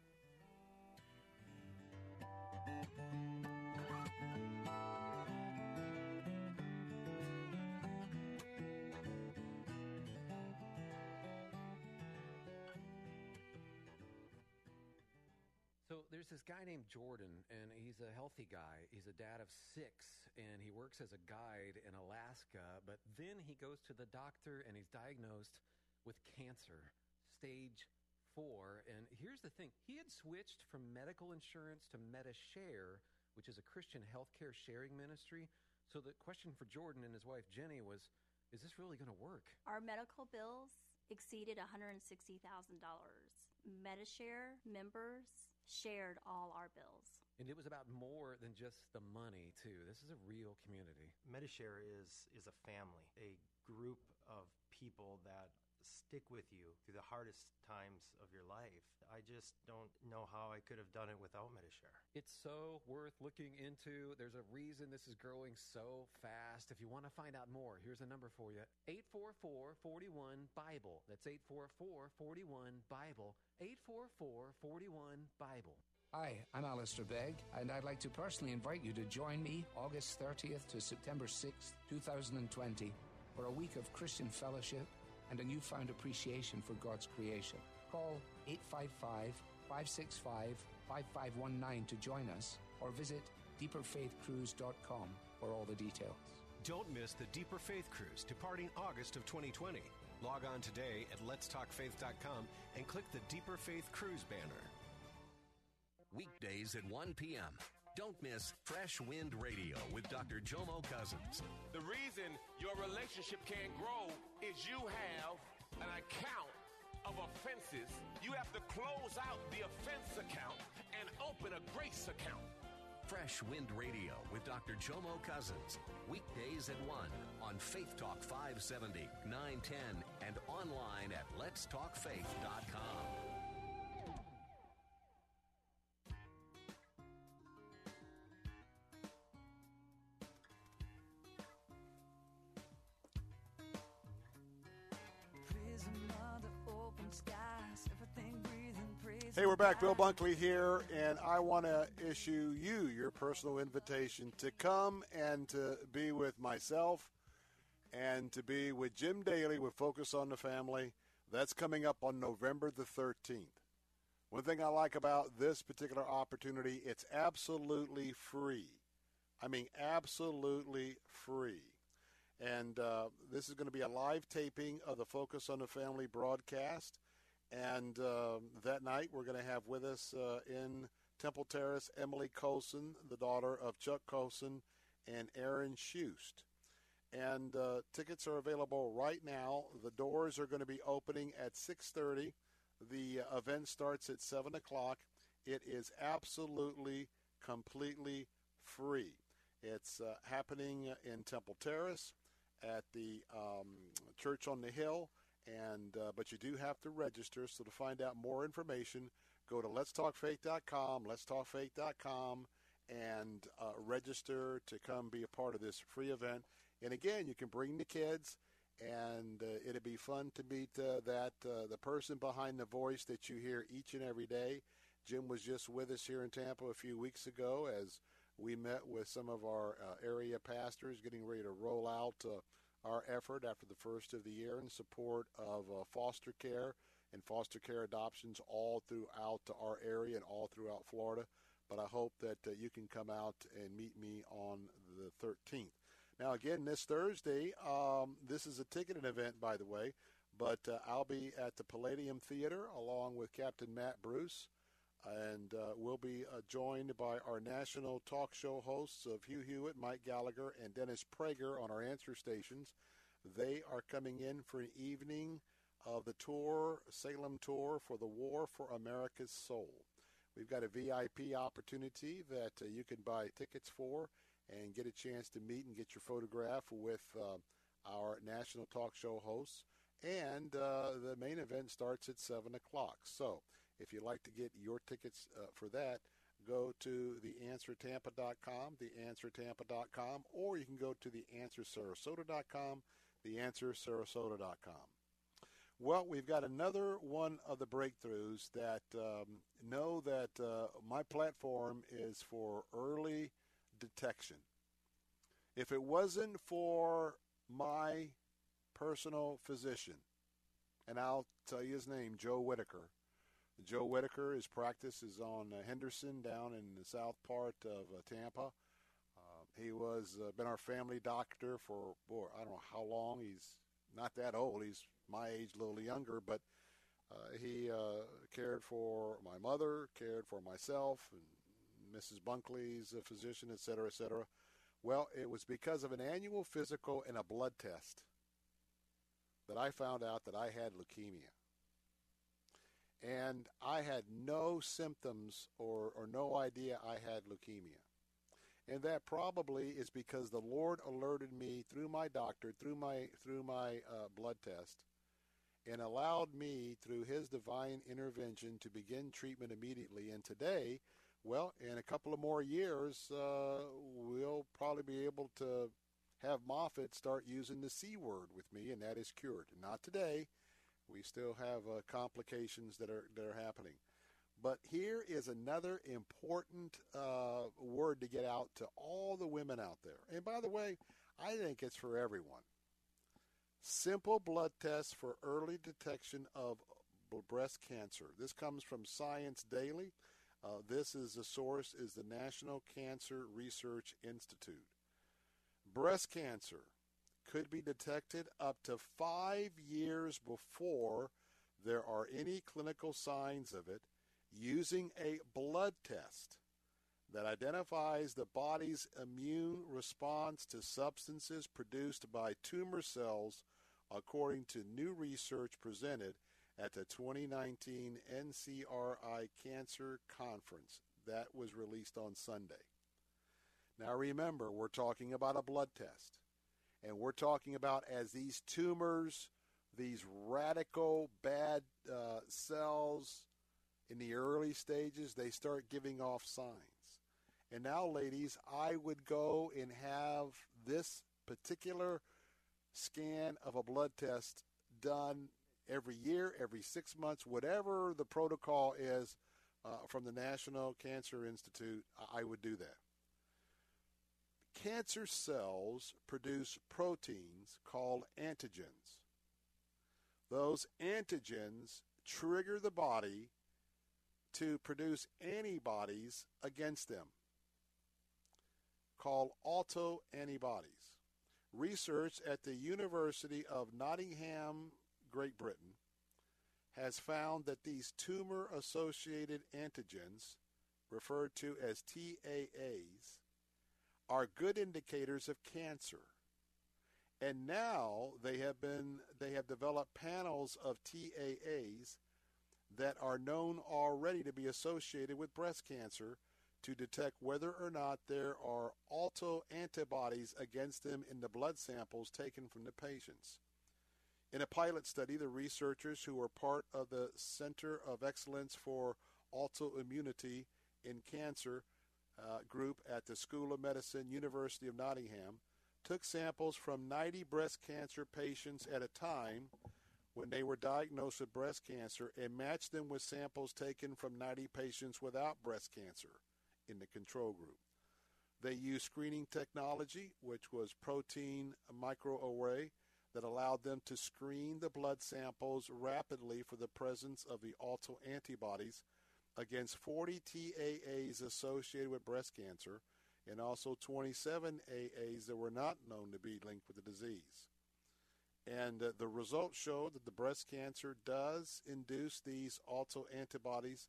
So there's this guy named Jordan, and he's a healthy guy. He's a dad of six, and he works as a guide in Alaska. But then he goes to the doctor, and he's diagnosed with cancer, stage four. And here's the thing. He had switched from medical insurance to MediShare, which is a Christian healthcare sharing ministry. So the question for Jordan and his wife, Jenny, was, is this really going to work? Our medical bills exceeded one hundred sixty thousand dollars. MediShare members shared all our bills. And it was about more than just the money, too. This is a real community. MediShare is, is a family, a group of people that stick with you through the hardest times of your life. I just don't know how I could have done it without MediShare. It's so worth looking into. There's a reason this is growing so fast. If you want to find out more, here's a number for you. eight four four, four one, BIBLE. That's eight four four, four one, BIBLE. eight four four, four one, BIBLE. Hi, I'm Alistair Begg, and I'd like to personally invite you to join me August thirtieth to September sixth, two thousand twenty, for a week of Christian fellowship and a newfound appreciation for God's creation. Call eight five five, five six five, five five one nine to join us, or visit deeper faith cruise dot com for all the details. Don't miss the Deeper Faith Cruise departing August of twenty twenty. Log on today at lets talk faith dot com and click the Deeper Faith Cruise banner. Weekdays at one p.m. Don't miss Fresh Wind Radio with Doctor Jomo Cousins. The reason your relationship can't grow is you have an account of offenses. You have to close out the offense account and open a grace account. Fresh Wind Radio with Doctor Jomo Cousins. Weekdays at one on Faith Talk five seventy, nine ten, and online at lets talk faith dot com. Hey, we're back. Bill Bunkley here, and I want to issue you your personal invitation to come and to be with myself and to be with Jim Daly with Focus on the Family. That's coming up on November the thirteenth. One thing I like about this particular opportunity, it's absolutely free. I mean, absolutely free. And uh, this is going to be a live taping of the Focus on the Family broadcast. And uh, that night we're going to have with us uh, in Temple Terrace, Emily Colson, the daughter of Chuck Colson, and Aaron Schust. And uh, tickets are available right now. The doors are going to be opening at six thirty. The event starts at seven o'clock. It is absolutely, completely free. It's uh, happening in Temple Terrace at the um, Church on the Hill, and uh, but you do have to register. So to find out more information, go to lets talk faith dot com, lets talk faith dot com, and uh, register to come be a part of this free event. And again, you can bring the kids, and uh, it'll be fun to meet uh, that uh, the person behind the voice that you hear each and every day. Jim was just with us here in Tampa a few weeks ago as we met with some of our uh, area pastors getting ready to roll out uh, our effort after the first of the year in support of uh, foster care and foster care adoptions all throughout our area and all throughout Florida. But I hope that uh, you can come out and meet me on the thirteenth. Now, again, this Thursday, um, this is a ticketed event, by the way, but uh, I'll be at the Palladium Theater along with Captain Matt Bruce. And uh, we'll be uh, joined by our national talk show hosts of Hugh Hewitt, Mike Gallagher, and Dennis Prager on our answer stations. They are coming in for an evening of the tour, Salem tour, for the War for America's Soul. We've got a V I P opportunity that uh, you can buy tickets for and get a chance to meet and get your photograph with uh, our national talk show hosts. And uh, the main event starts at seven o'clock. So if you'd like to get your tickets uh, for that, go to the answer Tampa dot com, the answer Tampa dot com, or you can go to the answer Sarasota dot com, the answer Sarasota dot com. Well, we've got another one of the breakthroughs that um, know that uh, my platform is for early detection. If it wasn't for my personal physician, and I'll tell you his name, Joe Whitaker. Joe Whitaker, his practice is on uh, Henderson down in the south part of uh, Tampa. Uh, he was uh, been our family doctor for, boy, I don't know how long. He's not that old. He's my age, a little younger, but uh, he uh, cared for my mother, cared for myself, and Missus Bunkley's a physician, et cetera, et cetera. Well, it was because of an annual physical and a blood test that I found out that I had leukemia. And I had no symptoms or, or no idea I had leukemia. And that probably is because the Lord alerted me through my doctor, through my through my uh, blood test, and allowed me through his divine intervention to begin treatment immediately. And today, well, in a couple of more years, uh, we'll probably be able to have Moffitt start using the C word with me, and that is cured. Not today. We still have uh, complications that are that are happening. But here is another important uh, word to get out to all the women out there. And by the way, I think it's for everyone. Simple blood tests for early detection of breast cancer. This comes from Science Daily. Uh, this is the source is the National Cancer Research Institute. Breast cancer could be detected up to five years before there are any clinical signs of it, using a blood test that identifies the body's immune response to substances produced by tumor cells, according to new research presented at the twenty nineteen N C R I Cancer Conference that was released on Sunday. Now remember, we're talking about a blood test, and we're talking about as these tumors, these radical bad uh, cells, in the early stages, they start giving off signs. And now, ladies, I would go and have this particular scan of a blood test done every year, every six months, whatever the protocol is uh, from the National Cancer Institute, I would do that. Cancer cells produce proteins called antigens. Those antigens trigger the body to produce antibodies against them, called autoantibodies. Research at the University of Nottingham, Great Britain, has found that these tumor-associated antigens, referred to as T A As, are good indicators of cancer. And now they have been they have developed panels of T A As that are known already to be associated with breast cancer to detect whether or not there are autoantibodies against them in the blood samples taken from the patients. In a pilot study, the researchers who were part of the Center of Excellence for Autoimmunity in Cancer uh, group at the School of Medicine, University of Nottingham, took samples from ninety breast cancer patients at a time when they were diagnosed with breast cancer and matched them with samples taken from ninety patients without breast cancer in the control group. They used screening technology, which was protein microarray, that allowed them to screen the blood samples rapidly for the presence of the autoantibodies against forty T A As associated with breast cancer and also twenty-seven A As that were not known to be linked with the disease. And uh, the results show that the breast cancer does induce these autoantibodies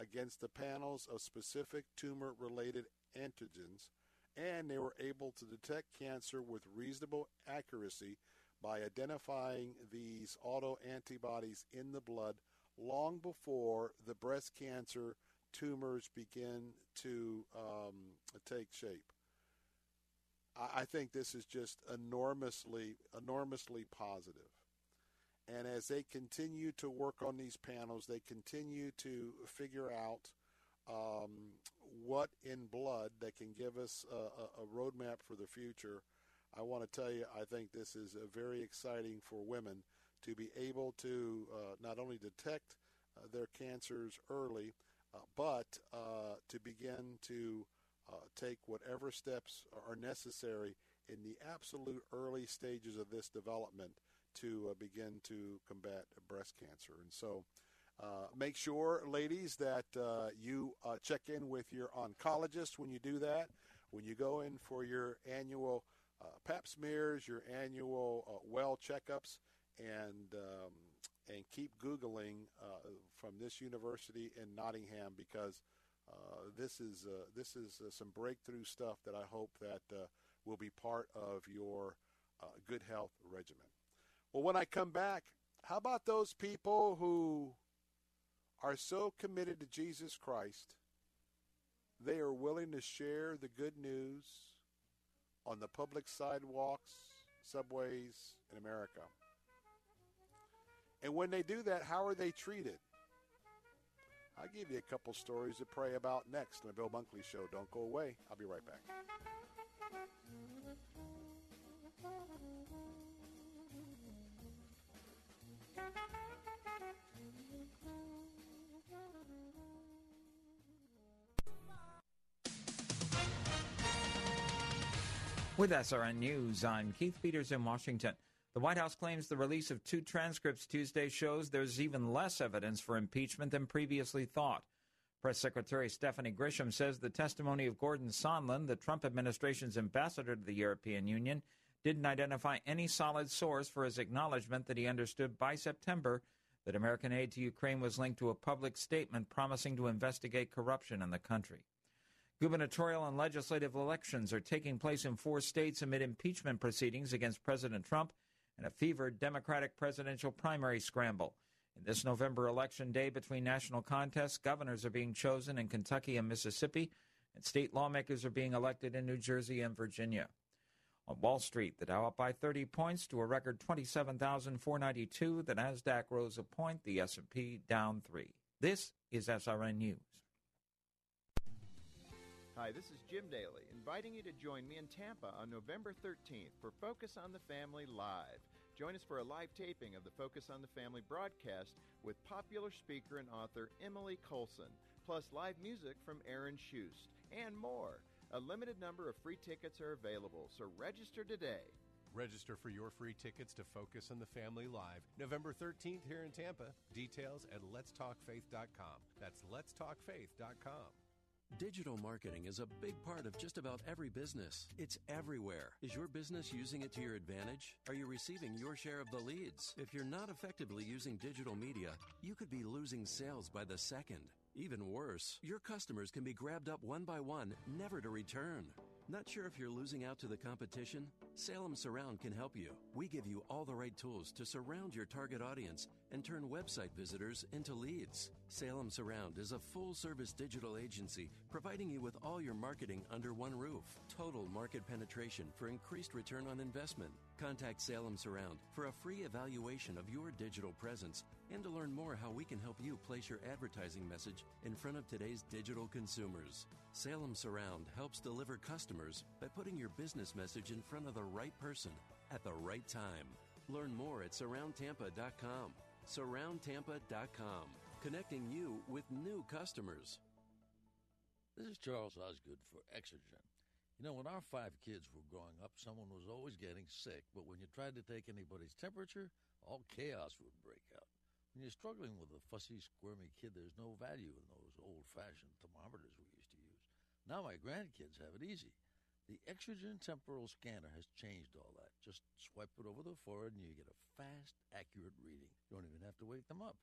against the panels of specific tumor-related antigens, and they were able to detect cancer with reasonable accuracy by identifying these autoantibodies in the blood long before the breast cancer tumors begin to um, take shape. I think this is just enormously, enormously positive. And as they continue to work on these panels, they continue to figure out um, what in blood that can give us a, a roadmap for the future. I want to tell you, I think this is very exciting for women to be able to uh, not only detect uh, their cancers early, uh, but uh, to begin to uh, take whatever steps are necessary in the absolute early stages of this development to uh, begin to combat breast cancer. And so uh, make sure, ladies, that uh, you uh, check in with your oncologist when you do that. When you go in for your annual uh, pap smears, your annual uh, well checkups, and um, and keep Googling uh, from this university in Nottingham, because uh, this is uh, this is uh, some breakthrough stuff that I hope that uh, will be part of your uh, good health regimen. Well, when I come back, how about those people who are so committed to Jesus Christ, they are willing to share the good news on the public sidewalks, subways in America? And when they do that, how are they treated? I'll give you a couple stories to pray about next on the Bill Bunkley Show. Don't go away. I'll be right back. With S R N News, I'm Keith Peters in Washington. The White House claims the release of two transcripts Tuesday shows there's even less evidence for impeachment than previously thought. Press Secretary Stephanie Grisham says the testimony of Gordon Sondland, the Trump administration's ambassador to the European Union, didn't identify any solid source for his acknowledgement that he understood by September that American aid to Ukraine was linked to a public statement promising to investigate corruption in the country. Gubernatorial and legislative elections are taking place in four states amid impeachment proceedings against President Trump and a fevered Democratic presidential primary scramble. In this November election day between national contests, governors are being chosen in Kentucky and Mississippi, and state lawmakers are being elected in New Jersey and Virginia. On Wall Street, the Dow up by thirty points to a record twenty-seven thousand four hundred ninety-two. The Nasdaq rose a point, the S and P down three. This is S R N News. Hi, this is Jim Daly, inviting you to join me in Tampa on November thirteenth for Focus on the Family Live. Join us for a live taping of the Focus on the Family broadcast with popular speaker and author Emily Colson, plus live music from Aaron Schust, and more. A limited number of free tickets are available, so register today. Register for your free tickets to Focus on the Family Live, November thirteenth here in Tampa. Details at lets talk faith dot com. That's lets talk faith dot com. Digital marketing is a big part of just about every business. It's everywhere. Is your business using it to your advantage? Are you receiving your share of the leads? If you're not effectively using digital media, you could be losing sales by the second. Even worse, your customers can be grabbed up one by one, never to return. Not sure if you're losing out to the competition? Salem Surround can help you. We give you all the right tools to surround your target audience and turn website visitors into leads. Salem Surround is a full-service digital agency providing you with all your marketing under one roof. Total market penetration for increased return on investment. Contact Salem Surround for a free evaluation of your digital presence and to learn more how we can help you place your advertising message in front of today's digital consumers. Salem Surround helps deliver customers by putting your business message in front of the right person at the right time. Learn more at surround tampa dot com. surround tampa dot com, connecting you with new customers. This is Charles Osgood for Exergen. You know, when our five kids were growing up, someone was always getting sick, but when you tried to take anybody's temperature, all chaos would break out. When you're struggling with a fussy, squirmy kid, there's no value in those old-fashioned thermometers we used to use. Now my grandkids have it easy. The Exergen temporal scanner has changed all that. Just swipe it over the forehead and you get a fast, accurate reading. You don't even have to wake them up.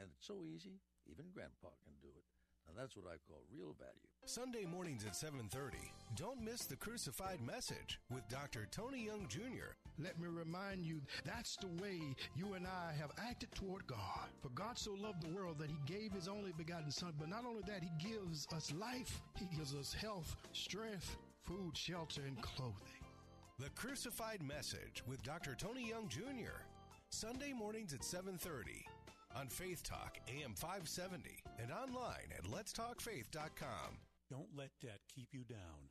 And it's so easy, even Grandpa can do it. Now that's what I call real value. Sunday mornings at seven thirty, don't miss the Crucified Message with Doctor Tony Young Junior Let me remind you, that's the way you and I have acted toward God. For God so loved the world that he gave his only begotten son. But not only that, he gives us life. He gives us health, strength, food, shelter, and clothing. The Crucified Message with Doctor Tony Young Junior Sunday mornings at seven thirty on Faith Talk A M five seventy and online at lets talk faith dot com. Don't let debt keep you down.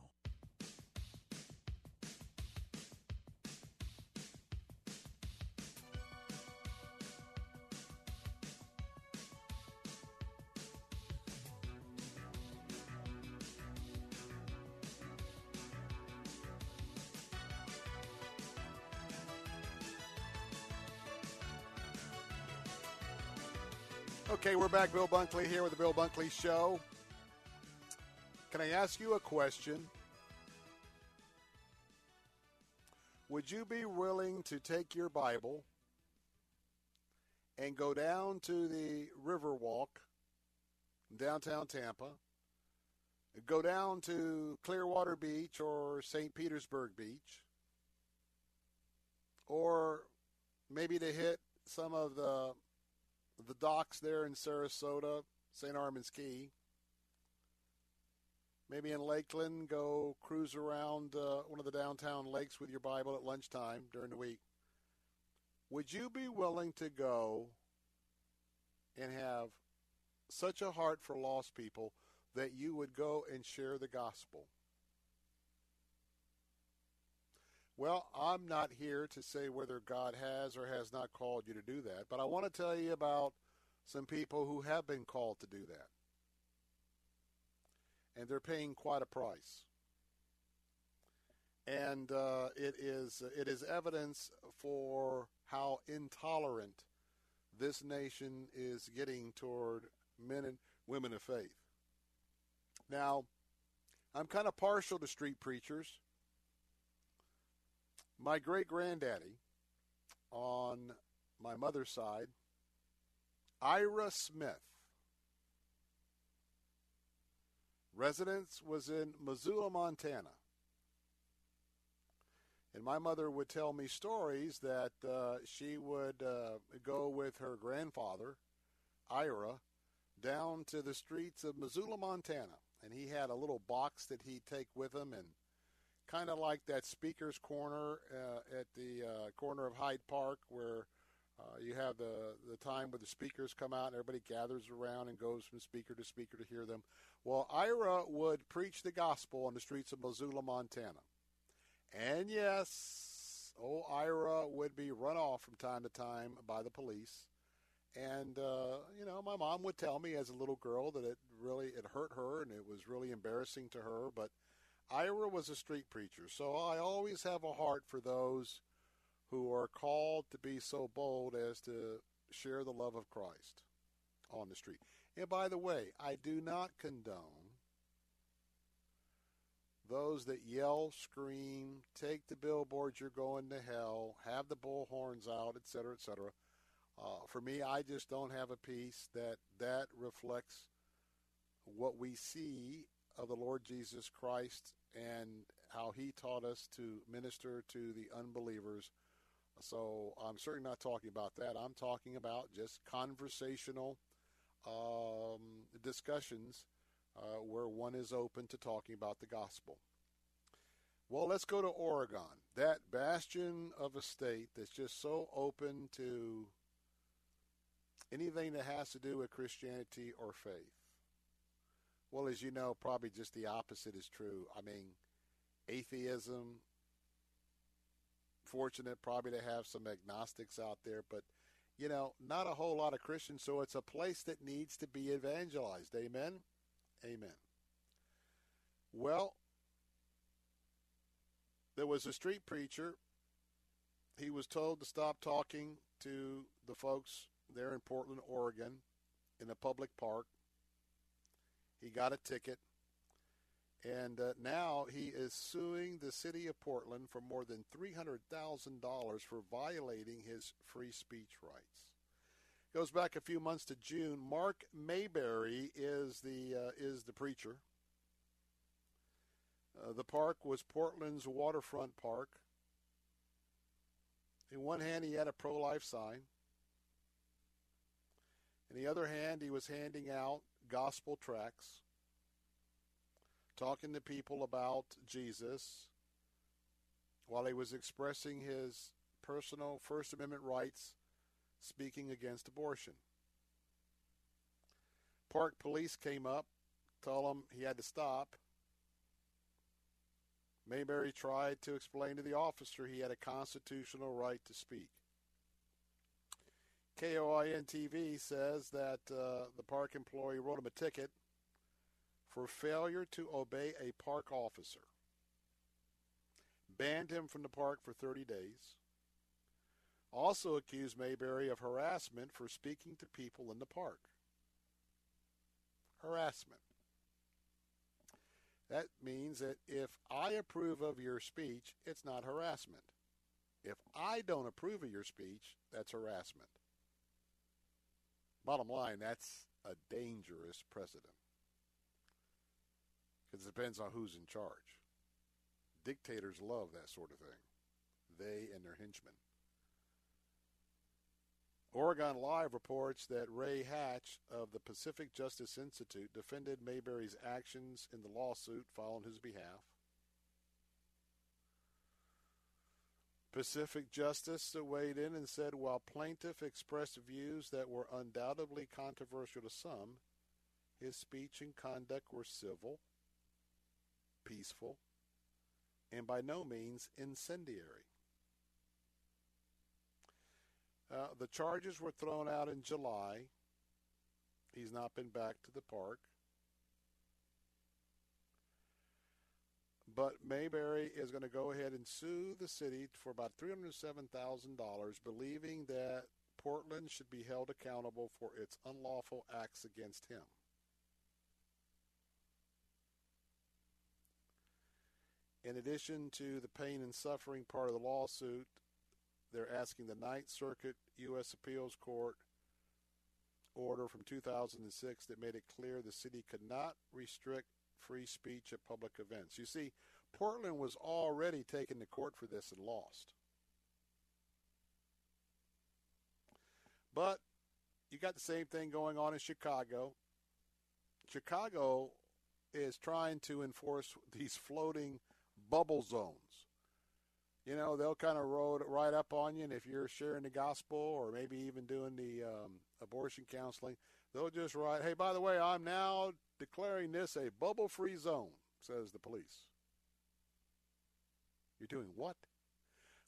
Okay, we're back. Bill Bunkley here with the Bill Bunkley Show. Can I ask you a question? Would you be willing to take your Bible and go down to the Riverwalk, downtown Tampa, go down to Clearwater Beach or Saint Petersburg Beach, or maybe to hit some of the the docks there in Sarasota, Saint Armand's Key. Maybe in Lakeland, go cruise around uh, one of the downtown lakes with your Bible at lunchtime during the week. Would you be willing to go and have such a heart for lost people that you would go and share the gospel? Well, I'm not here to say whether God has or has not called you to do that, but I want to tell you about some people who have been called to do that. And they're paying quite a price. And uh, it is it is evidence for how intolerant this nation is getting toward men and women of faith. Now, I'm kind of partial to street preachers. My great-granddaddy, on my mother's side, Ira Smith, residence was in Missoula, Montana. And my mother would tell me stories that uh, she would uh, go with her grandfather, Ira, down to the streets of Missoula, Montana. And he had a little box that he'd take with him, and kind of like that speaker's corner uh, at the uh, corner of Hyde Park where uh, you have the, the time where the speakers come out and everybody gathers around and goes from speaker to speaker to hear them. Well, Ira would preach the gospel on the streets of Missoula, Montana. And yes, old Ira would be run off from time to time by the police. And, uh, you know, my mom would tell me as a little girl that it really, it hurt her and it was really embarrassing to her, but Ira was a street preacher, so I always have a heart for those who are called to be so bold as to share the love of Christ on the street. And by the way, I do not condone those that yell, scream, take the billboards, you're going to hell, have the bullhorns out, et cetera, et cetera. Uh, for me, I just don't have a peace that that reflects what we see of the Lord Jesus Christ and how he taught us to minister to the unbelievers. So I'm certainly not talking about that. I'm talking about just conversational um, discussions uh, where one is open to talking about the gospel. Well, let's go to Oregon, that bastion of a state that's just so open to anything that has to do with Christianity or faith. Well, as you know, probably just the opposite is true. I mean, atheism, fortunate probably to have some agnostics out there, but, you know, not a whole lot of Christians, so it's a place that needs to be evangelized. Amen? Amen. Well, there was a street preacher. He was told to stop talking to the folks there in Portland, Oregon, in a public park. He got a ticket, and uh, now he is suing the city of Portland for more than three hundred thousand dollars for violating his free speech rights. Goes back a few months to June. Mark Mayberry is the uh, is the preacher. Uh, Uh, the park was Portland's waterfront park. In one hand, he had a pro-life sign. In the other hand, he was handing out gospel tracts, talking to people about Jesus, while he was expressing his personal First Amendment rights, speaking against abortion. Park police came up, told him he had to stop. Mayberry tried to explain to the officer he had a constitutional right to speak. K O I N T V says that uh, the park employee wrote him a ticket for failure to obey a park officer, banned him from the park for thirty days, also accused Mayberry of harassment for speaking to people in the park. Harassment. That means that if I approve of your speech, it's not harassment. If I don't approve of your speech, that's harassment. Bottom line, that's a dangerous precedent. Because it depends on who's in charge. Dictators love that sort of thing. They and their henchmen. Oregon Live reports that Ray Hatch of the Pacific Justice Institute defended Mayberry's actions in the lawsuit filed on his behalf. Pacific Justice weighed in and said, while plaintiff expressed views that were undoubtedly controversial to some, his speech and conduct were civil, peaceful, and by no means incendiary. Uh, the charges were thrown out in July. He's not been back to the park. But Mayberry is going to go ahead and sue the city for about three hundred seven thousand dollars, believing that Portland should be held accountable for its unlawful acts against him. In addition to the pain and suffering part of the lawsuit, they're asking the Ninth Circuit U S Appeals Court order from two thousand six that made it clear the city could not restrict free speech at public events. You see, Portland was already taken to court for this and lost. But you got the same thing going on in Chicago. Chicago is trying to enforce these floating bubble zones. You know, they'll kind of ride right up on you, and if you're sharing the gospel or maybe even doing the um, abortion counseling, they'll just write, hey, by the way, I'm now declaring this a bubble-free zone, says the police. You're doing what?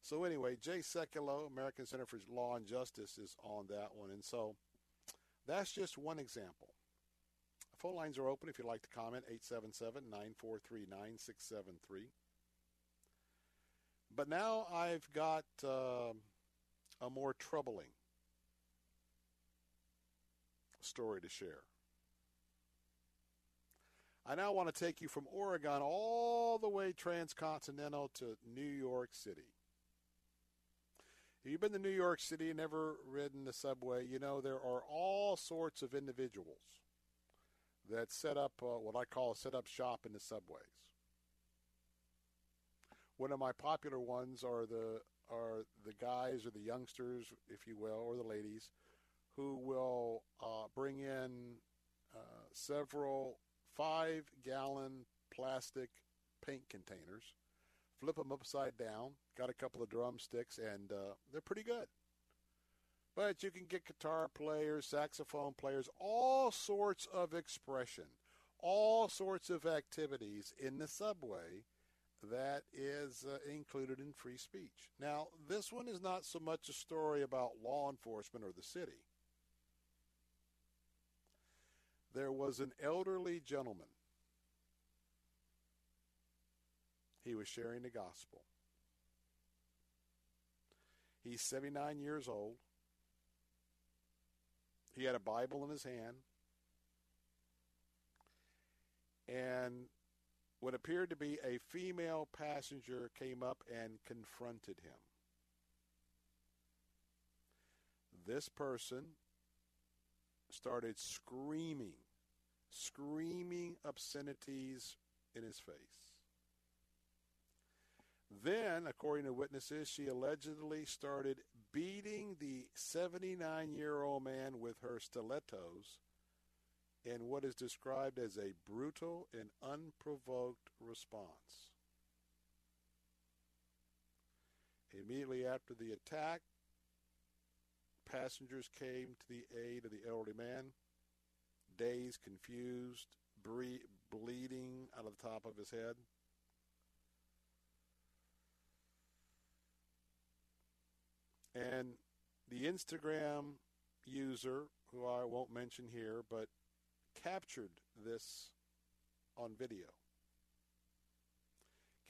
So anyway, Jay Sekulow, American Center for Law and Justice, is on that one. And so that's just one example. Phone lines are open if you'd like to comment, eight seven seven, nine four three, nine six seven three. But now I've got uh, a more troubling story to share. I now want to take you from Oregon all the way transcontinental to New York City. If you've been to New York City and never ridden the subway, you know there are all sorts of individuals that set up uh, what I call a set up shop in the subways. One of my popular ones are the are the guys or the youngsters, if you will, or the ladies, who will uh, bring in uh, several five-gallon plastic paint containers, flip them upside down, got a couple of drumsticks, and uh, they're pretty good. But you can get guitar players, saxophone players, all sorts of expression, all sorts of activities in the subway that is uh, included in free speech. Now, this one is not so much a story about law enforcement or the city. There was an elderly gentleman. He was sharing the gospel. He's seventy-nine years old. He had a Bible in his hand. And what appeared to be a female passenger came up and confronted him. This person started screaming, screaming obscenities in his face. Then, according to witnesses, she allegedly started beating the seventy-nine-year-old man with her stilettos in what is described as a brutal and unprovoked response. Immediately after the attack, passengers came to the aid of the elderly man, dazed, confused, bre- bleeding out of the top of his head. And the Instagram user, who I won't mention here, but captured this on video,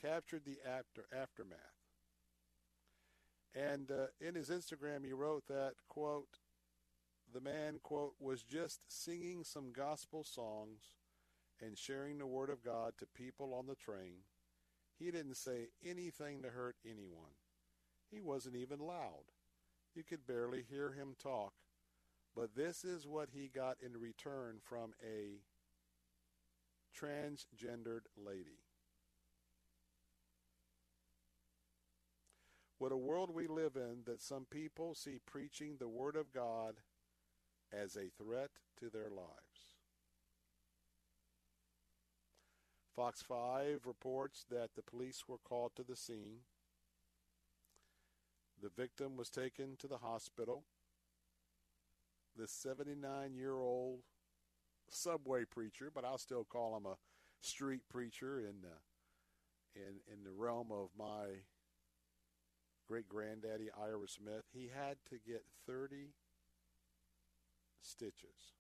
captured the after- aftermath. And uh, in his Instagram, he wrote that, quote, the man, quote, was just singing some gospel songs and sharing the word of God to people on the train. He didn't say anything to hurt anyone. He wasn't even loud. You could barely hear him talk. But this is what he got in return from a transgendered lady. What a world we live in that some people see preaching the Word of God as a threat to their lives. Fox five reports that the police were called to the scene. The victim was taken to the hospital. The seventy-nine-year-old subway preacher, but I'll still call him a street preacher in the, in, in the realm of my great-granddaddy Ira Smith, he had to get thirty stitches.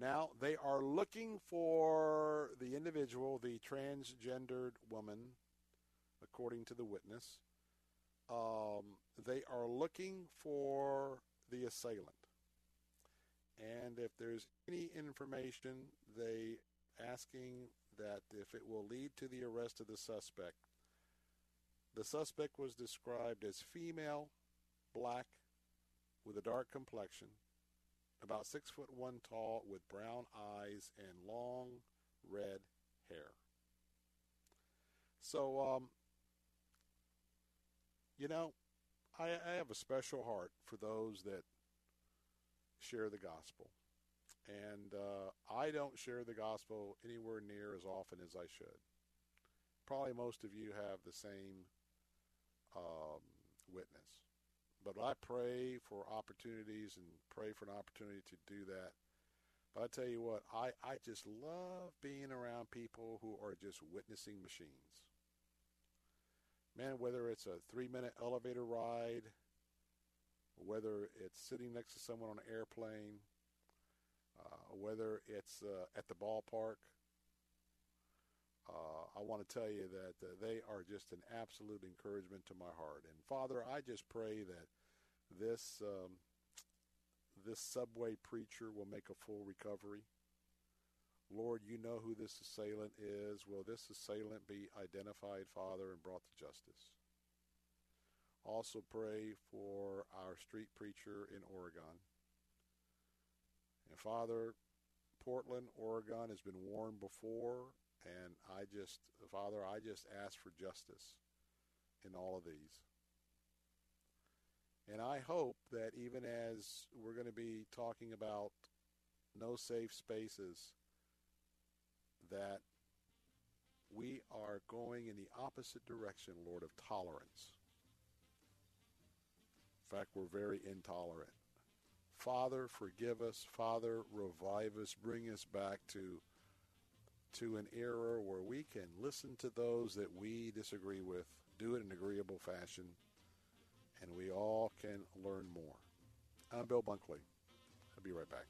Now, they are looking for the individual, the transgendered woman, according to the witness. Um, they are looking for the assailant. And if there's any information, they asking that if it will lead to the arrest of the suspect. The suspect was described as female, black, with a dark complexion, about six foot one tall, with brown eyes and long red hair. So, um, you know, I, I have a special heart for those that share the gospel, and uh, I don't share the gospel anywhere near as often as I should. Probably most of you have the same Um, witness. But I pray for opportunities and pray for an opportunity to do that. But I tell you what, I, I just love being around people who are just witnessing machines. Man, whether it's a three-minute elevator ride, whether it's sitting next to someone on an airplane, uh, whether it's uh, at the ballpark, Uh, I want to tell you that uh, they are just an absolute encouragement to my heart. And, Father, I just pray that this um, this subway preacher will make a full recovery. Lord, you know who this assailant is. Will this assailant be identified, Father, and brought to justice? Also pray for our street preacher in Oregon. And, Father, Portland, Oregon has been warned before. And I just, Father, I just ask for justice in all of these. And I hope that even as we're going to be talking about no safe spaces, that we are going in the opposite direction, Lord, of tolerance. In fact, we're very intolerant. Father, forgive us. Father, revive us. Bring us back to to an era where we can listen to those that we disagree with, do it in an agreeable fashion, and we all can learn more. I'm Bill Bunkley. I'll be right back.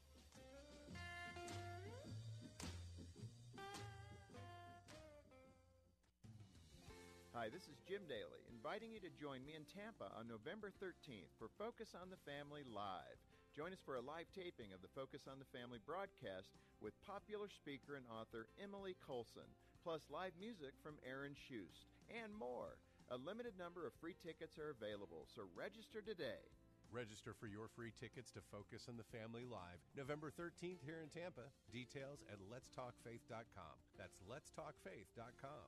Hi, this is Jim Daly, inviting you to join me in Tampa on November thirteenth for Focus on the Family Live. Join us for a live taping of the Focus on the Family broadcast with popular speaker and author Emily Colson, plus live music from Aaron Schust, and more. A limited number of free tickets are available, so register today. Register for your free tickets to Focus on the Family Live, November thirteenth here in Tampa. Details at lets talk faith dot com. That's lets talk faith dot com.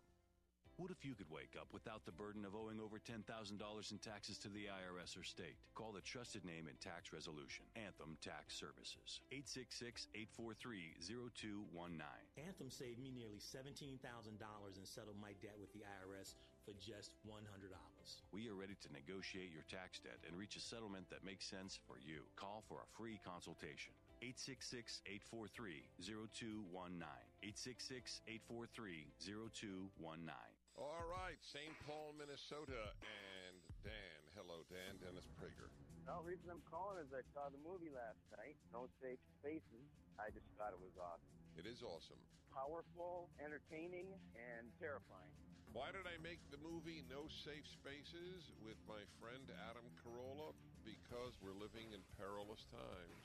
What if you could wake up without the burden of owing over ten thousand dollars in taxes to the I R S or state? Call the trusted name in tax resolution, Anthem Tax Services. eight six six, eight four three, zero two one nine. Anthem saved me nearly seventeen thousand dollars and settled my debt with the I R S for just one hundred dollars. We are ready to negotiate your tax debt and reach a settlement that makes sense for you. Call for a free consultation. eight six six, eight four three, zero two one nine. eight six six, eight four three, zero two one nine. All right, Saint Paul, Minnesota, and Dan. Hello, Dan. Dennis Prager. The reason I'm calling is I saw the movie last night, No Safe Spaces. I just thought it was awesome. It is awesome. Powerful, entertaining, and terrifying. Why did I make the movie No Safe Spaces with my friend Adam Carolla? Because we're living in perilous times.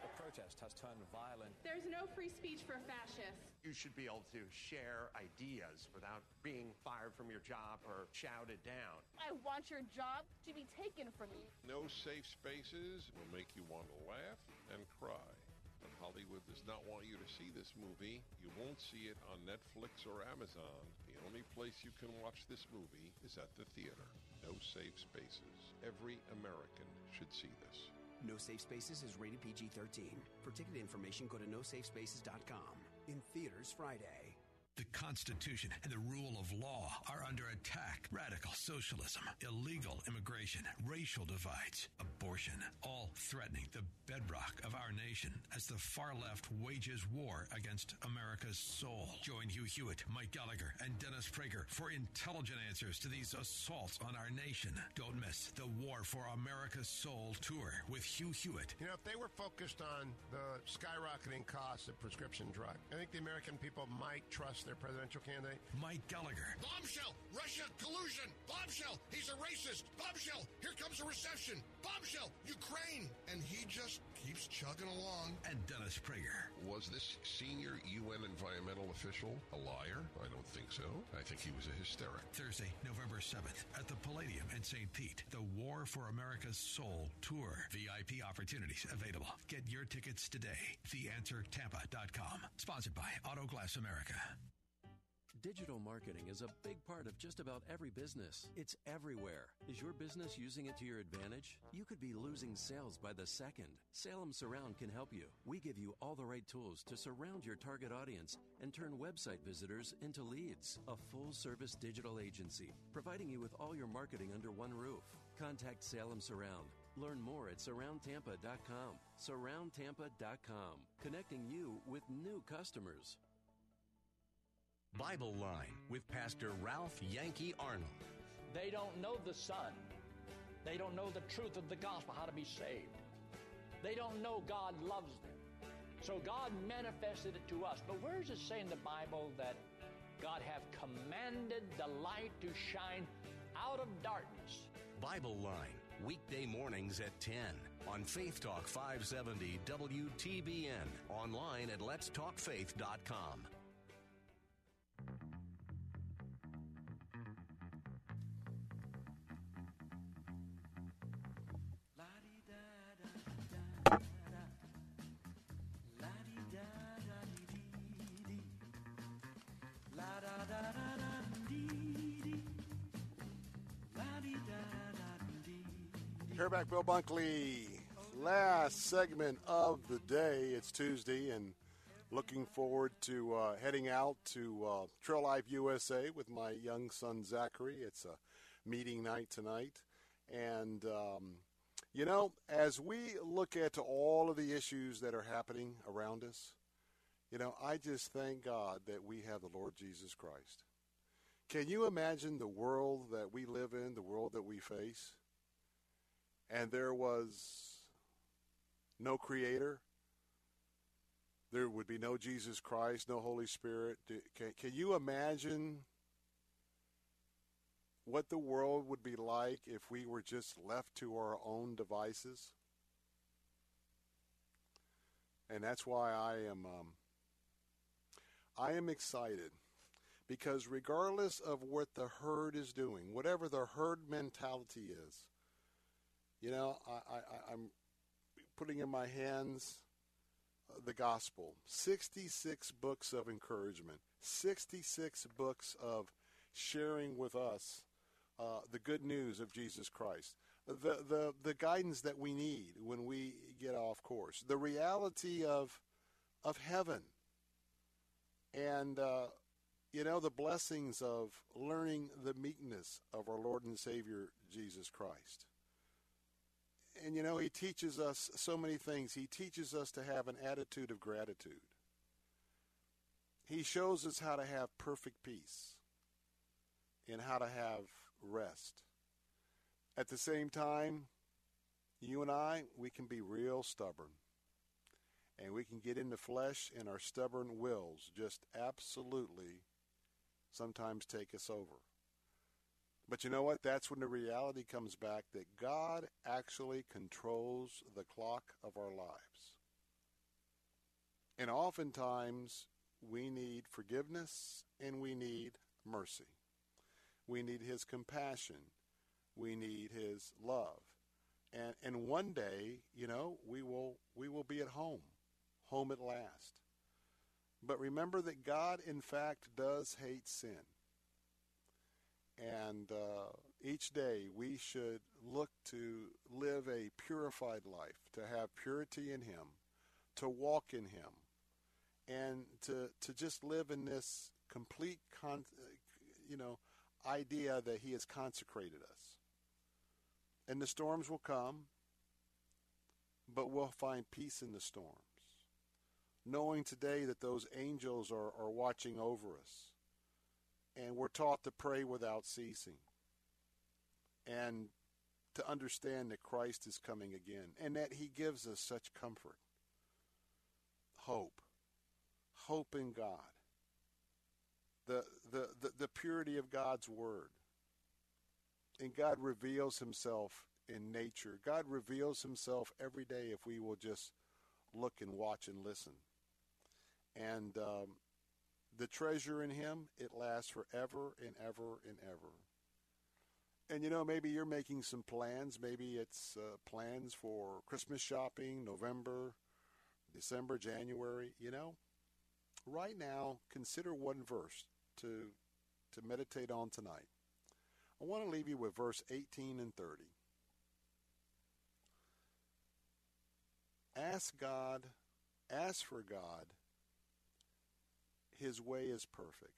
The protest has turned violent. There's no free speech for fascists. You should be able to share ideas without being fired from your job or shouted down. I want your job to be taken from you. No Safe Spaces will make you want to laugh and cry. And Hollywood does not want you to see this movie. You won't see it on Netflix or Amazon. The only place you can watch this movie is at the theater. No Safe Spaces. Every American should see this. No Safe Spaces is rated P G thirteen. For ticket information, go to no safe spaces dot com. In theaters Friday. The Constitution and the rule of law are under attack. Radical socialism, illegal immigration, racial divides, abortion, all threatening the bedrock of our nation as the far left wages war against America's soul. Join Hugh Hewitt, Mike Gallagher, and Dennis Prager for intelligent answers to these assaults on our nation. Don't miss the War for America's Soul tour with Hugh Hewitt. You know, if they were focused on the skyrocketing costs of prescription drugs, I think the American people might trust their presidential candidate. Mike Gallagher. Bombshell! Russia collusion! Bombshell! He's a racist! Bombshell! Here comes a recession! Bombshell! Ukraine! And he just keeps chugging along. And Dennis Prager. Was this senior U N environmental official a liar? I don't think so. I think he was a hysteric. Thursday, November seventh at the Palladium in Saint Pete. The War for America's Soul Tour. V I P opportunities available. Get your tickets today. the answer tampa dot com. Sponsored by Auto Glass America. Digital marketing is a big part of just about every business. It's everywhere. Is your business using it to your advantage? You could be losing sales by the second. Salem Surround can help you. We give you all the right tools to surround your target audience and turn website visitors into leads. A full-service digital agency, providing you with all your marketing under one roof. Contact Salem Surround. Learn more at surround tampa dot com. surround tampa dot com. Connecting you with new customers. Bible Line with Pastor Ralph Yankee Arnold. They don't know the Son. They don't know the truth of the gospel, how to be saved. They don't know God loves them. So God manifested it to us. But where does it say in the Bible that God hath commanded the light to shine out of darkness? Bible Line, weekday mornings at ten on Faith Talk five seventy W T B N, online at lets talk faith dot com. Here back, Bill Bunkley. Last segment of the day. It's Tuesday, and looking forward to uh, heading out to uh, Trail Life U S A with my young son Zachary. It's a meeting night tonight, and um, you know, as we look at all of the issues that are happening around us, you know, I just thank God that we have the Lord Jesus Christ. Can you imagine the world that we live in, the world that we face, and there was no Creator? There would be no Jesus Christ, no Holy Spirit. Can, can you imagine what the world would be like if we were just left to our own devices? And that's why I am... Um, I am excited because regardless of what the herd is doing, whatever the herd mentality is, you know, I, I, I'm putting in my hands the gospel, sixty-six books of encouragement, sixty-six books of sharing with us uh, the good news of Jesus Christ, the, the, the guidance that we need when we get off course, the reality of, of heaven, and, uh, you know, the blessings of learning the meekness of our Lord and Savior, Jesus Christ. And, you know, he teaches us so many things. He teaches us to have an attitude of gratitude. He shows us how to have perfect peace and how to have rest. At the same time, you and I, we can be real stubborn. And we can get in the flesh, and our stubborn wills just absolutely sometimes take us over. But you know what? That's when the reality comes back that God actually controls the clock of our lives. And oftentimes, we need forgiveness and we need mercy. We need his compassion. We need his love. And and one day, you know, we will we will be at home, home at last. But remember that God, in fact, does hate sin. And uh, each day we should look to live a purified life, to have purity in him, to walk in him, and to to just live in this complete, con- you know, idea that he has consecrated us. And the storms will come, but we'll find peace in the storms, knowing today that those angels are, are watching over us. And we're taught to pray without ceasing and to understand that Christ is coming again and that he gives us such comfort, hope, hope in God, the, the, the, the purity of God's word. And God reveals himself in nature. God reveals himself every day if we will just look and watch and listen. And, um, the treasure in him, it lasts forever and ever and ever. And, you know, maybe you're making some plans. Maybe it's uh, plans for Christmas shopping, November, December, January, you know. Right now, consider one verse to, to meditate on tonight. I want to leave you with verse eighteen and thirty. Ask God, ask for God. His way is perfect.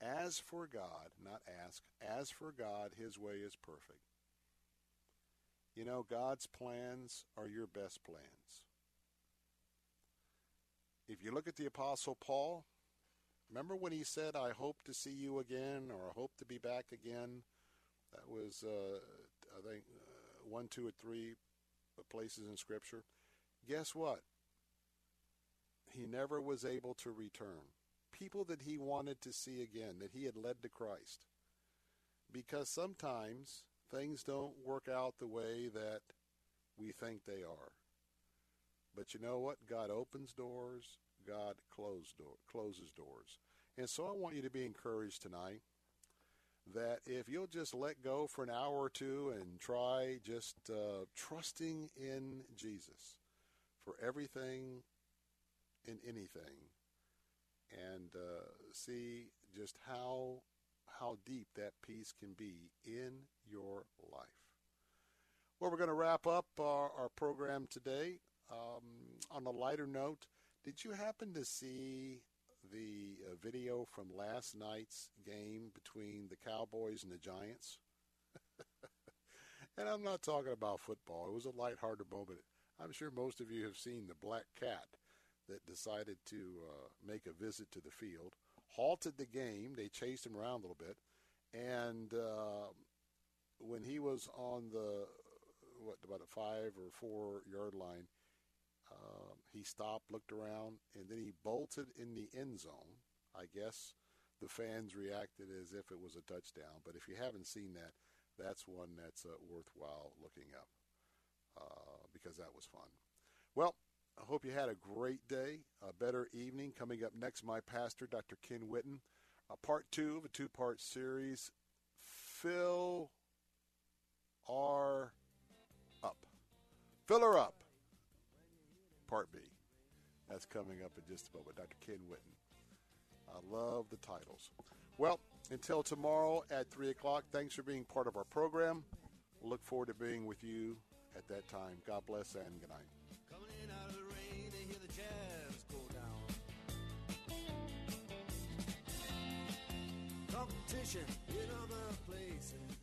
As for God, not ask, as for God, his way is perfect. You know, God's plans are your best plans. If you look at the Apostle Paul, remember when he said, I hope to see you again, or I hope to be back again? That was, uh, I think, uh, one, two, or three places in Scripture. Guess what? He never was able to return. People that he wanted to see again, that he had led to Christ. Because sometimes things don't work out the way that we think they are. But you know what? God opens doors. God close door, closes doors. And so I want you to be encouraged tonight that if you'll just let go for an hour or two and try just uh, trusting in Jesus for everything and anything, and uh, see just how how deep that peace can be in your life. Well, we're going to wrap up our, our program today. Um, on a lighter note, did you happen to see the uh, video from last night's game between the Cowboys and the Giants? And I'm not talking about football. It was a lighthearted moment. I'm sure most of you have seen the black cat that decided to uh, make a visit to the field, halted the game. They chased him around a little bit. And uh, when he was on the, what, about a five or four yard line, uh, he stopped, looked around, and then he bolted in the end zone. I guess the fans reacted as if it was a touchdown. But if you haven't seen that, that's one that's uh, worthwhile looking up uh, because that was fun. Well, I hope you had a great day, a better evening. Coming up next, my pastor, Doctor Ken Whitten, a part two of a two-part series, Fill Our Up. Fill Her Up, part B. That's coming up in just a moment. Doctor Ken Whitten. I love the titles. Well, until tomorrow at three o'clock, thanks for being part of our program. We'll look forward to being with you at that time. God bless and good night. Coming in out of the rain, they hear the jazz go down. Competition in other places.